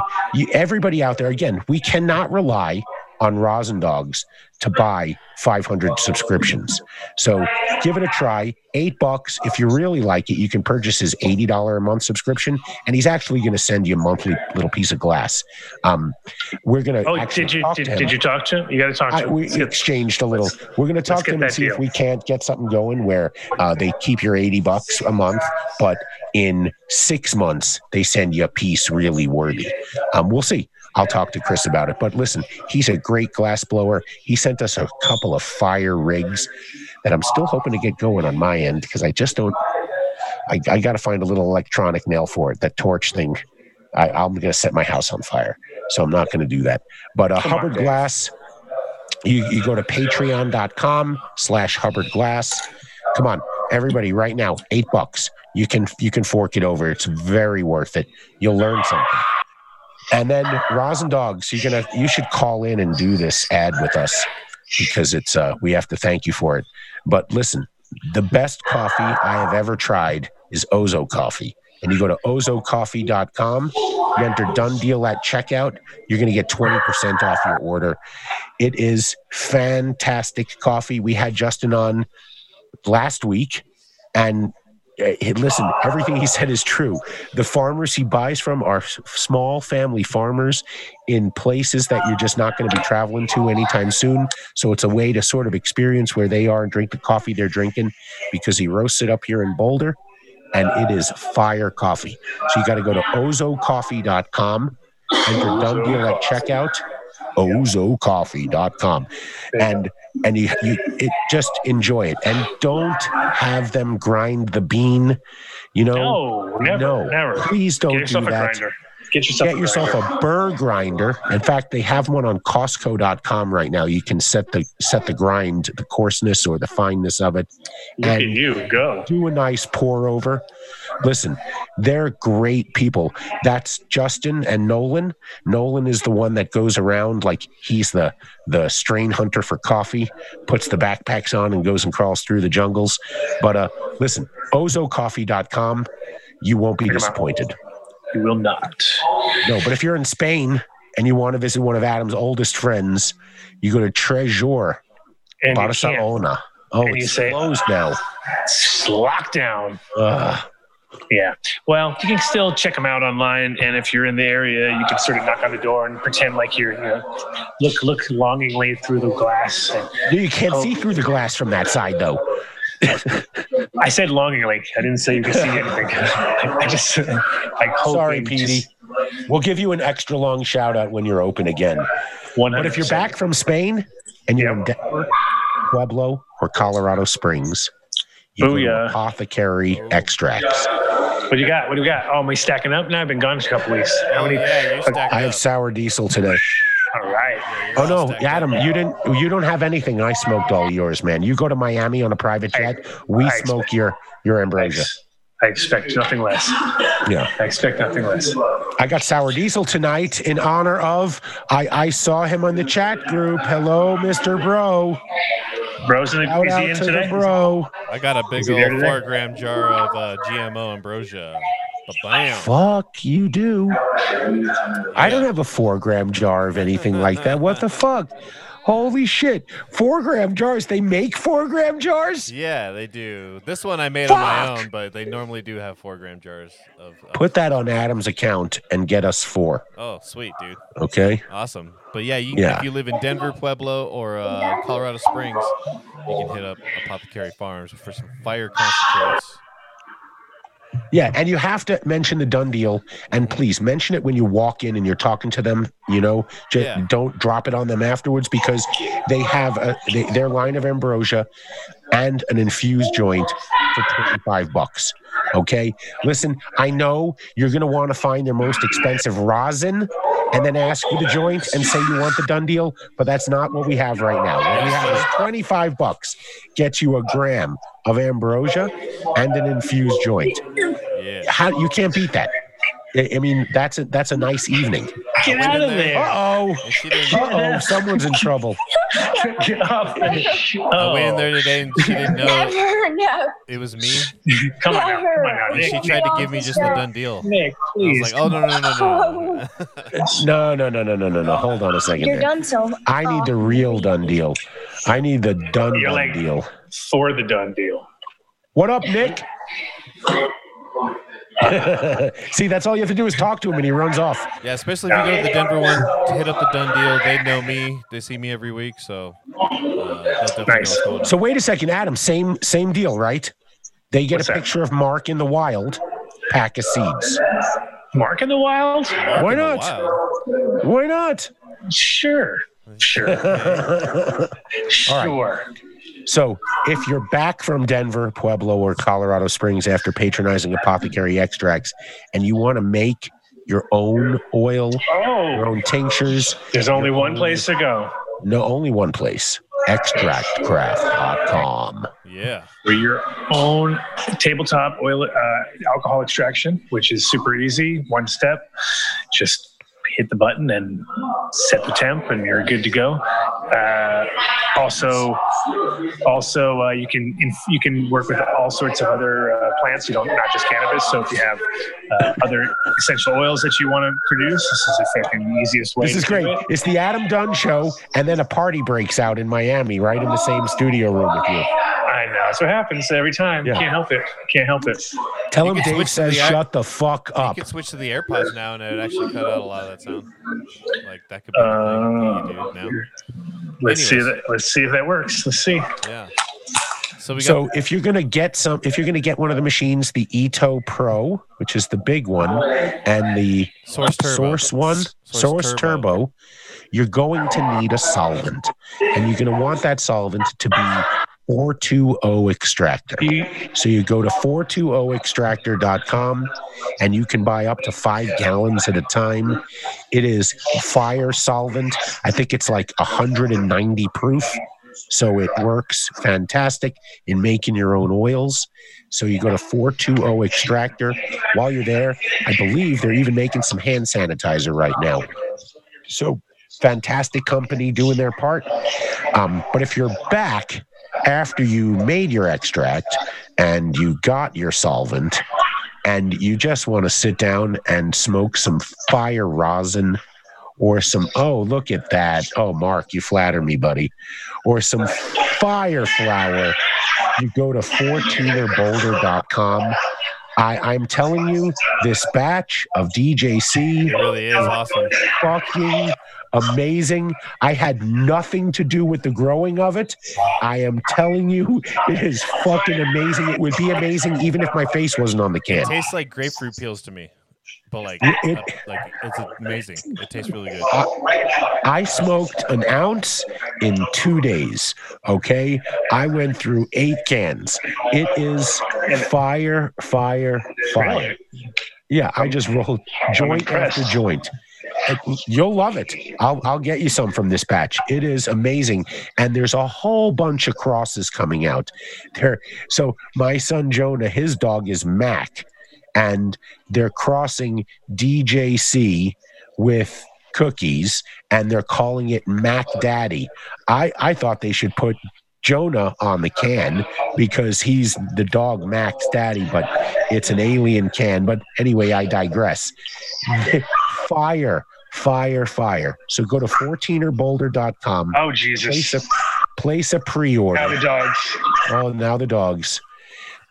Everybody out there, again, we cannot rely on Rosendogs to buy 500 subscriptions. So give it a try. $8. If you really like it, you can purchase his $80 a month subscription, and he's actually going to send you a monthly little piece of glass. We're going to did you talk to him? You got to talk to him. We exchanged a little. We're going to talk to him and see if we can't get something going where they keep your $80 a month, but in 6 months, they send you a piece really worthy. We'll see. I'll talk to Chris about it. But listen, he's a great glass blower. He sent us a couple of fire rigs that I'm still hoping to get going on my end because I just don't – I got to find a little electronic nail for it, that torch thing. I'm going to set my house on fire, so I'm not going to do that. But Hubbard Glass, you go to patreon.com/Hubbard Glass. Come on, everybody, right now, $8. You can fork it over. It's very worth it. You'll learn something. And then Rosendogs, you should call in and do this ad with us because it's we have to thank you for it. But listen, the best coffee I have ever tried is Ozo Coffee. And you go to ozocoffee.com, you enter Done Deal at checkout, you're going to get 20% off your order. It is fantastic coffee. We had Justin on last week, and listen, everything he said is true. The farmers he buys from are small family farmers in places that you're just not going to be traveling to anytime soon. So it's a way to sort of experience where they are and drink the coffee they're drinking because he roasts it up here in Boulder, and it is fire coffee. So you got to go to ozocoffee.com, enter Dumb Deal at checkout, ozocoffee.com, and you just enjoy it, and don't have them grind the bean. Never. Please don't do that. Get yourself a burr grinder. In fact, they have one on Costco.com right now. You can set the grind, the coarseness or the fineness of it. And you go do a nice pour over. Listen, they're great people. That's Justin and Nolan. Nolan is the one that goes around like he's the strain hunter for coffee, puts the backpacks on and goes and crawls through the jungles. But listen, ozocoffee.com. You won't be disappointed. You will not. No, but if you're in Spain and you want to visit one of Adam's oldest friends, you go to Tresor Barcelona. Oh, it's closed now. It's locked down. Yeah. Well, you can still check them out online, and if you're in the area, you can sort of knock on the door and pretend like you're, look longingly through the glass. You can't see through the glass from that side, though. I said longingly. I didn't say you could see anything. I just, I hope. Sorry, Petey. We'll give you an extra long shout out when you're open again. 100%. But if you're back from Spain and you're in Denver, Pueblo, or Colorado Springs, you can apothecary extracts. What do you got? Oh, am I stacking up? No, I've been gone for a couple weeks. How many? I have sour diesel today. All right. Oh no, Adam, you don't have anything. I smoked all yours, man. You go to Miami on a private jet. I smoke your ambrosia. I expect nothing less. Yeah. I expect nothing less. I got sour diesel tonight in honor of I saw him on the chat group. Hello, Mr. Bro. Bro's in the, is he in to today? Bro. I got a big old 4-gram jar of GMO ambrosia. Bam. Fuck, you do. Yeah. I don't have a 4-gram jar of anything like that. What the fuck? Holy shit. 4-gram jars. They make 4-gram jars? Yeah, they do. This one I made on my own, but they normally do have 4-gram jars. Put that on Adam's account and get us 4. Oh, sweet, dude. Okay. Awesome. But yeah, if you live in Denver, Pueblo, or Colorado Springs, you can hit up Apothecary Farms for some fire concentrates. Yeah, and you have to mention the Done Deal, and please mention it when you walk in and you're talking to them. Don't drop it on them afterwards because they have their line of ambrosia and an infused joint for $25. Okay, listen, I know you're gonna want to find their most expensive rosin and then ask for the joint and say you want the Done Deal, but that's not what we have right now. What we have is $25 gets you a gram of ambrosia and an infused joint. Yeah. You can't beat that. I mean, that's a nice evening. Get out of there. Uh-oh, someone's in trouble. Get off the show. I went in there today and she didn't know. Never, no. It was me. Come on now. Come on now. Nick. She tried to give me just the done deal. Nick, please. I was like, no. Hold on a second. You're done, so. I need the real done deal. I need the done deal. For the done deal. What up, Nick? See, that's all you have to do is talk to him and he runs off. Yeah, especially if you go to the Denver one to hit up the done deal. They know me. They see me every week. So nice. So wait a second, Adam. Same deal, right? They get picture of Mark in the wild, pack of seeds. Mark in the wild? Why not? Why not? Sure. Sure. Right. So if you're back from Denver, Pueblo, or Colorado Springs after patronizing Apothecary Extracts and you want to make your own oil, your own tinctures. There's only one place to go. No, only one place. Extractcraft.com. Yeah. For your own tabletop oil alcohol extraction, which is super easy. One step. Just hit the button and set the temp and you're good to go. Also, you can work with all sorts of other plants. Not just cannabis. So if you have other essential oils that you want to produce, this is effectively the easiest way. This is great. It's the Adam Dunn show, and then a party breaks out in Miami, right in the same studio room with you. I know. That's what happens every time. Yeah. Can't help it. Tell him Dave says, shut the fuck up. You can switch to the AirPods now, and it actually cut out a lot of that sound. Like, that could be the thing you do now. Let's see if that works. Let's see. Yeah. So if you're gonna get one of the machines, the Ito Pro, which is the big one, and the Source Turbo, you're going to need a solvent. And you're going to want that solvent to be 420 extractor. So you go to 420extractor.com and you can buy up to 5 gallons at a time. It is fire solvent. I think it's like 190 proof. So it works fantastic in making your own oils. So you go to 420 extractor. While you're there, I believe they're even making some hand sanitizer right now. So fantastic company doing their part. But if you're back after you made your extract and you got your solvent and you just want to sit down and smoke some fire rosin or some, look at that. Oh, Mark, you flatter me, buddy. Or some fire flower, you go to 4tunerboulder.com. I'm telling you, this batch of DJC really is awesome. Fucking amazing. I had nothing to do with the growing of it. I am telling you, it is fucking amazing. It would be amazing even if my face wasn't on the can. It tastes like grapefruit peels to me. But it's amazing. It tastes really good. I smoked an ounce in 2 days. Okay, I went through 8 cans. It is fire. Yeah, I just rolled joint after joint. You'll love it. I'll get you some from this batch. It is amazing, and there's a whole bunch of crosses coming out there. So my son Jonah, his dog is Mac. And they're crossing DJC with cookies, and they're calling it Mac Daddy. I thought they should put Jonah on the can because he's the dog Mac's daddy, but it's an alien can. But anyway, I digress. Fire. So go to 14erboulder.com. Oh, Jesus. Place a pre-order. Now the dogs.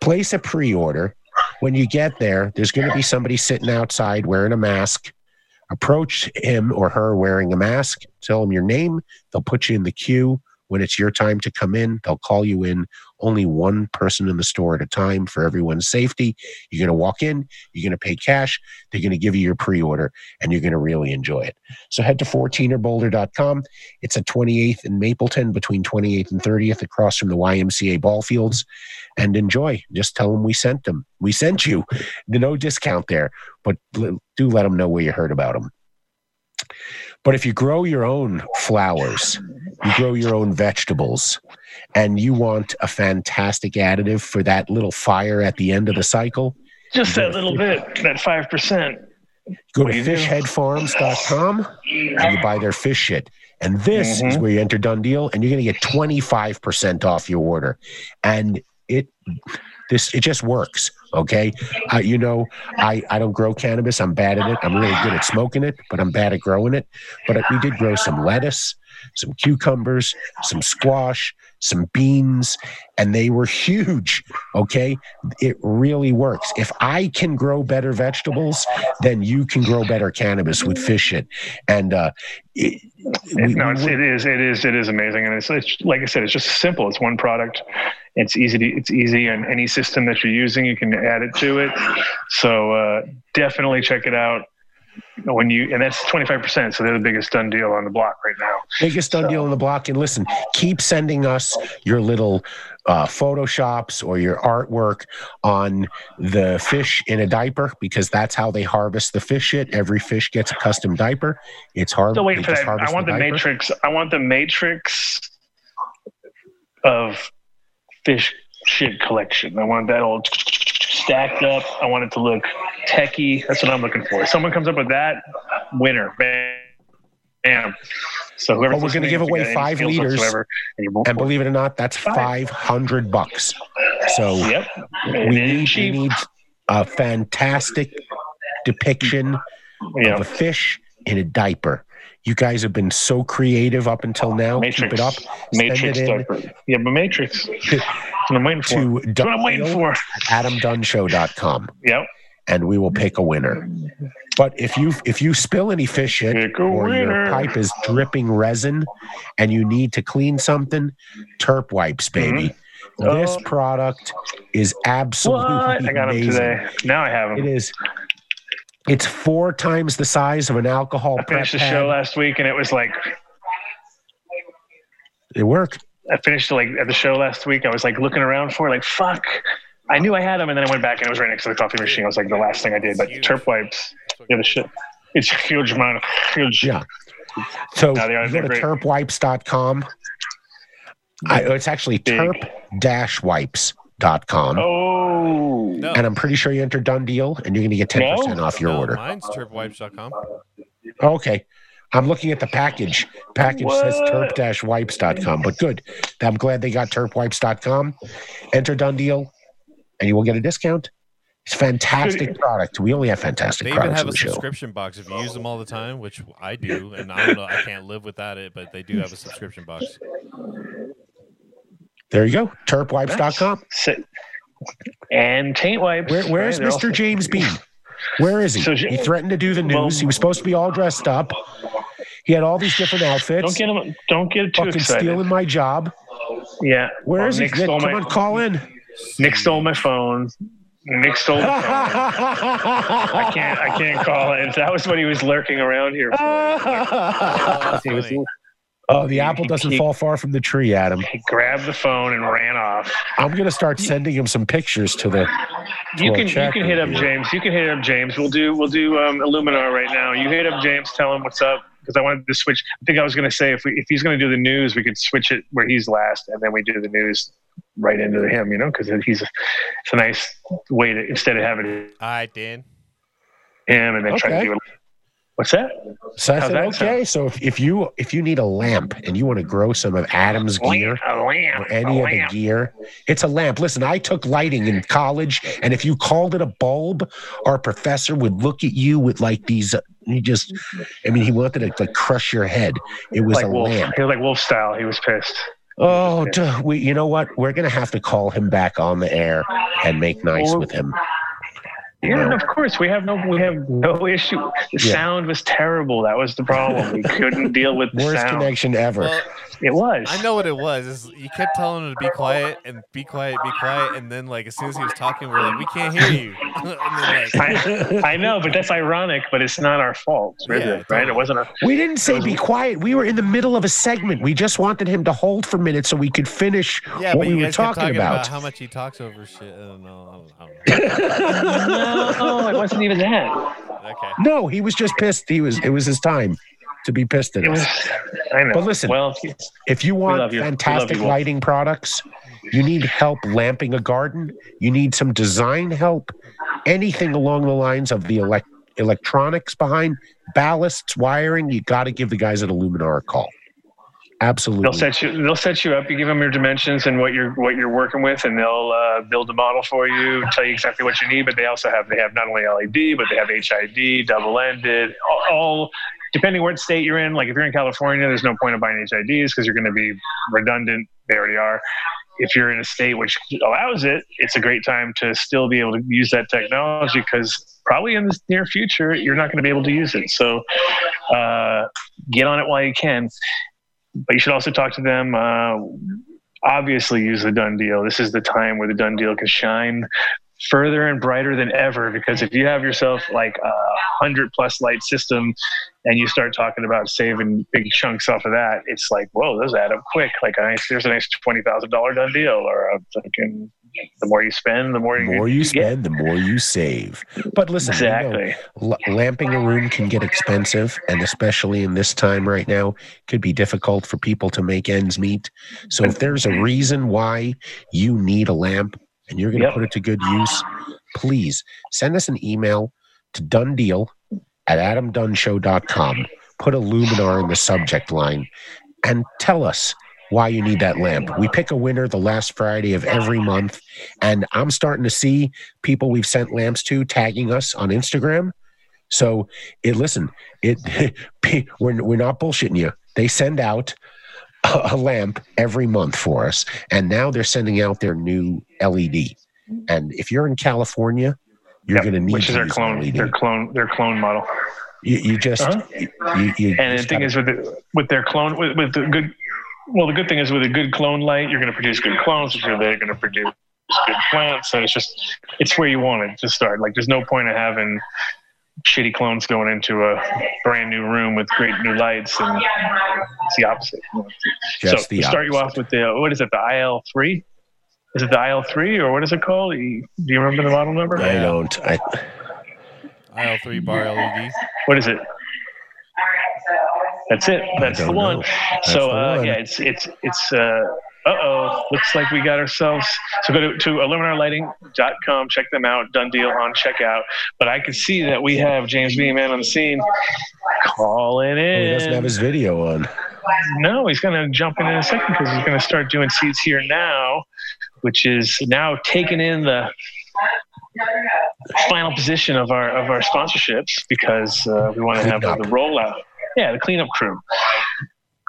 Place a pre-order. When you get there, there's going to be somebody sitting outside wearing a mask. Approach him or her wearing a mask. Tell them your name. They'll put you in the queue. When it's your time to come in, they'll call you in. Only one person in the store at a time for everyone's safety. You're going to walk in. You're going to pay cash. They're going to give you your pre-order, and you're going to really enjoy it. So head to 14erboulder.com. It's at 28th and Mapleton, between 28th and 30th, across from the YMCA ball fields. And enjoy. Just tell them we sent them. We sent you. No discount there, but do let them know where you heard about them. But if you grow your own flowers, you grow your own vegetables, and you want a fantastic additive for that little fire at the end of the cycle. Just that little bit, that 5%. Go to fishheadfarms.com and you buy their fish shit. And this is where you enter Done Deal, and you're going to get 25% off your order. And it just works, okay? I don't grow cannabis. I'm bad at it. I'm really good at smoking it, but I'm bad at growing it. But we did grow some lettuce, some cucumbers, some squash, some beans, and they were huge, okay? It really works. If I can grow better vegetables, then you can grow better cannabis with fish shit. And it is amazing. And it's like I said, it's just simple. It's one product. It's easy on any system that you're using. You can add it to it. So definitely check it out. And that's 25%, so they're the biggest Done Deal on the block right now. Biggest Done Deal on the block. And listen, keep sending us your little photoshops or your artwork on the fish in a diaper, because that's how they harvest the fish shit. Every fish gets a custom diaper. It's hard. So wait for that. I want the matrix. I want the matrix of fish shit collection. I want that old stacked up. I want it to look techie. That's what I'm looking for. If someone comes up with that, winner. Bam. So whoever. We're going to give away 5 liters, and believe it or not, that's $500. So we need a fantastic depiction of a fish in a diaper. You guys have been so creative up until now. Matrix. Keep it up. Matrix diaper. Yeah, but Matrix. That's what I'm waiting for. That's what I'm waiting for. AdamDunnShow.com. Yep. And we will pick a winner. But if you spill any fish shit or your pipe is dripping resin and you need to clean something, Turp Wipes, baby. Mm-hmm. This product is absolutely amazing. I got them today. Now I have them. It is. It's 4 times the size of an alcohol prep pad. I finished the show last week, and it was like... It worked. I finished at the show last week. I was looking around for it, fuck. I knew I had them, and then I went back, and it was right next to the coffee machine. I was the last thing I did. But Turp Wipes, the shit. It's a huge amount. Huge. Yeah. So go to turpwipes.com. It's actually turp-wipes.com. Oh, no. And I'm pretty sure you enter Done Deal and you're going to get 10% off your order. Mine's turpwipes.com. Okay. I'm looking at the package. Package says turp-wipes.com, but good. I'm glad they got turpwipes.com. Enter Done Deal and you will get a discount. It's fantastic product. We only have fantastic products. They even have a subscription box if you use them all the time, which I do. And I don't know, I can't live without it, but they do have a subscription box. There you go. Turpwipes.com. And Taint Wipes. Where's Mr. James Bean? Where is he? He threatened to do the news. He was supposed to be all dressed up. He had all these different outfits. Don't get too excited. Fucking stealing my job. Yeah. Where is Nick he? Come on, call in. Nick stole my phone. I can't call in. That was what he was lurking around here for. He was... Oh, the apple doesn't fall far from the tree, Adam. He grabbed the phone and ran off. I'm going to start sending him some pictures to the. You can hit up James. You can hit up James. We'll do Illuminar right now. You hit up James. Tell him what's up, because I wanted to switch. I think I was going to say if he's going to do the news, we could switch it where he's last, and then we do the news right into him. You know, because it's a nice way to, instead of having it. All right, Dan. Him and then try to do it. What's that? So I said, okay. So if you need a lamp and you want to grow some of Adam's gear or any of the gear, it's a lamp. Listen, I took lighting in college, and if you called it a bulb, our professor would look at you with these. He wanted to crush your head. It was a lamp. He was wolf style. He was pissed. Oh, you know what? We're gonna have to call him back on the air and make nice with him. Yeah, and of course we have no issue. The sound was terrible. That was the problem. We couldn't deal with the worst sound. Connection ever. Well, it was. I know what it was. You kept telling him to be quiet and be quiet, and then as soon as he was talking, we're we can't hear you. And then, I know, but that's ironic. But it's not our fault, really, right? It wasn't our. We didn't say be quiet. We were in the middle of a segment. We just wanted him to hold for a minute so we could finish what we were talking about. How much he talks over shit? I don't know. No, it wasn't even that. Okay. No, he was just pissed. It was his time to be pissed at us. I know. But listen, if you want fantastic lighting products, you need help lamping a garden, you need some design help, anything along the lines of the electronics behind, ballasts, wiring. You got to give the guys at Illuminar a call. Absolutely. They'll set you up. You give them your dimensions and what you're working with, and they'll build a model for you, tell you exactly what you need. But they have not only LED, but they have HID, double-ended, all depending what state you're in. Like if you're in California, there's no point of buying HIDs because you're going to be redundant. They already are. If you're in a state which allows it, it's a great time to still be able to use that technology because probably in the near future, you're not going to be able to use it. So get on it while you can. But you should also talk to them. Obviously, use the Dunn deal. This is the time where the Dunn deal can shine further and brighter than ever, because if you have yourself like 100+ light system and you start talking about saving big chunks off of that, it's like, whoa, those add up quick. Like there's a nice $20,000 Dunn deal, or I'm thinking the more you spend, the more you spend, the more you save. But listen, exactly. You know, lamping a room can get expensive, and especially in this time right now, it could be difficult for people to make ends meet. So if there's a reason why you need a lamp, and you're going to put it to good use, please send us an email to dundeal@adamdunnshow.com. Put a Luminar in the subject line and tell us why you need that lamp. We pick a winner the last Friday of every month, and I'm starting to see people we've sent lamps to tagging us on Instagram. So, we're not bullshitting you. They send out a lamp every month for us, and now they're sending out their new LED. And if you're in California, you're going to need which is their clone, LED. their clone model. The good thing is with a good clone light, you're going to produce good clones, which are going to produce good plants. So it's where you want it to start. Like there's no point of having shitty clones going into a brand new room with great new lights, and it's the opposite. Start you off with the IL3? Is it the IL3 or what is it called? Do you remember the model number? I don't. IL3 bar LED. What is it? That's it. That's the one. Looks like we got ourselves. So go to illuminarlighting.com, check them out, Dunn deal on checkout. But I can see that we have James B. Man on the scene calling in. He doesn't have his video on. No, he's going to jump in a second because he's going to start doing Seats Here Now, which is now taking in the final position of our sponsorships because we want to have the rollout. Yeah, the cleanup crew.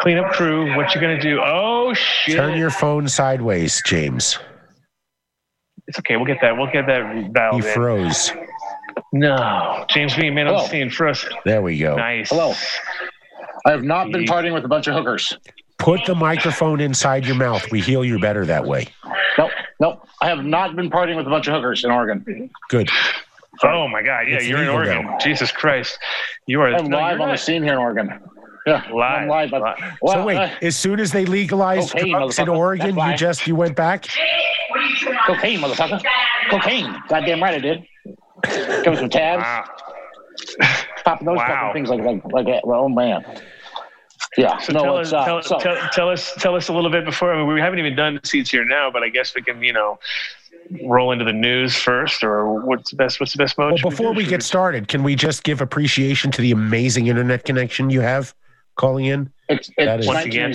Cleanup crew, what you gonna do? Oh shit! Turn your phone sideways, James. It's okay. We'll get that dialed. He froze. No, James being man on the scene froze. There we go. Nice. Hello. I have not been partying with a bunch of hookers. Put the microphone inside your mouth. We heal you better that way. Nope. I have not been partying with a bunch of hookers in Oregon. Good. Oh my God! Yeah, you're in Oregon. Now. Jesus Christ, you are. I'm live on the scene here in Oregon. Yeah, live. So wait, as soon as they legalized drugs in Oregon, you went back? Cocaine, motherfucker. Cocaine. Goddamn right I did. Comes with tabs. Wow. Popping those fucking things like that. Well, oh man. Yeah. So tell us a little bit before. I mean, we haven't even done Seats Here Now, but I guess we can, roll into the news first, or what's the best mode? Well, before we get started, can we just give appreciation to the amazing internet connection you have calling in? That is, once again,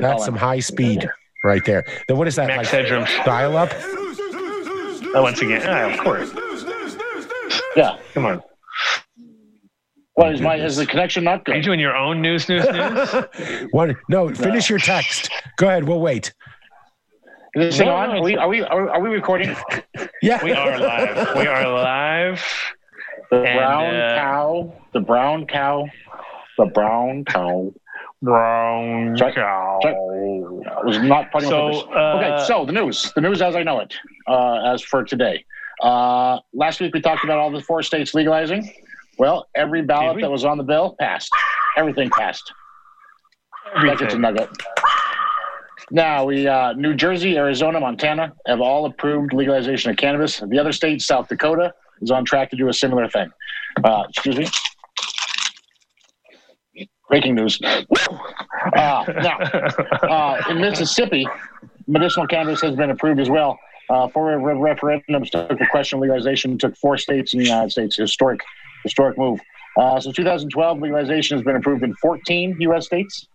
that's some high speed right there. Then what is that? Max Headroom. Dial up? Oh, once again. Ah, of course. Yeah. Come on. What is the connection not good? Are you doing your own news? What? No, finish your text. Go ahead. We'll wait. Is this thing on? Are we recording? Yeah. We are live. The brown cow. I was not putting with this. Okay, so the news as I know it, as for today. Last week we talked about all the four states legalizing. Well, every ballot that was on the bill passed. Everything passed. That's just a nugget. Now, New Jersey, Arizona, Montana have all approved legalization of cannabis. The other state, South Dakota, is on track to do a similar thing. Excuse me. Breaking news. Now, in Mississippi, medicinal cannabis has been approved as well. Four referendums took the question of legalization, took four states in the United States' historic Historic move. Since 2012, legalization has been approved in 14 U.S. states.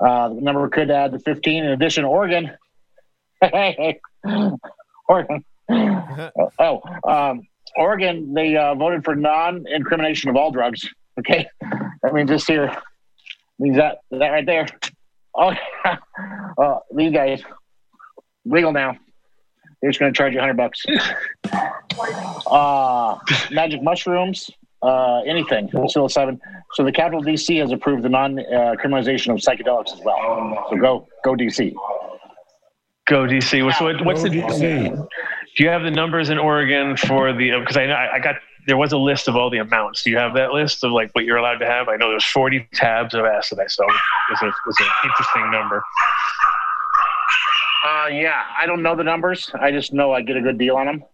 The number could add to 15. In addition, Oregon. Oregon. Oregon, they voted for non-incrimination of all drugs. Okay. I mean, just here. Means that right there. Oh, these guys. Legal now. They're just going to charge you $100. Magic mushrooms. Anything. Psilocybin. So the capital DC has approved the non-criminalization of psychedelics as well. So go DC. Go DC. What's the DC? Do you have the numbers in Oregon for the? Because I know I got there was a list of all the amounts. Do you have that list of like what you're allowed to have? I know there's 40 tabs of acid I saw. It was an interesting number. Yeah, I don't know the numbers. I just know I get a good deal on them.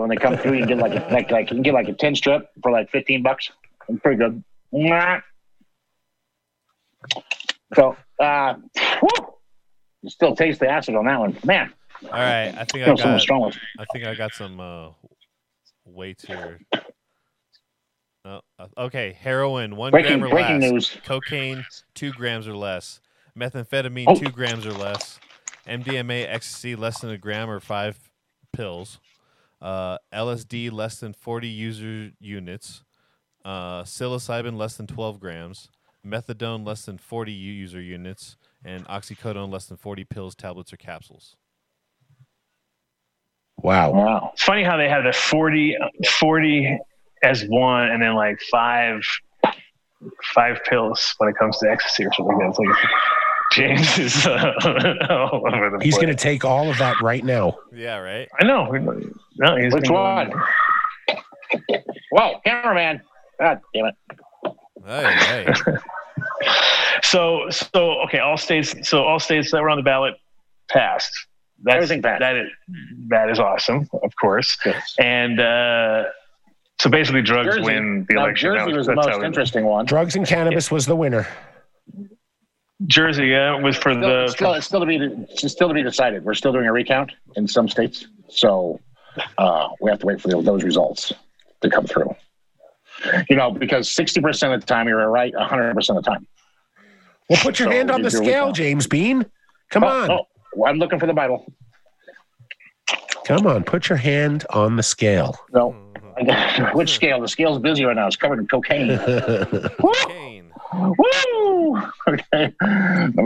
When they come through, you can get like a 10 strip for like $15. It's pretty good. So, you still taste the acid on that one, man. All right, I think I got some weights here. Oh, okay, heroin 1 gram or less. News. Cocaine 2 grams or less. Methamphetamine 2 grams or less. MDMA, ecstasy less than a gram or 5 pills. LSD less than 40 user units, psilocybin less than 12 grams, methadone less than 40 user units, and oxycodone less than 40 pills, tablets, or capsules. Wow. It's funny how they have the 40 as one and then like five pills when it comes to ecstasy or something. That's like James is all over the place. He's going to take all of that right now. Yeah, right? I know. No, he's which one? Whoa, cameraman. God damn it. Hey. So okay, all states that were on the ballot passed. Everything passed. That is awesome, of course. Yes. And so basically drugs win the election. Jersey was the most interesting one. Drugs and cannabis was the winner. Jersey, yeah, was for it's still to be decided. We're still doing a recount in some states, so we have to wait for those results to come through. You know, because 60% of the time you're right, 100% of the time. Well, put your hand on the scale, James Bean. Come on. Oh, I'm looking for the Bible. Come on, put your hand on the scale. No, which scale? The scale's busy right now. It's covered in cocaine. Woo! Okay. Uh-oh.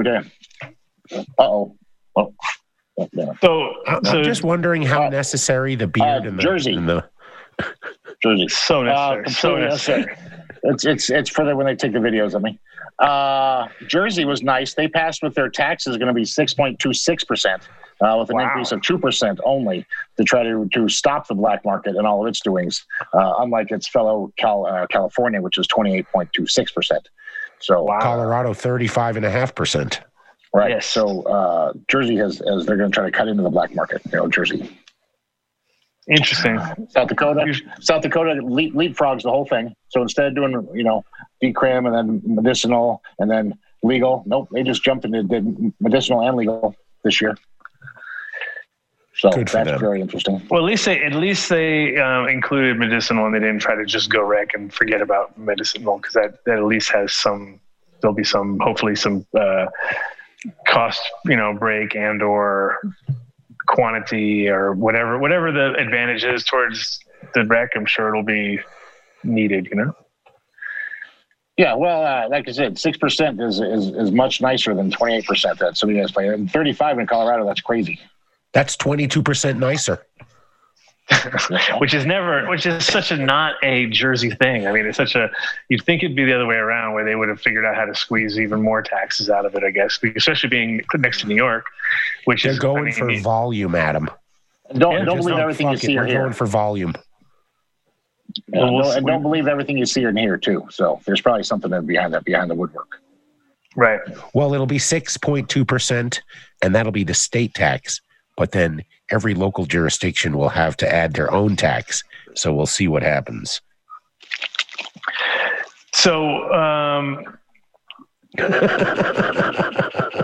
Oh. Yeah. So I'm just wondering how necessary the beard in the Jersey. Jersey. So necessary. So necessary. It's for when they take the videos of me. Jersey was nice. They passed with their taxes going to be 6.26% with an increase of 2% only to try to stop the black market and all of its doings, unlike its fellow California, which is 28.26%. So Colorado 35.5%. Right. Yes. So Jersey has they're going to try to cut into the black market. You know, Jersey. Interesting. South Dakota leapfrogs the whole thing. So instead of doing decrim and then medicinal and then legal, nope, they just jumped into did medicinal and legal this year. So that's very interesting. Well, at least they included medicinal and they didn't try to just go wreck and forget about medicinal because that at least has some. There'll be some, hopefully, some cost break and or quantity or whatever the advantage is towards the wreck. I'm sure it'll be needed. Yeah, well, like I said, 6% is much nicer than 28% that some of you guys play. And 35 in Colorado, that's crazy. That's 22% nicer, which is such a not a Jersey thing. I mean, it's such a. You'd think it'd be the other way around, where they would have figured out how to squeeze even more taxes out of it. I guess, especially being next to New York, which they're going for volume, Adam. Don't believe everything you see or hear. They're going for volume. And don't believe everything you see or hear too. So there's probably something behind the woodwork. Right. Well, it'll be 6.2%, and that'll be the state tax. But then every local jurisdiction will have to add their own tax. So we'll see what happens. So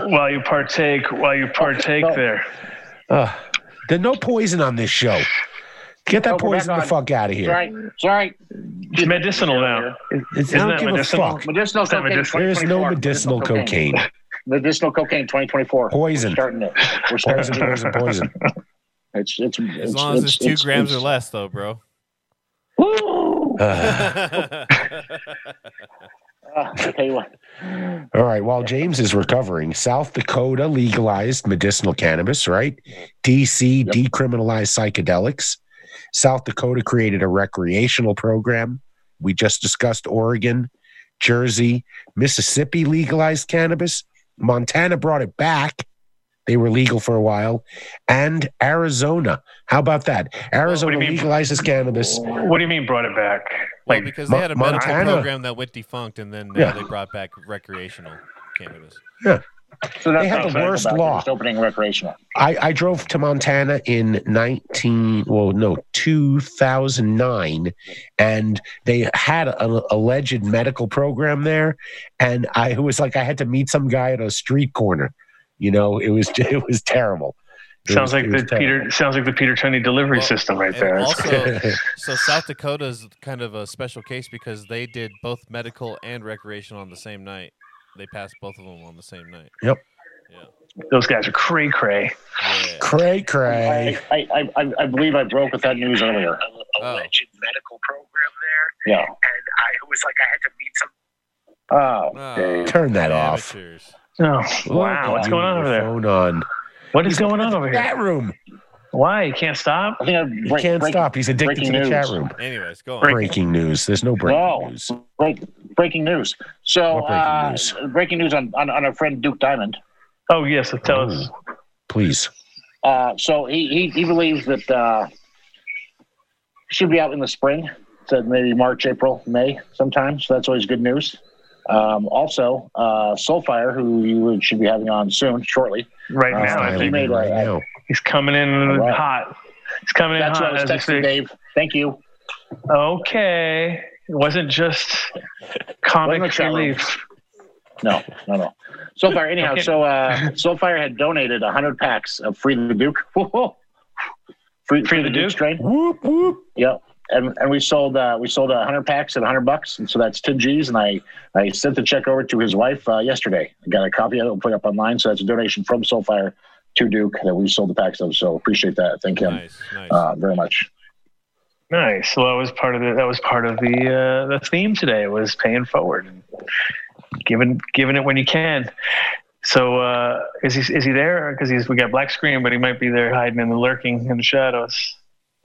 while you partake there. There's no poison on this show. Get that poison the fuck out of here. Sorry. It's medicinal now. Isn't that medicinal? Medicinal cocaine. There's no medicinal cocaine. Medicinal cocaine 2024. Poison. We're starting it. We're starting poison. As long as it's 2 grams or less, though, bro. Woo! Okay, well. All right. While James is recovering, South Dakota legalized medicinal cannabis, right? D.C. decriminalized psychedelics. South Dakota created a recreational program. We just discussed Oregon, Jersey, Mississippi legalized cannabis. Montana brought it back. They were legal for a while. And Arizona. How about that? Arizona legalizes cannabis. What do you mean brought it back? Well, like, because they had a medical program that went defunct, and then they brought back recreational cannabis. Yeah. So they had the worst law. Just opening recreational. I drove to Montana in 2009, and they had an alleged medical program there, and it was like I had to meet some guy at a street corner. You know, it was terrible. Sounds like the Peter Tunney delivery system right there. Also, so South Dakota is kind of a special case because they did both medical and recreational on the same night. They passed both of them on the same night. Yep. Yeah. Those guys are cray-cray. Yeah. Cray-cray. I believe I broke with that news earlier. Alleged medical program there. Yeah. And it was like I had to meet some... turn that off. Oh, wow. What's going on over there? What is going on over here? Chat room. Why? You can't stop? I think he can't stop. He's addicted to the chat room. Anyways, go on. Breaking news. There's no breaking news. Breaking news. So, breaking news on our friend Duke Diamond. Oh, yes. Tell us. Please. So he believes that she'll be out in the spring. So maybe March, April, May sometime. So that's always good news. Also, Solfire, who you should be having on soon, shortly. Right now. I think right now. He's coming in hot. He's coming in hot. That's what I was texting Dave. Thank you. Okay. It wasn't just comic relief. No. Solfire, anyhow, Solfire had donated 100 packs of Free the Duke. Free the Duke train. Whoop, whoop. Yep. And we sold 100 packs at $100, and so that's 10 G's. And I sent the check over to his wife yesterday. I got a copy of it. We'll put it up online. So that's a donation from Soulfire to Duke that we sold the packs of. So appreciate that. Thank him very much. Nice. Well, that was part of the theme today. It was paying forward, and giving it when you can. So is he there? Because we got black screen, but he might be there hiding in the lurking in the shadows.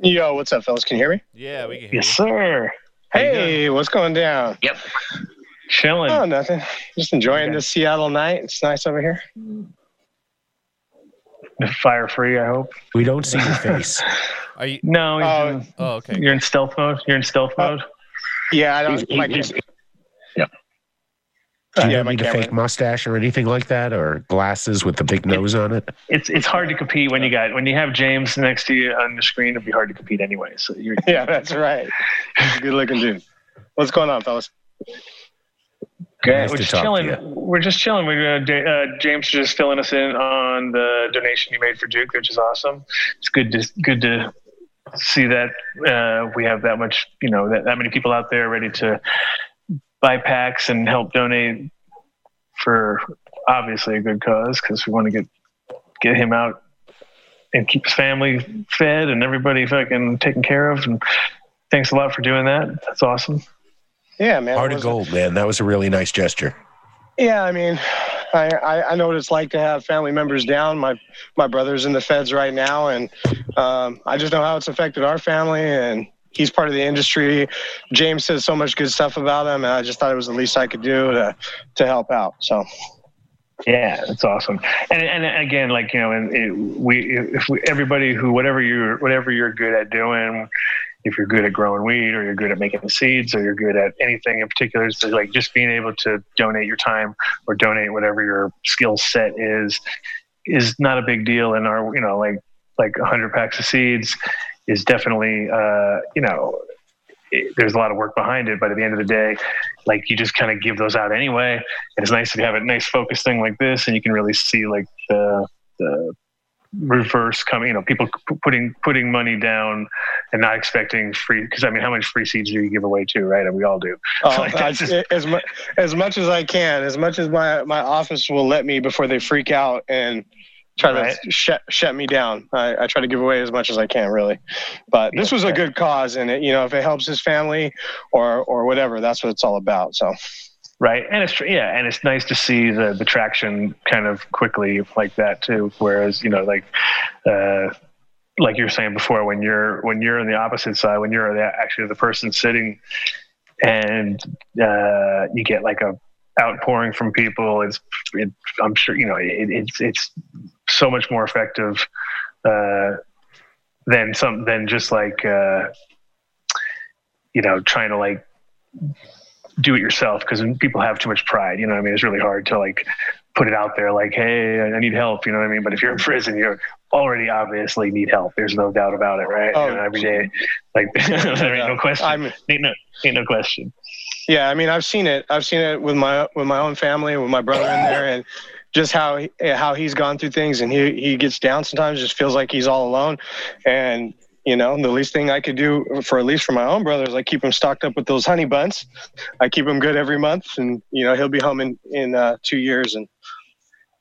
Yo, what's up, fellas? Can you hear me? Yeah, we can hear you. Yes, sir. Hey, what's going down? Yep. Chilling. Oh, nothing. Just enjoying this Seattle night. It's nice over here. Fire free, I hope. We don't see your face. Are you? No. Okay. You're in stealth mode? Yeah, I don't. Do you have a fake mustache or anything like that, or glasses with the big nose on it? It's hard to compete when you have James next to you on the screen. It'd be hard to compete anyway. So yeah, that's right. Good looking dude. What's going on, fellas? Nice We're just chilling. James just filling us in on the donation you made for Duke, which is awesome. It's good to see that we have that much, that many people out there ready to buy packs and help donate for obviously a good cause, because we want to get him out and keep his family fed and everybody fucking taken care of. And thanks a lot for doing that. That's awesome. Yeah, man. Heart of gold, man. That was a really nice gesture. Yeah, I mean, I know what it's like to have family members down. My brother's in the feds right now, and I just know how it's affected our family, and he's part of the industry. James says so much good stuff about him, and I just thought it was the least I could do to help out. So, yeah, that's awesome. And again, everybody who whatever you're good at doing, if you're good at growing weed, or you're good at making seeds, or you're good at anything in particular, it's like just being able to donate your time or donate whatever your skill set is not a big deal. And our 100 packs of seeds is definitely, there's a lot of work behind it, but at the end of the day, you just kind of give those out anyway. And it's nice to have a nice focused thing like this, and you can really see the reverse coming, you know, people putting money down and not expecting free, because I mean, how much free seeds do you give away to, right? And we all do. As much as I can, as much as my office will let me before they freak out and try to shut me down. I try to give away as much as I can, really. But this was a good cause, and it, you know, if it helps his family or whatever, that's what it's all about. So. Right, and it's nice to see the traction kind of quickly like that too. Whereas, you know, like you were saying before, when you're on the opposite side, when you're actually the person sitting, and you get like a outpouring from people, I'm sure, you know, it's so much more effective than just like you know, trying to like do it yourself, because people have too much pride, you know what I mean? It's really hard to like put it out there like, hey, I need help, you know what I mean? But if you're in prison, you're already obviously need help. There's no doubt about it, right? Oh, you know, every day, like there ain't no question. Ain't no question. Yeah, I mean, I've seen it with my own family, with my brother in there, and just how he's gone through things, and he gets down sometimes, just feels like he's all alone. And you know, the least thing I could do for my own brother is I keep him stocked up with those honey buns. I keep him good every month, and you know, he'll be home in 2 years. And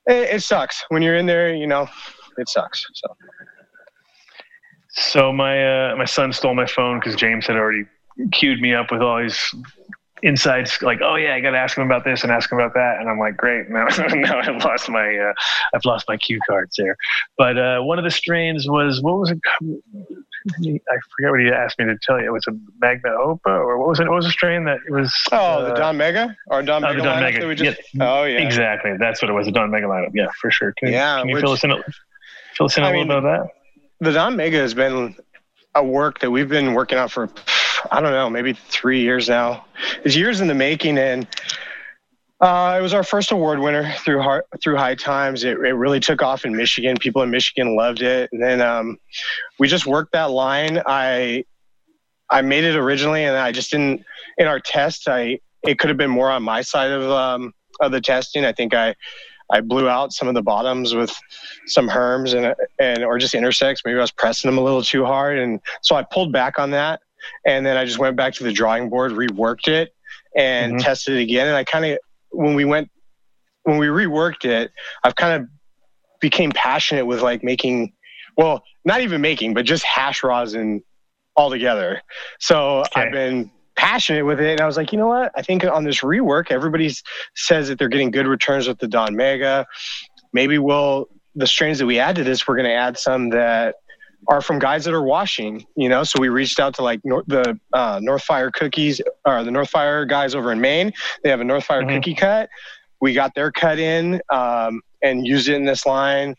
it sucks when you're in there. You know, it sucks. So my my son stole my phone because James had already queued me up with all these insights, like, oh yeah, I got to ask him about this and ask him about that. And I'm like, great. Now I've lost my cue cards there. But one of the strains was, what was it? I forget what he asked me to tell you. It was a Magna Opa, or what was it? What was the strain that it was? The Don Mega? Or Don Mega? The Don Mega. Oh, yeah. Exactly. That's what it was, the Don Mega lineup. Yeah, for sure. Can you fill us in a little bit about that? The Don Mega has been a work that we've been working out for, I don't know, maybe 3 years now. It's years in the making, and it was our first award winner through High Times. It really took off in Michigan. People in Michigan loved it. And then we just worked that line. I made it originally, and I just didn't – in our test, it could have been more on my side of the testing. I think I blew out some of the bottoms with some herms and or just intersects. Maybe I was pressing them a little too hard. And so I pulled back on that. And then I just went back to the drawing board, reworked it, and tested it again. And I kind of, when we reworked it, I've kind of became passionate with like making, well, not even making, but just hash rosin altogether. So I've been passionate with it. And I was like, you know what? I think on this rework, everybody says that they're getting good returns with the Don Mega. Maybe the strains that we add to this, we're going to add some that are from guys that are washing, you know? So we reached out to like the North Fire Cookies, or the North Fire guys over in Maine. They have a North Fire cookie cut. We got their cut in and used it in this line.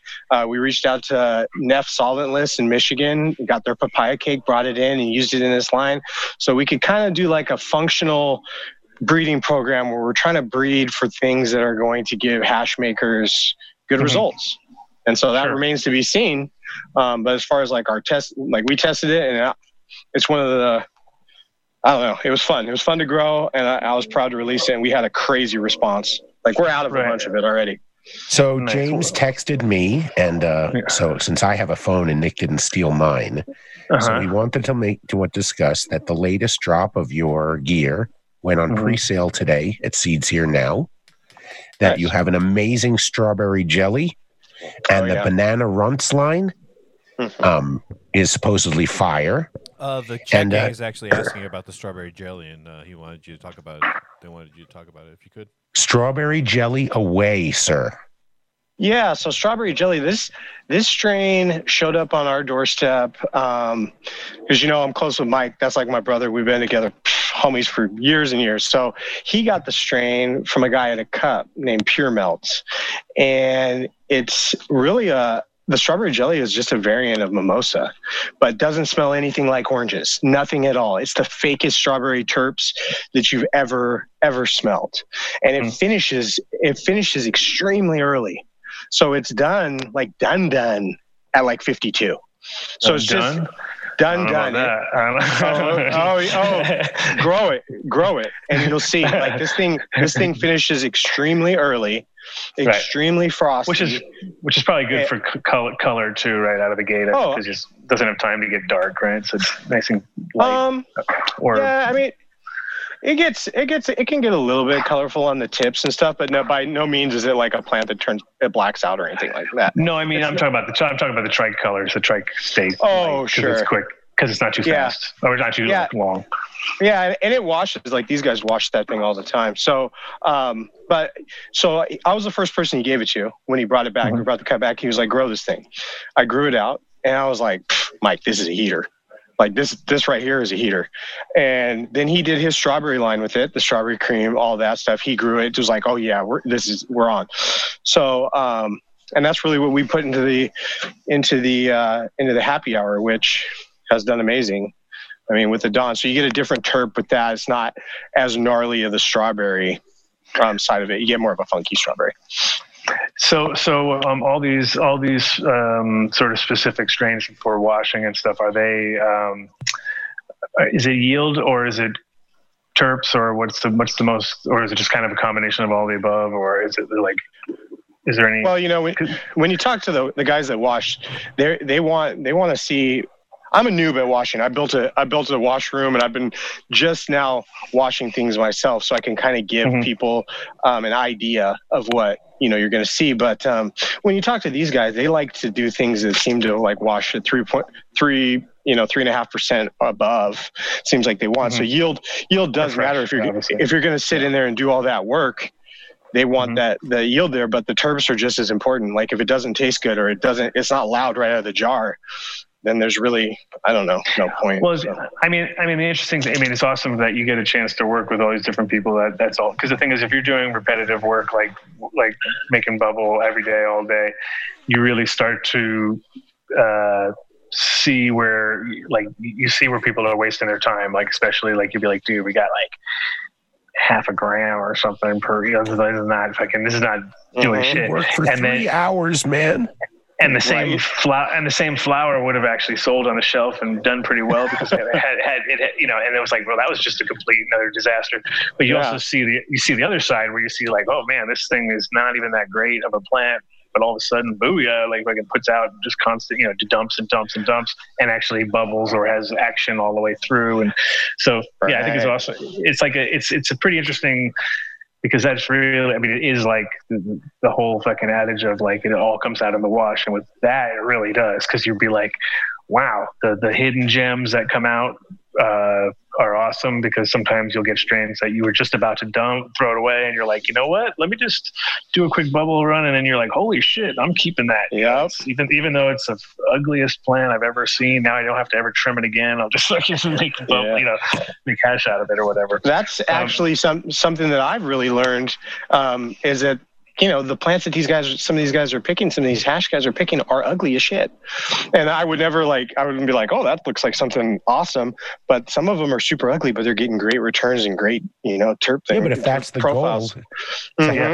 We reached out to Neff Solventless in Michigan, we got their papaya cake, brought it in and used it in this line. So we could kind of do like a functional breeding program where we're trying to breed for things that are going to give hash makers good results. And so that remains to be seen. But as far as like our test, like we tested it, and it's one of the, I don't know, it was fun. It was fun to grow, and I was proud to release it. And we had a crazy response. Like, we're out of a bunch of it already. So James texted me, and so since I have a phone and Nick didn't steal mine, so we wanted to discuss that the latest drop of your gear went on pre-sale today at Seeds Here Now. That you have an amazing strawberry jelly. And banana runts line is supposedly fire. The chat gang is actually asking about the strawberry jelly, and he wanted you to talk about it. They wanted you to talk about it if you could. Strawberry jelly away, sir. Yeah, so strawberry jelly. This strain showed up on our doorstep because you know I'm close with Mike. That's like my brother. We've been together, homies, for years and years. So he got the strain from a guy at a cup named Pure Melts, and it's really the strawberry jelly is just a variant of mimosa, but doesn't smell anything like oranges, nothing at all. It's the fakest strawberry terps that you've ever smelled, and it finishes extremely early. So it's done at like 52. So it's just done. Grow it, and you'll see. Like this thing finishes extremely early. extremely frosty, which is probably good for color too, right out of the gate, because it just doesn't have time to get dark, right? So it's nice and light. I mean, it can get a little bit colorful on the tips and stuff, but by no means is it like a plant that blacks out or anything like that. No, I mean, I'm talking about the trike colors, the trike state. Oh, sure, it's quick. Because it's not too fast or not too long. Yeah, and it washes. Like, these guys wash that thing all the time. So, so I was the first person he gave it to when he brought it back. Mm-hmm. We brought the cut back. He was like, grow this thing. I grew it out, and I was like, Mike, this is a heater. Like, this right here is a heater. And then he did his strawberry line with it, the strawberry cream, all that stuff. He grew it. It was like, oh, yeah, we're on. So, and that's really what we put into the happy hour, which has done amazing. I mean, with the Dawn, so you get a different terp with that. It's not as gnarly of the strawberry side of it. You get more of a funky strawberry. So all these sort of specific strains for washing and stuff, are they? Is it yield or is it terps, or what's the most, or is it just kind of a combination of all the above, or is it like? Is there any? Well, you know, when you talk to the guys that wash, they want to see. I'm a noob at washing. I built a washroom, and I've been just now washing things myself, so I can kind of give people an idea of what you're going to see. But when you talk to these guys, they like to do things that seem to like wash at 3.3, 3.5% above. Seems like they want so yield does matter if you're going to sit in there and do all that work. They want the yield there, but the terps are just as important. Like, if it doesn't taste good or it's not loud right out of the jar, then there's really, I don't know, no point. Well, so. I mean, the interesting thing, it's awesome that you get a chance to work with all these different people. That's all. Because the thing is, if you're doing repetitive work, like making bubble every day, all day, you really start to see where, like, you see where people are wasting their time. Like, especially, like, you'd be like, dude, we got like 0.5 gram or something per. This is not doing shit. Work for and 3 hours, man. And the same flower would have actually sold on the shelf and done pretty well because it had, and it was like, well, that was just a complete another disaster. But you also see the other side where you see like, oh man, this thing is not even that great of a plant, but all of a sudden, booyah! Like it puts out just constant, dumps, and actually bubbles or has action all the way through. And so I think it's awesome. It's like it's a pretty interesting. Because that's really, it is like the whole fucking adage of like, it all comes out in the wash. And with that, it really does. Because you'd be like, wow, the hidden gems that come out are awesome. Because sometimes you'll get strains that you were just about to throw it away. And you're like, you know what? Let me just do a quick bubble run. And then you're like, holy shit, I'm keeping that. Yep. Even though it's the ugliest plant I've ever seen, now I don't have to ever trim it again. I'll just make make hash out of it or whatever. That's actually something that I've really learned is that, the plants that some of these hash guys are picking are ugly as shit. And I wouldn't be like, oh, that looks like something awesome. But some of them are super ugly, but they're getting great returns and great, terp things. Yeah, but if that's the goal,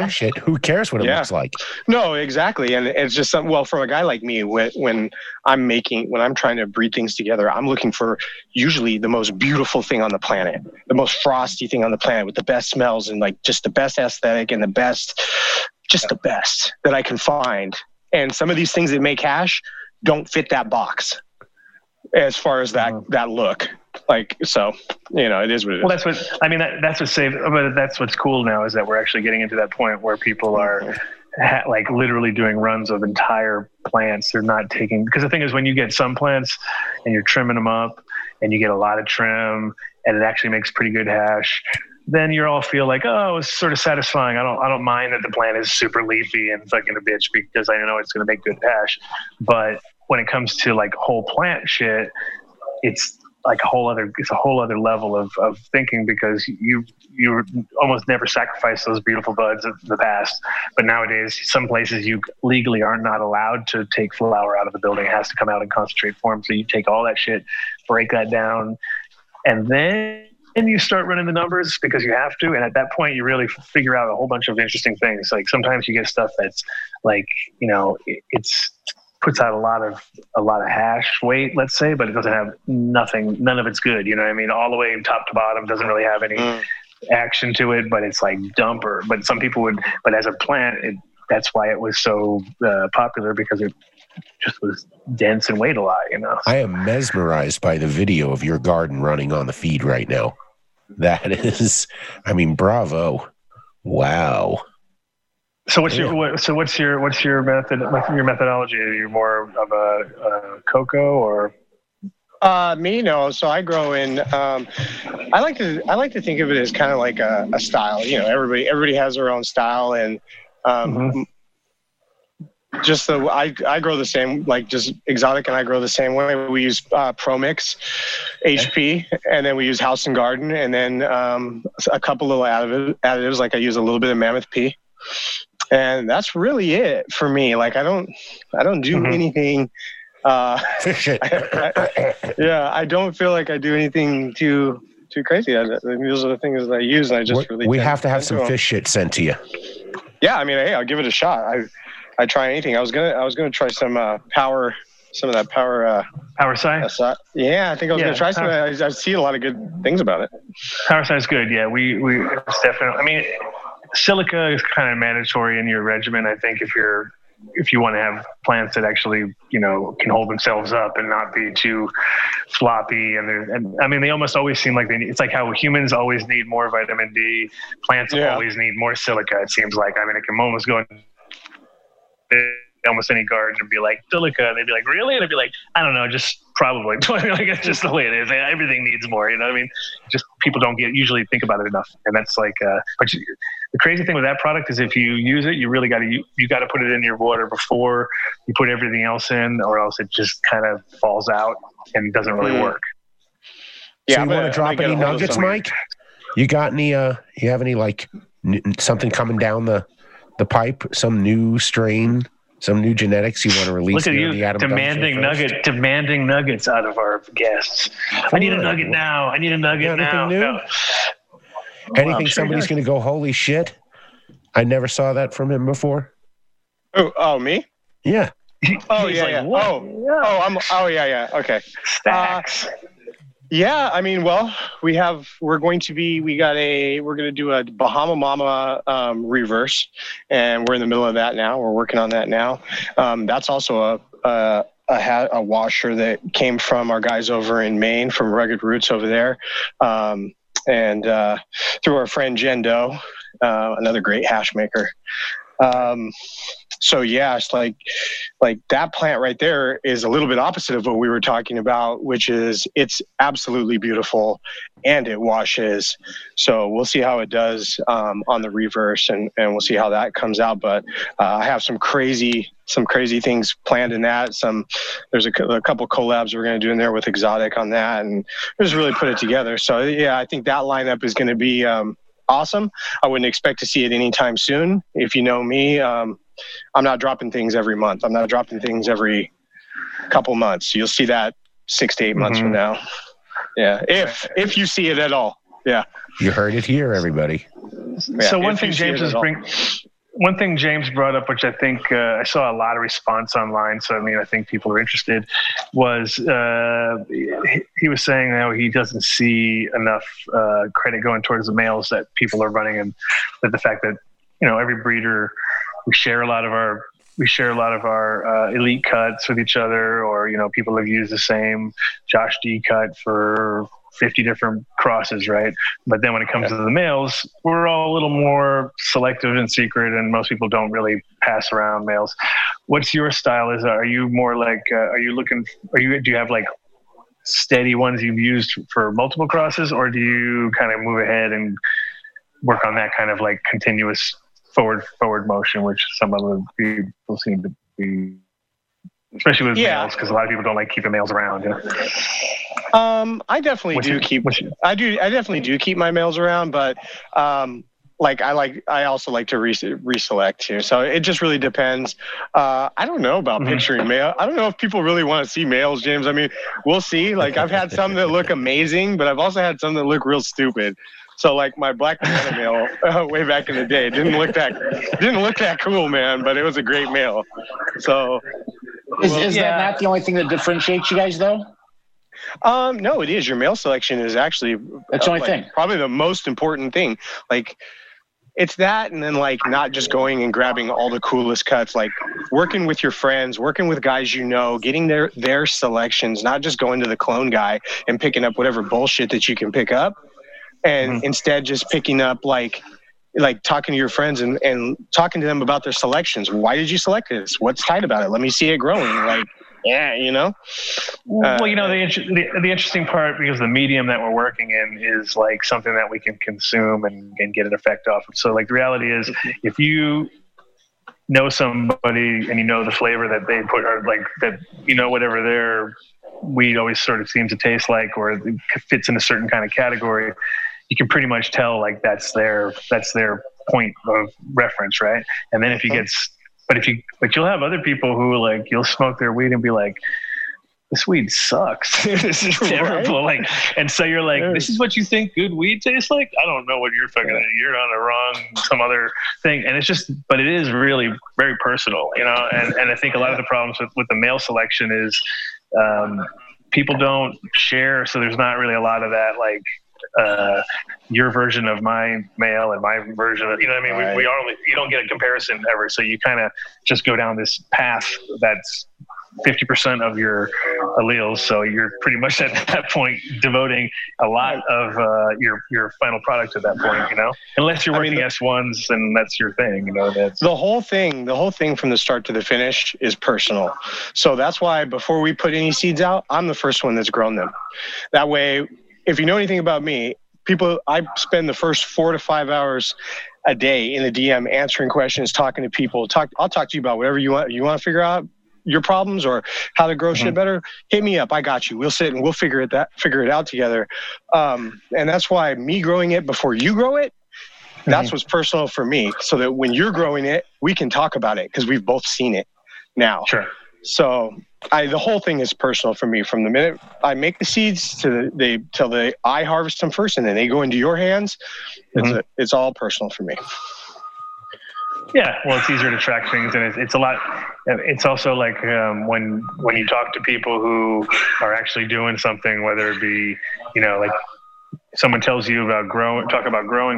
shit, who cares what it looks like? No, exactly. And it's just for a guy like me, when I'm trying to breed things together, I'm looking for usually the most beautiful thing on the planet, the most frosty thing on the planet with the best smells and like just the best aesthetic and the best that I can find. And some of these things that make hash don't fit that box as far as that look. Like, so, it is what it is. Well, that's what, that's what's safe. But that's what's cool now is that we're actually getting into that point where people are like literally doing runs of entire plants. They're not taking, because the thing is when you get some plants and you're trimming them up and you get a lot of trim and it actually makes pretty good hash, then you all feel like, oh, it's sort of satisfying. I don't mind that the plant is super leafy and fucking a bitch because I know it's going to make good hash. But when it comes to like whole plant shit, it's like a whole other level of thinking because you almost never sacrifice those beautiful buds of the past. But nowadays, some places you legally are not allowed to take flower out of the building. It has to come out in concentrate form. So you take all that shit, break that down, and then you start running the numbers because you have to. And at that point, you really figure out a whole bunch of interesting things. Like sometimes you get stuff that's like, it's puts out a lot of hash weight, let's say, but it doesn't have nothing. None of it's good. All the way top to bottom doesn't really have any action to it, but it's like dumper. But some people would, but as a plant, it, that's why it was so popular, because it just was dense and weighed a lot, you know. I am mesmerized by the video of your garden running on the feed right now. That is, I mean, bravo. Wow. So what's your method? Your methodology? Are you more of a cocoa or? Me, no. So I grow in. I like to think of it as kind of like a style. You know, everybody has their own style, and just the I grow the same. Like just Exotic, and I grow the same way. We use ProMix, HP, and then we use House and Garden, and then a couple little additives. Like I use a little bit of Mammoth Pea. And that's really it for me. Like I don't do anything. I don't feel like I do anything too crazy. Those are the things that I use, and I just really. We have to have some fish shit sent to you. Yeah, I mean, hey, I'll give it a shot. I try anything. I was gonna try some power. Some of that power science. Yeah, I think I was gonna try some. I've seen a lot of good things about it. Power science, good. Yeah, we it's definitely. I mean. Silica is kind of mandatory in your regimen, I think, if you want to have plants that actually, you know, can hold themselves up and not be too floppy. And I mean, they almost always seem like it's like how humans always need more vitamin D. Plants always need more silica, it seems like. I mean, it can almost go in almost any garden and be like, silica. And they'd be like, really? And I'd be like, I don't know, just probably. Like, it's just the way it is. Everything needs more, you know what I mean? Just people don't usually think about it enough. And that's like, but the crazy thing with that product is if you use it, you really got to put it in your water before you put everything else in, or else it just kind of falls out and doesn't really work. Yeah, so you want to drop any nuggets, Mike? You got any? You have any like something coming down the pipe? Some new strain? Some new genetics you want to release? Look at you, demanding nuggets out of our guests. I need a nugget now. I need a nugget now. Anything new? No. Anything somebody's going to go, holy shit, I never saw that from him before? Oh, me? Yeah. Okay. Stacks. Yeah, I mean, well, we're going to do a Bahama Mama reverse, and we're in the middle of that now. We're working on that now. That's also a washer that came from our guys over in Maine, from Rugged Roots over there. And through our friend Jen Doe, another great hash maker. So yeah, it's like that plant right there is a little bit opposite of what we were talking about, which is it's absolutely beautiful and it washes. So we'll see how it does on the reverse, and we'll see how that comes out. But I have some crazy things planned in that. There's a couple collabs we're going to do in there with Exotic on that, and just really put it together. So yeah, I think that lineup is going to be awesome. I wouldn't expect to see it anytime soon. If you know me, I'm not dropping things every month. I'm not dropping things every couple months. You'll see that 6 to 8 months from now. Yeah, if you see it at all. Yeah, you heard it here, everybody. Yeah, so one thing James brought up, which I think I saw a lot of response online. So I mean, I think people are interested. Was he was saying how he doesn't see enough credit going towards the males that people are running, and that the fact that, you know, every breeder. We share a lot of our elite cuts with each other, or, you know, people have used the same Josh D cut for 50 different crosses, right? But then when it comes to the males, we're all a little more selective and secret, and most people don't really pass around males. What's your style? Are you more like? Do you have like steady ones you've used for multiple crosses, or do you kind of move ahead and work on that kind of like continuous? Forward motion, which some other people seem to be, especially with males, because a lot of people don't like keeping males around. You know? I definitely do keep my males around, but I also like to reselect here. So it just really depends. I don't know about picturing male. I don't know if people really want to see males, James. I mean, we'll see. Like I've had some that look amazing, but I've also had some that look real stupid. So like my black banana male way back in the day didn't look that cool, man, but it was a great male. So is that not the only thing that differentiates you guys though? No, it is. Your mail selection is actually that's the only thing. Probably the most important thing. Like, it's that, and then like not just going and grabbing all the coolest cuts, like working with your friends, working with guys you know, getting their selections, not just going to the clone guy and picking up whatever bullshit that you can pick up, and instead just picking up like talking to your friends and talking to them about their selections. Why did you select this? What's tight about it? Let me see it growing. Like, yeah, you know? Well, you know, the interesting part, because the medium that we're working in is like something that we can consume and get an effect off of. So like the reality is, if you know somebody and you know the flavor that they put, or like that, you know, whatever their weed always sort of seems to taste like, or it fits in a certain kind of category, you can pretty much tell like that's their point of reference, right? And then if you get But you'll have other people who like, you'll smoke their weed and be like, this weed sucks. This is terrible. Right? Like, and so you're like, this is what you think good weed tastes like? I don't know what you're fucking at. You're on a wrong, some other thing. And it's just, but it is really very personal, you know? And I think a lot of the problems with the mail selection is people don't share. So there's not really a lot of that, like, your version of my mail and my version of, you know what I mean? Right. You don't get a comparison ever. So you kind of just go down this path that's 50% of your alleles. So you're pretty much at that point devoting a lot of your final product at that point, you know, unless you're working S1s and that's your thing, you know. That's the whole thing from the start to the finish is personal. So that's why before we put any seeds out, I'm the first one that's grown them. That way, if you know anything about me, I spend the first 4 to 5 hours a day in the DM answering questions, talking to people. I'll talk to you about whatever you want. You want to figure out your problems or how to grow shit better? Hit me up. I got you. We'll sit and we'll figure it out together. And that's why me growing it before you grow it, that's what's personal for me. So that when you're growing it, we can talk about it because we've both seen it now. Sure. So the whole thing is personal for me. From the minute I make the seeds till I harvest them first, and then they go into your hands. It's all personal for me. Yeah, well, it's easier to track things, and it's a lot. It's also like when you talk to people who are actually doing something, whether it be, you know, like someone tells you about growing,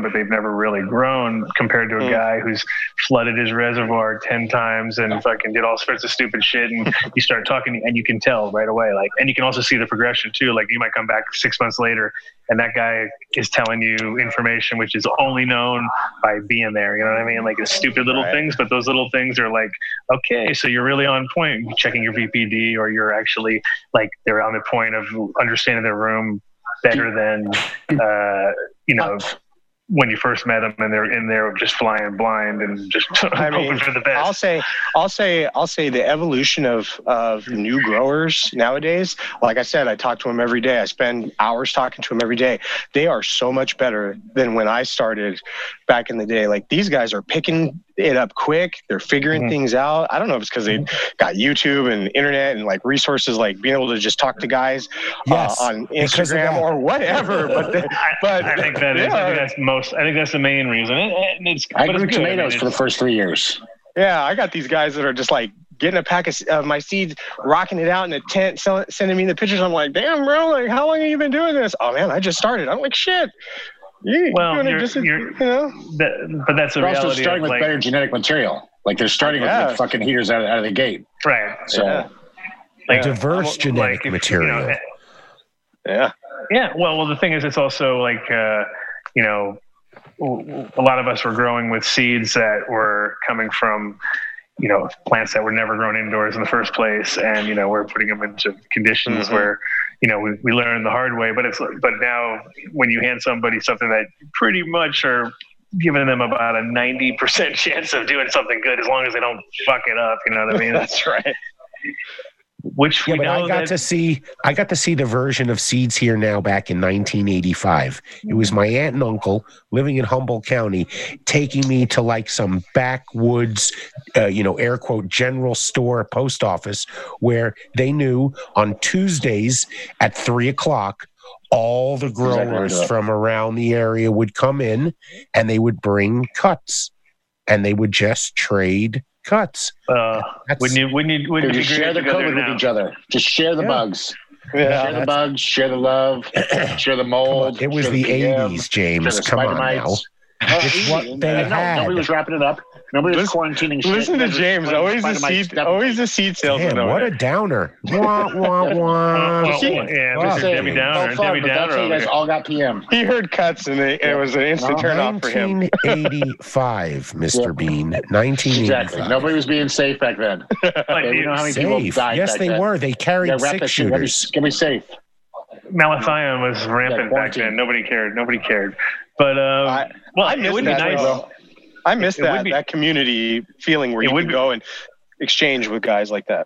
but they've never really grown, compared to a guy who's flooded his reservoir 10 times and fucking did all sorts of stupid shit. And you start talking and you can tell right away, like, and you can also see the progression too. Like, you might come back 6 months later and that guy is telling you information which is only known by being there. You know what I mean? Like, it's stupid little things, but those little things are like, okay, so you're really on point. You're checking your VPD, or you're actually like, they're on the point of understanding their room better than you know, when you first met them, and they're in there just flying blind and just hoping for the best. I'll say the evolution of new growers nowadays. Like I said, I talk to them every day. I spend hours talking to them every day. They are so much better than when I started back in the day. Like, these guys are picking it up quick. They're figuring things out. I don't know if it's because they got YouTube and internet and like resources, like being able to just talk to guys on Instagram or whatever. But I think that is. I think that's the main reason. I grew tomatoes for the first 3 years. Yeah, I got these guys that are just like getting a pack of my seeds, rocking it out in a tent, sending me the pictures. I'm like, damn, bro, like, how long have you been doing this? Oh man, I just started. I'm like, shit. But that's the reality. They're also starting with like, better genetic material. Like, they're starting with fucking heaters out of the gate. Right. So, like diverse genetic material. You know, yeah. Well, the thing is, it's also like, you know, a lot of us were growing with seeds that were coming from, you know, plants that were never grown indoors in the first place. And, you know, we're putting them into conditions where, you know, we learned the hard way, but now when you hand somebody something that pretty much are giving them about a 90% chance of doing something good, as long as they don't fuck it up, you know what I mean? That's right. Which I got to see the version of seeds here now back in 1985. It was my aunt and uncle living in Humboldt County taking me to like some backwoods, you know, air quote, general store, post office, where they knew on Tuesdays at 3:00 all the growers from around the area would come in, and they would bring cuts, and they would just trade cuts. Wouldn't you share the COVID with each other? Just share the bugs. Yeah, share the bugs, share the love, share the mold. It was the 80s, James. Come on now. It's what they had. Nobody was wrapping it up. Nobody was quarantining shit. Listen to James. Always the seed salesman. Damn, what a downer. Wah, wah, wah. Yeah, Mr. Debbie Downer. Debbie Downer. You guys all got PM. He heard cuts, and it was an instant turnoff for him. 1985, Mr. Bean. 1985. Exactly. Nobody was being safe back then. You know how many people died? Yes, they were. They carried six shooters. Can we safe? Malathion was rampant back then. Nobody cared. But it would be nice. Well, I miss that community feeling where you would go and exchange with guys like that.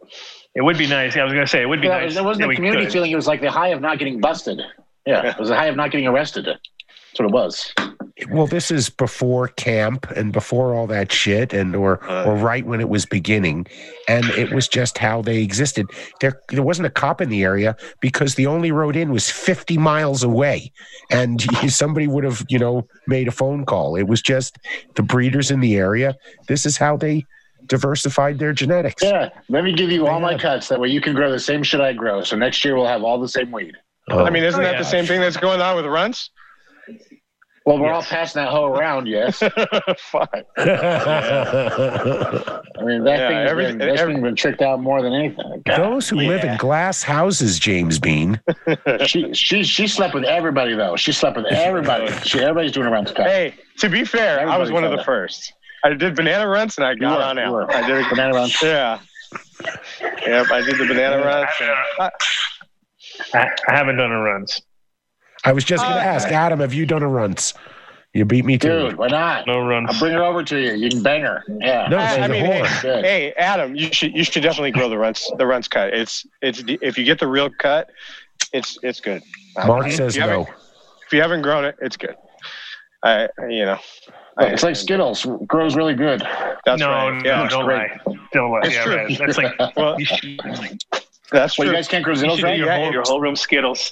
It would be nice. I was going to say it would be nice. It wasn't a community feeling. It was like the high of not getting busted. Yeah, it was the high of not getting arrested. That's what it was. Well, this is before camp and before all that shit, and or right when it was beginning, and it was just how they existed. There wasn't a cop in the area because the only road in was 50 miles away, and somebody would have, made a phone call. It was just the breeders in the area. This is how they diversified their genetics. Yeah, let me give you all my cuts. That way you can grow the same shit I grow. So next year we'll have all the same weed. Oh. I mean, isn't that the same thing that's going on with runts? Well, we're all passing that hoe around, yes. Fine. I mean, that thing's been tricked out more than anything. God. Those who live in glass houses, James Bean. she slept with everybody, though. She slept with everybody. Everybody's doing around the time. Hey, to be fair, everybody I was one of the first. I did banana runs, and I got on out. I did banana runs. Yeah. Yep, I did the banana runs. I haven't done a runs. I was just going to ask, Adam, have you done a runts? You beat me too. Dude, why not? No runs. I'll bring it over to you. You can bang her. Yeah. No, hey, Adam, you should definitely grow the runts cut. It's if you get the real cut, it's good. Mark says no. If you haven't grown it, it's good. It's like Skittles. Grows really good. That's right. Yeah, don't lie. Don't lie. Yeah, right. That's like that's true. You guys can't grow Skittles, right? Your whole room Skittles.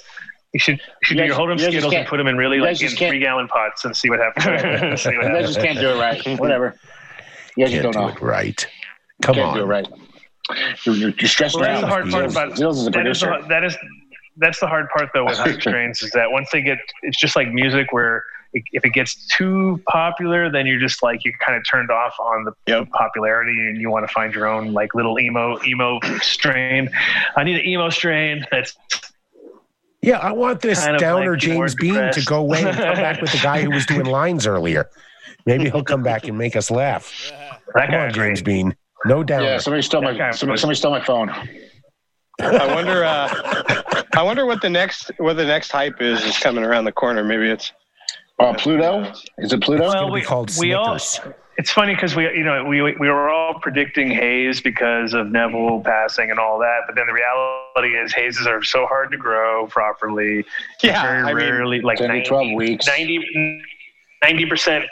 You should do your Hold'em Skittles and put them in in 3-gallon pots and see what happens. You guys just can't do it right. Whatever. You guys just don't know. Right. Come on. You can't do it right. You're stressed out. That's the hard part about that's the hard part though with hot strains is that once they get, it's just like music where if it gets too popular, then you're just like you're kind of turned off on the popularity, and you want to find your own like little emo strain. I need an emo strain that's. Yeah, I want this kind of downer like James Bean to go away and come back with the guy who was doing lines earlier. Maybe he'll come back and make us laugh. Come on, James Bean. No doubt. Yeah, somebody stole my phone. I wonder. I wonder what the next hype is coming around the corner. Maybe it's Pluto. Is it Pluto? It's going to be called Snickers. It's funny because we were all predicting Hayes because of Neville passing and all that, but then the reality is Hazes are so hard to grow properly. Yeah, rarely, like 12 weeks. 90%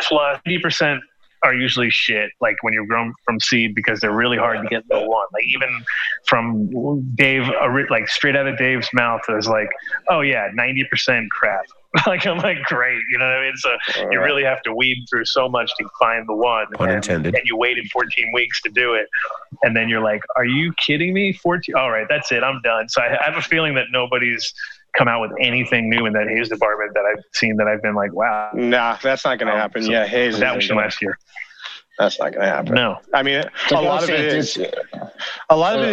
plus 80% are usually shit. Like when you're grown from seed because they're really hard to get the one. Like even from Dave, like straight out of Dave's mouth, it was like, 90% crap. Like I'm like great, you know what I mean? So you really have to weed through so much to find the one. Pun intended. And you waited 14 weeks to do it, and then you're like, "Are you kidding me? 14? All right, that's it. I'm done." So I have a feeling that nobody's come out with anything new in that Hayes department that I've seen that I've been like, "Wow, nah, that's not going to happen." So yeah, Hayes. That was last year. That's not going to happen. No, I mean a lot of it is. A lot of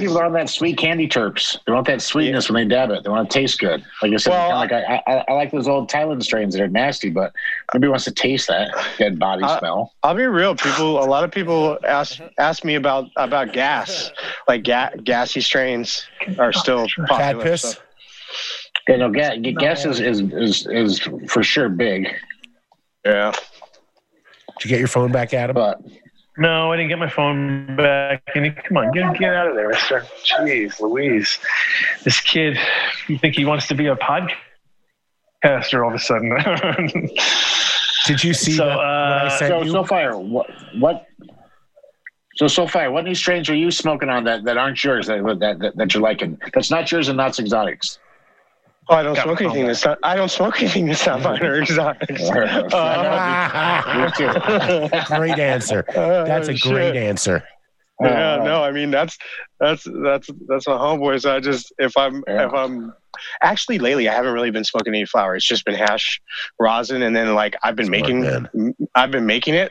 people are on that sweet candy terps. They want that sweetness when they dab it. They want it to taste good. Like I said, I like those old Thailand strains that are nasty, but nobody wants to taste that dead body smell. I'll be real, people. A lot of people ask me about gas. Like gassy strains are still popular. Cat piss. So. Yeah, no, gas is for sure big. Yeah. Did you get your phone back, Adam? No, I didn't get my phone back. Come on, get out of there, sir. Jeez Louise. This kid, you think he wants to be a podcaster all of a sudden? Did you see what I said? Solfire, what new strains are you smoking on that aren't yours, that you're liking? That's not yours and not exotics. Oh, I don't smoke anything that's not mine or exotics. Great answer. That's a great answer. Yeah, no, I mean that's my homeboy. So I just if I'm actually lately I haven't really been smoking any flower. It's just been hash rosin, and then like I've been making it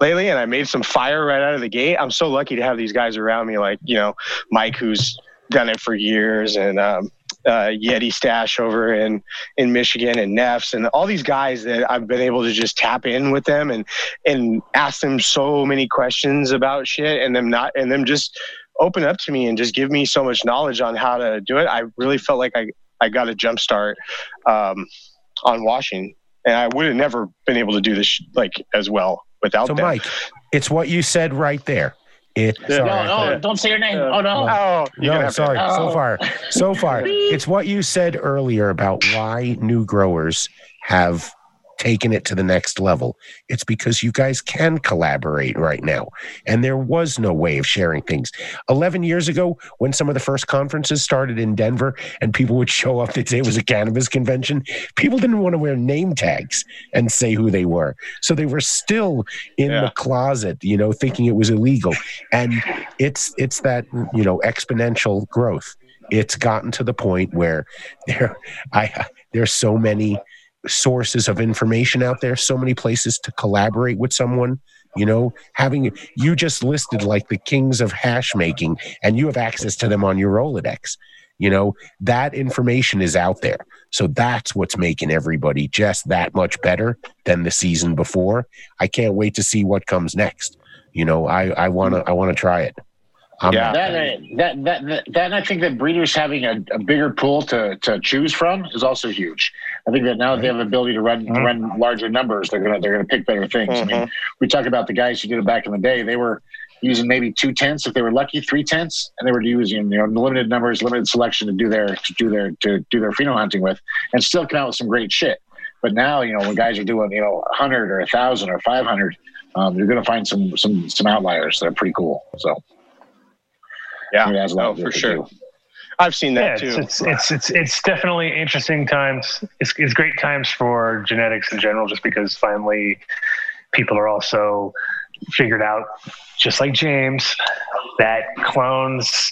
lately, and I made some fire right out of the gate. I'm so lucky to have these guys around me, like, you know, Mike, who's done it for years, and Yeti Stash over in Michigan, and Neffs, and all these guys that I've been able to just tap in with them and ask them so many questions about shit, and them just open up to me and just give me so much knowledge on how to do it. I really felt like I got a jump start on washing, and I would have never been able to do this like as well without them. So Mike, it's what you said right there. Don't say your name. So far. It's what you said earlier about why new growers have taken it to the next level. It's because you guys can collaborate right now, and there was no way of sharing things 11 years ago when some of the first conferences started in Denver, and people would show up. They'd say it was a cannabis convention. People didn't want to wear name tags and say who they were, so they were still in the closet, you know, thinking it was illegal. And it's that, you know, exponential growth. It's gotten to the point where there's so many sources of information out there, so many places to collaborate with someone, you know, having, you just listed like the kings of hash making, and you have access to them on your Rolodex, you know, that information is out there. So that's what's making everybody just that much better than the season before. I can't wait to see what comes next. You know, I want to try it. And I think that breeders having a bigger pool to choose from is also huge. I think that now they have the ability to run larger numbers. They're gonna pick better things. Mm-hmm. I mean, we talk about the guys who did it back in the day. They were using maybe 2/10, if they were lucky, 3/10, and they were using, you know, limited numbers, limited selection to do their pheno hunting with, and still come out with some great shit. But now, you know, when guys are doing, you know, 100 or 1,000 or 500, you're gonna find some outliers that are pretty cool. So. Yeah, I mean, for sure. I've seen that too. It's definitely interesting times. It's great times for genetics in general, just because finally people are also figured out, just like James, that clones,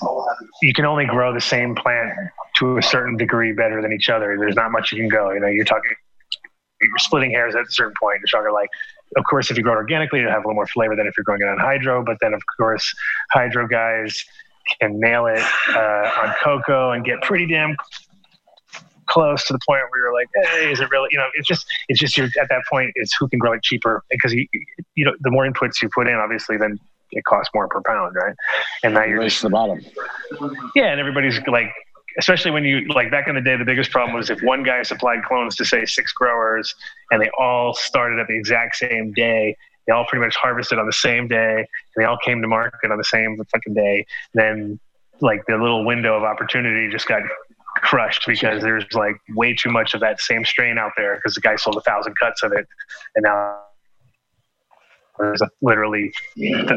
you can only grow the same plant to a certain degree better than each other. There's not much you can go. You know, you're splitting hairs at a certain point. You're talking like, of course, if you grow it organically, it'll have a little more flavor than if you're growing it on hydro. But then, of course, hydro guys can nail it on cocoa and get pretty damn close to the point where you're like, hey, is it really? You know, it's just you're at that point. It's who can grow it cheaper, because you know, the more inputs you put in, obviously, then it costs more per pound, right? And now you're just to the bottom. Yeah, and everybody's like, especially when you like back in the day, the biggest problem was if one guy supplied clones to say 6 growers, and they all started at the exact same day. They all pretty much harvested on the same day, and they all came to market on the same fucking day. Then, like, the little window of opportunity just got crushed because there's like way too much of that same strain out there, because the guy sold 1,000 cuts of it, and now there's literally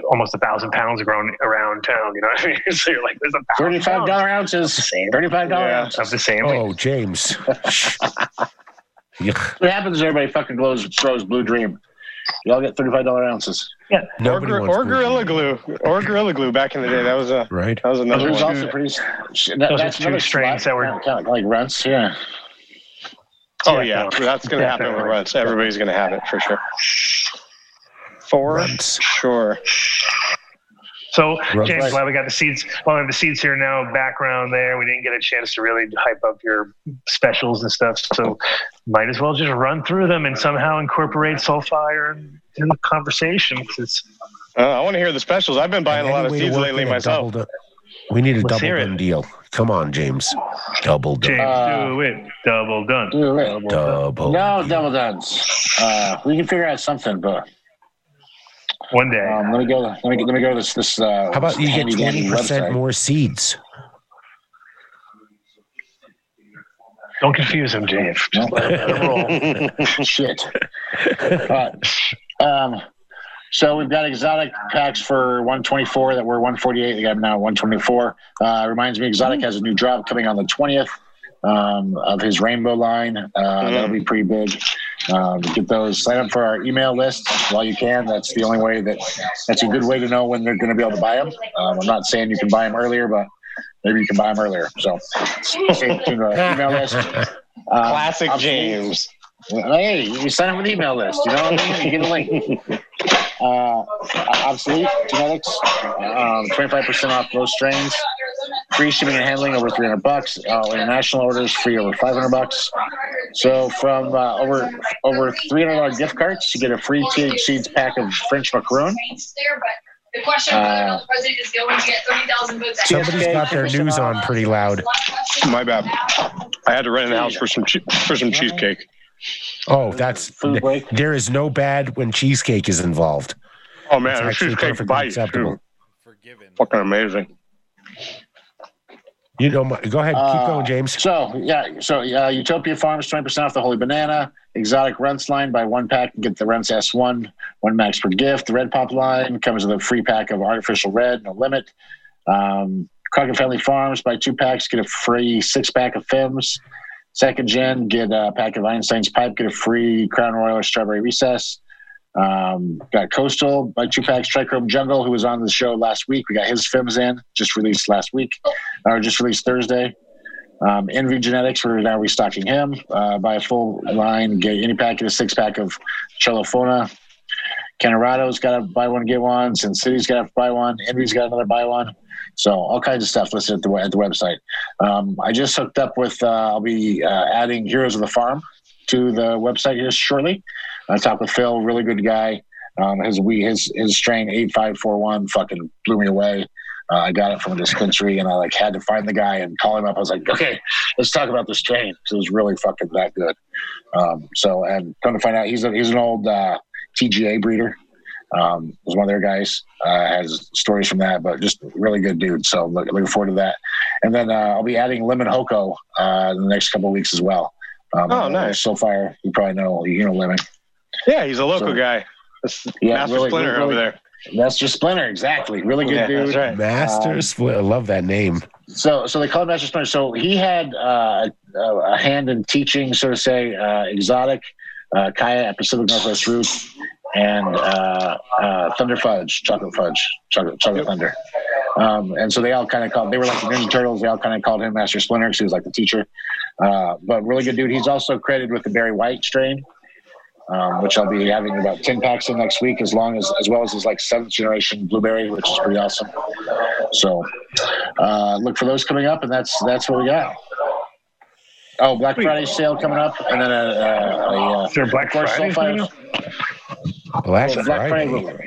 almost 1,000 pounds grown around town. You know what I mean? So you're like, there's $35 ounces, $35 ounces of the same. Oh, James. What happens is everybody fucking grows Blue Dream. Y'all get $35 ounces. Yeah, or Gorilla Glue. Or Gorilla Glue back in the day. That was a right. That was another one. Also pretty, that's two strains that were kind of like runts. Yeah. Oh yeah, that's gonna happen with runts. Everybody's gonna have it for sure. For runts. Sure. So, James, while we got the seeds, here now, background there, we didn't get a chance to really hype up your specials and stuff. So, might as well just run through them and somehow incorporate Solfire in the conversation. I want to hear the specials. I've been buying a lot of seeds lately myself. We need a double done deal. Come on, James. Double done. James, do it. Double done. Do it. No double duns. We can figure out something, but. One day. Let me go to this. How about you get 20% more seeds? Don't confuse him, James. Just let it roll. Shit. So we've got exotic packs for 124 that were 148. They got now 124. Reminds me, Exotic has a new drop coming on the 20th of his Rainbow line. That'll be pretty big. Get those, sign up for our email list while you can. That's the only way that's a good way to know when they're going to be able to buy them. I'm not saying you can buy them earlier, but maybe you can buy them earlier. So stay tuned to our email list. Classic James. Hey, you sign up for the email list. You know what I mean? You get a link. Obsolete genetics, 25% off those strains. Free shipping and handling over $300. International orders free over $500. So from over $300 gift cards, you get a free TH Seeds pack of French macaroon. The question whether the president is going to get 30,000 votes. Somebody's got their news on pretty loud. My bad. I had to rent an house for some cheesecake. Oh, that's food break. There is no bad when cheesecake is involved. Oh man, a cheesecake bite too. Fucking amazing. You know, go ahead, keep going, James. So Utopia Farms, 20% off the Holy Banana. Exotic Rents line, buy one pack and get the Rents S1, one max per gift. The Red Pop line comes with a free pack of Artificial Red, no limit. Crockett Family Farms, buy two packs, get a free six-pack of Fims. Second Gen, get a pack of Einstein's Pipe, get a free Crown Royal or Strawberry Recess. Got Coastal, buy two packs, Trichome Jungle, who was on the show last week. We got his FIMS in, just released Thursday. Envy Genetics, we're now restocking him. Buy a full line, get any pack, get a six-pack of Chelofona. Canado's got to buy one, get one. Sin City's got to buy one. Envy's got another buy one. So all kinds of stuff listed at the website. I just hooked up with, I'll be adding Heroes of the Farm to the website here shortly. I talked with Phil, really good guy. His strain 8541 fucking blew me away. I got it from a dispensary, and I had to find the guy and call him up. I was like, okay, let's talk about the strain. It was really fucking that good. And come to find out, he's an old TGA breeder. Was one of their guys, has stories from that, but just really good dude. So looking forward to that. And then I'll be adding Lemon Hoko in the next couple of weeks as well. Nice. Solfire, you probably know, Lemon. Yeah, he's a local guy. Master Splinter over there. Master Splinter, exactly. Really good dude. Right. Master Splinter, I love that name. So they call him Master Splinter. So he had a hand in teaching, so to say, Exotic, Kaya at Pacific Northwest Roots, and Thunder Fudge, Chocolate Thunder. And so they all kind of called, they were like the Ninja Turtles, they all kind of called him Master Splinter because he was like the teacher. But really good dude. He's also credited with the Barry White strain, which I'll be having about 10 packs in next week, as well as his 7th generation blueberry, which is pretty awesome. So look for those coming up, and that's what we got. Oh, Black Friday sale coming up, and then a Black Friday. Black Friday.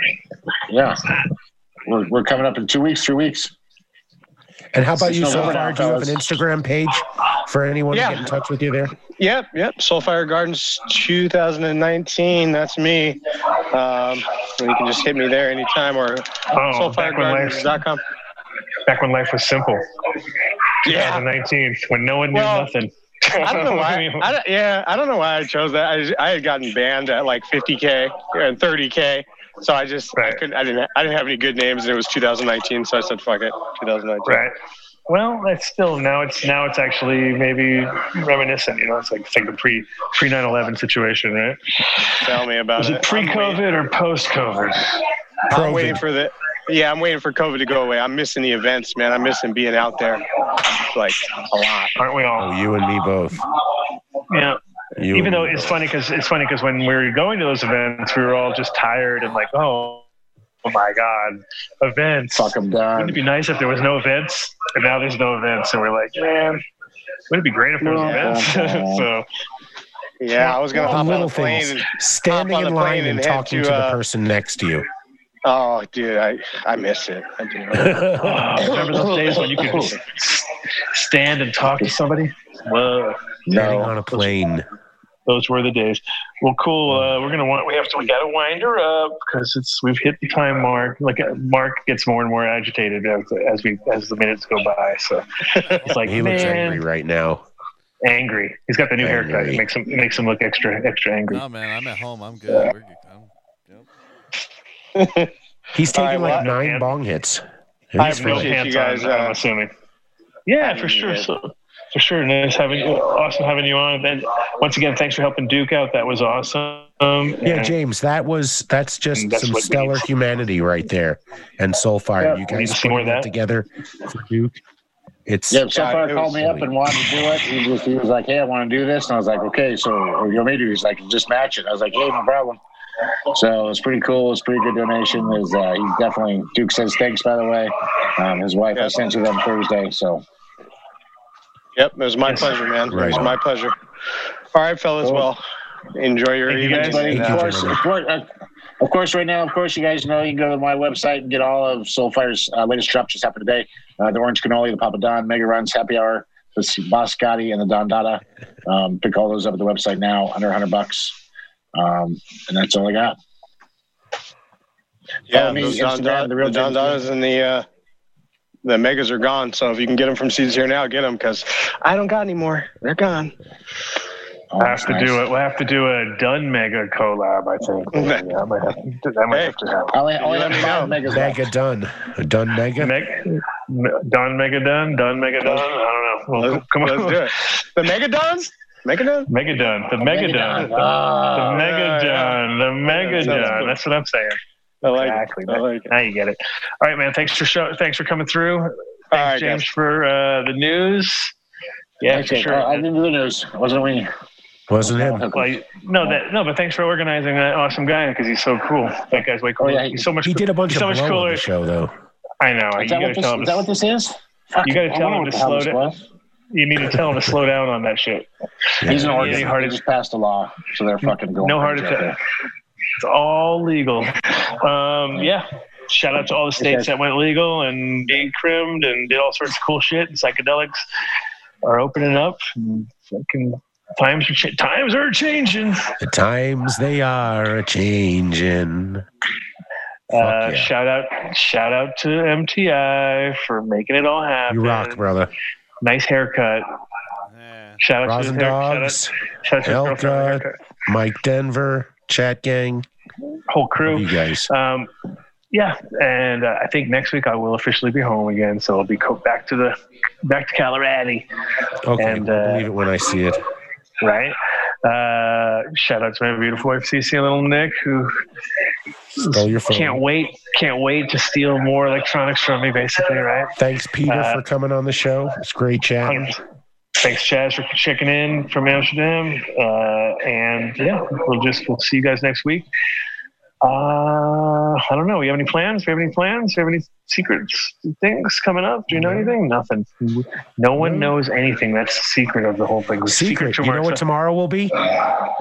Yeah, we're coming up in 2 weeks, 3 weeks. And how about you, Solfire? Do you have an Instagram page for anyone to get in touch with you there? Yep. Solfire Gardens 2019. That's me. You can just hit me there anytime or solfiregardens.com. Back when life was simple. Yeah. 2019, when no one knew nothing. I don't know why. I don't know why I chose that. I had gotten banned at 50K and 30K. So I just I didn't have any good names, and it was 2019. So I said, "Fuck it, 2019." Right. Well, it's still now it's actually maybe reminiscent. It's it's the pre 9/11 situation, right? Tell me about it. Is it pre-COVID or post-COVID? I'm waiting for the. Yeah, I'm waiting for COVID to go away. I'm missing the events, man. I'm missing being out there, a lot. Aren't we all? Oh, you and me both. Yeah. Even though it's funny because when we were going to those events, we were all just tired and oh my God, events. Fuck them down. Wouldn't it be nice if there was no events? And now there's no events, and we're man, wouldn't it be great if there was events? So. Yeah, I was gonna hop on the plane and standing in line and talking to the person next to you. Oh, dude, I miss it. I do. Remember those days when you could stand and talk to somebody? Whoa. No, on a plane. Those were the days. Well, cool. We gotta wind her up because we've hit the time mark. Mark gets more and more agitated as the minutes go by. So it's he looks angry right now. Angry. He's got the new haircut. It makes him look extra angry. No, man, I'm at home. I'm good. Yeah. Yep. He's taking 9 bong hits. I appreciate you guys. I'm assuming. Yeah, for sure. So. For sure. Nice having you. Awesome having you on. And once again, thanks for helping Duke out. That was awesome. Yeah, James, that's just some stellar humanity right there. And Soulfire, you guys put that together for Duke. It's Soulfire called me up and wanted to do it. He was like, "Hey, I want to do this," and I was like, "Okay." So you want me to do? He's like, "Just match it." I was like, "Hey, no problem." So it's pretty cool. It's a pretty good donation. He's definitely Duke says thanks. By the way, his wife I sent to them Thursday. So. Yep, it was my pleasure, man. Right. It was my pleasure. All right, fellas. Well, enjoy your evening. Of course, right now, you guys know you can go to my website and get all of Soulfire's latest drops just happened today. The Orange Cannoli, the Papa Don, Mega Runs, Happy Hour, the Boscotti, and the Don Dada. Pick all those up at the website now, under $100. And that's all I got. Yeah, those Don Dada, the Don Dadas and the megas are gone, so if you can get them from Seeds Here Now, get them, because I don't got any more. They're gone. We'll have to do a Dunn mega collab, I think. That might have to happen. Dunn mega. I don't know. Let's do it. The Mega Duns? Megadon. That's what I'm saying. I like it. Now you get it. All right, man. Thanks for coming through. Thanks, James, guys. For the news. Yeah, okay. For sure. I didn't do the news. It wasn't me. Wasn't him. Well, but thanks for organizing that awesome guy because he's so cool. That guy's way cool. Oh, yeah, he's so much. He did a bunch of blow on the show though. I know. Is that what this is? You got to tell him to slow down. You need to tell him to slow down on that shit. Yeah. He's an organizer. He just passed a law, so they're fucking going. No heart attack. It's all legal. Shout out to all the states that went legal and decrimmed and did all sorts of cool shit. And psychedelics are opening up. Times are changing. The times they are changing. Yeah. Shout out to MTI for making it all happen. You rock, brother. Nice haircut. Yeah. Shout out to the dogs. Shout out to Elka, Mike Denver. Chat gang, whole crew, you guys. And I think next week I will officially be home again, so I'll be back to Colorado. Okay, and, I'll believe it when I see it. Right. Shout out to my beautiful wife, Cece, little Nick, who stole your phone. Can't wait to steal more electronics from me, basically. Right. Thanks, Peter, for coming on the show. It's great chat. Thanks, Chaz, for checking in from Amsterdam. We'll see you guys next week. I don't know. You have any plans? Do you have any plans? Do you have any secrets, things coming up? Do you know anything? Nothing. No one knows anything. That's the secret of the whole thing. You know what tomorrow will be?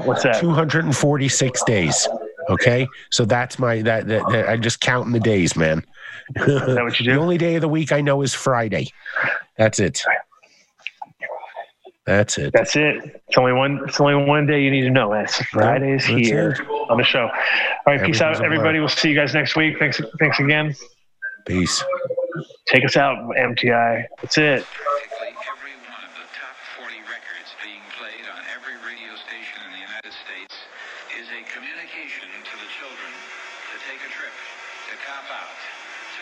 What's that? 246 days. Okay? So that's that I'm just counting the days, man. Is that what you do? The only day of the week I know is Friday. That's it. That's it. It's only one day you need to know. That's Fridays here on the show. All right, peace out, everybody. We'll see you guys next week. Thanks again. Peace. Take us out, MTI. That's it. Every one of the top 40 records being played on every radio station in the United States is a communication to the children to take a trip, to cop out,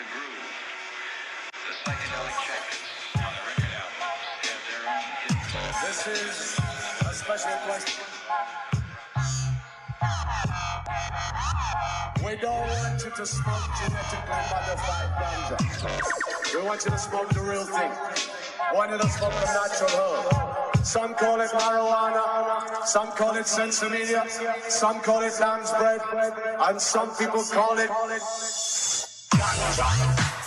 to groove. The psychedelic check. This is a special question. We don't want you to smoke genetically modified ganja. We want you to smoke the real thing. We want you to smoke the natural herb. Some call it marijuana, some call it sensimedia, some call it lamb's bread, and some people call it ganja.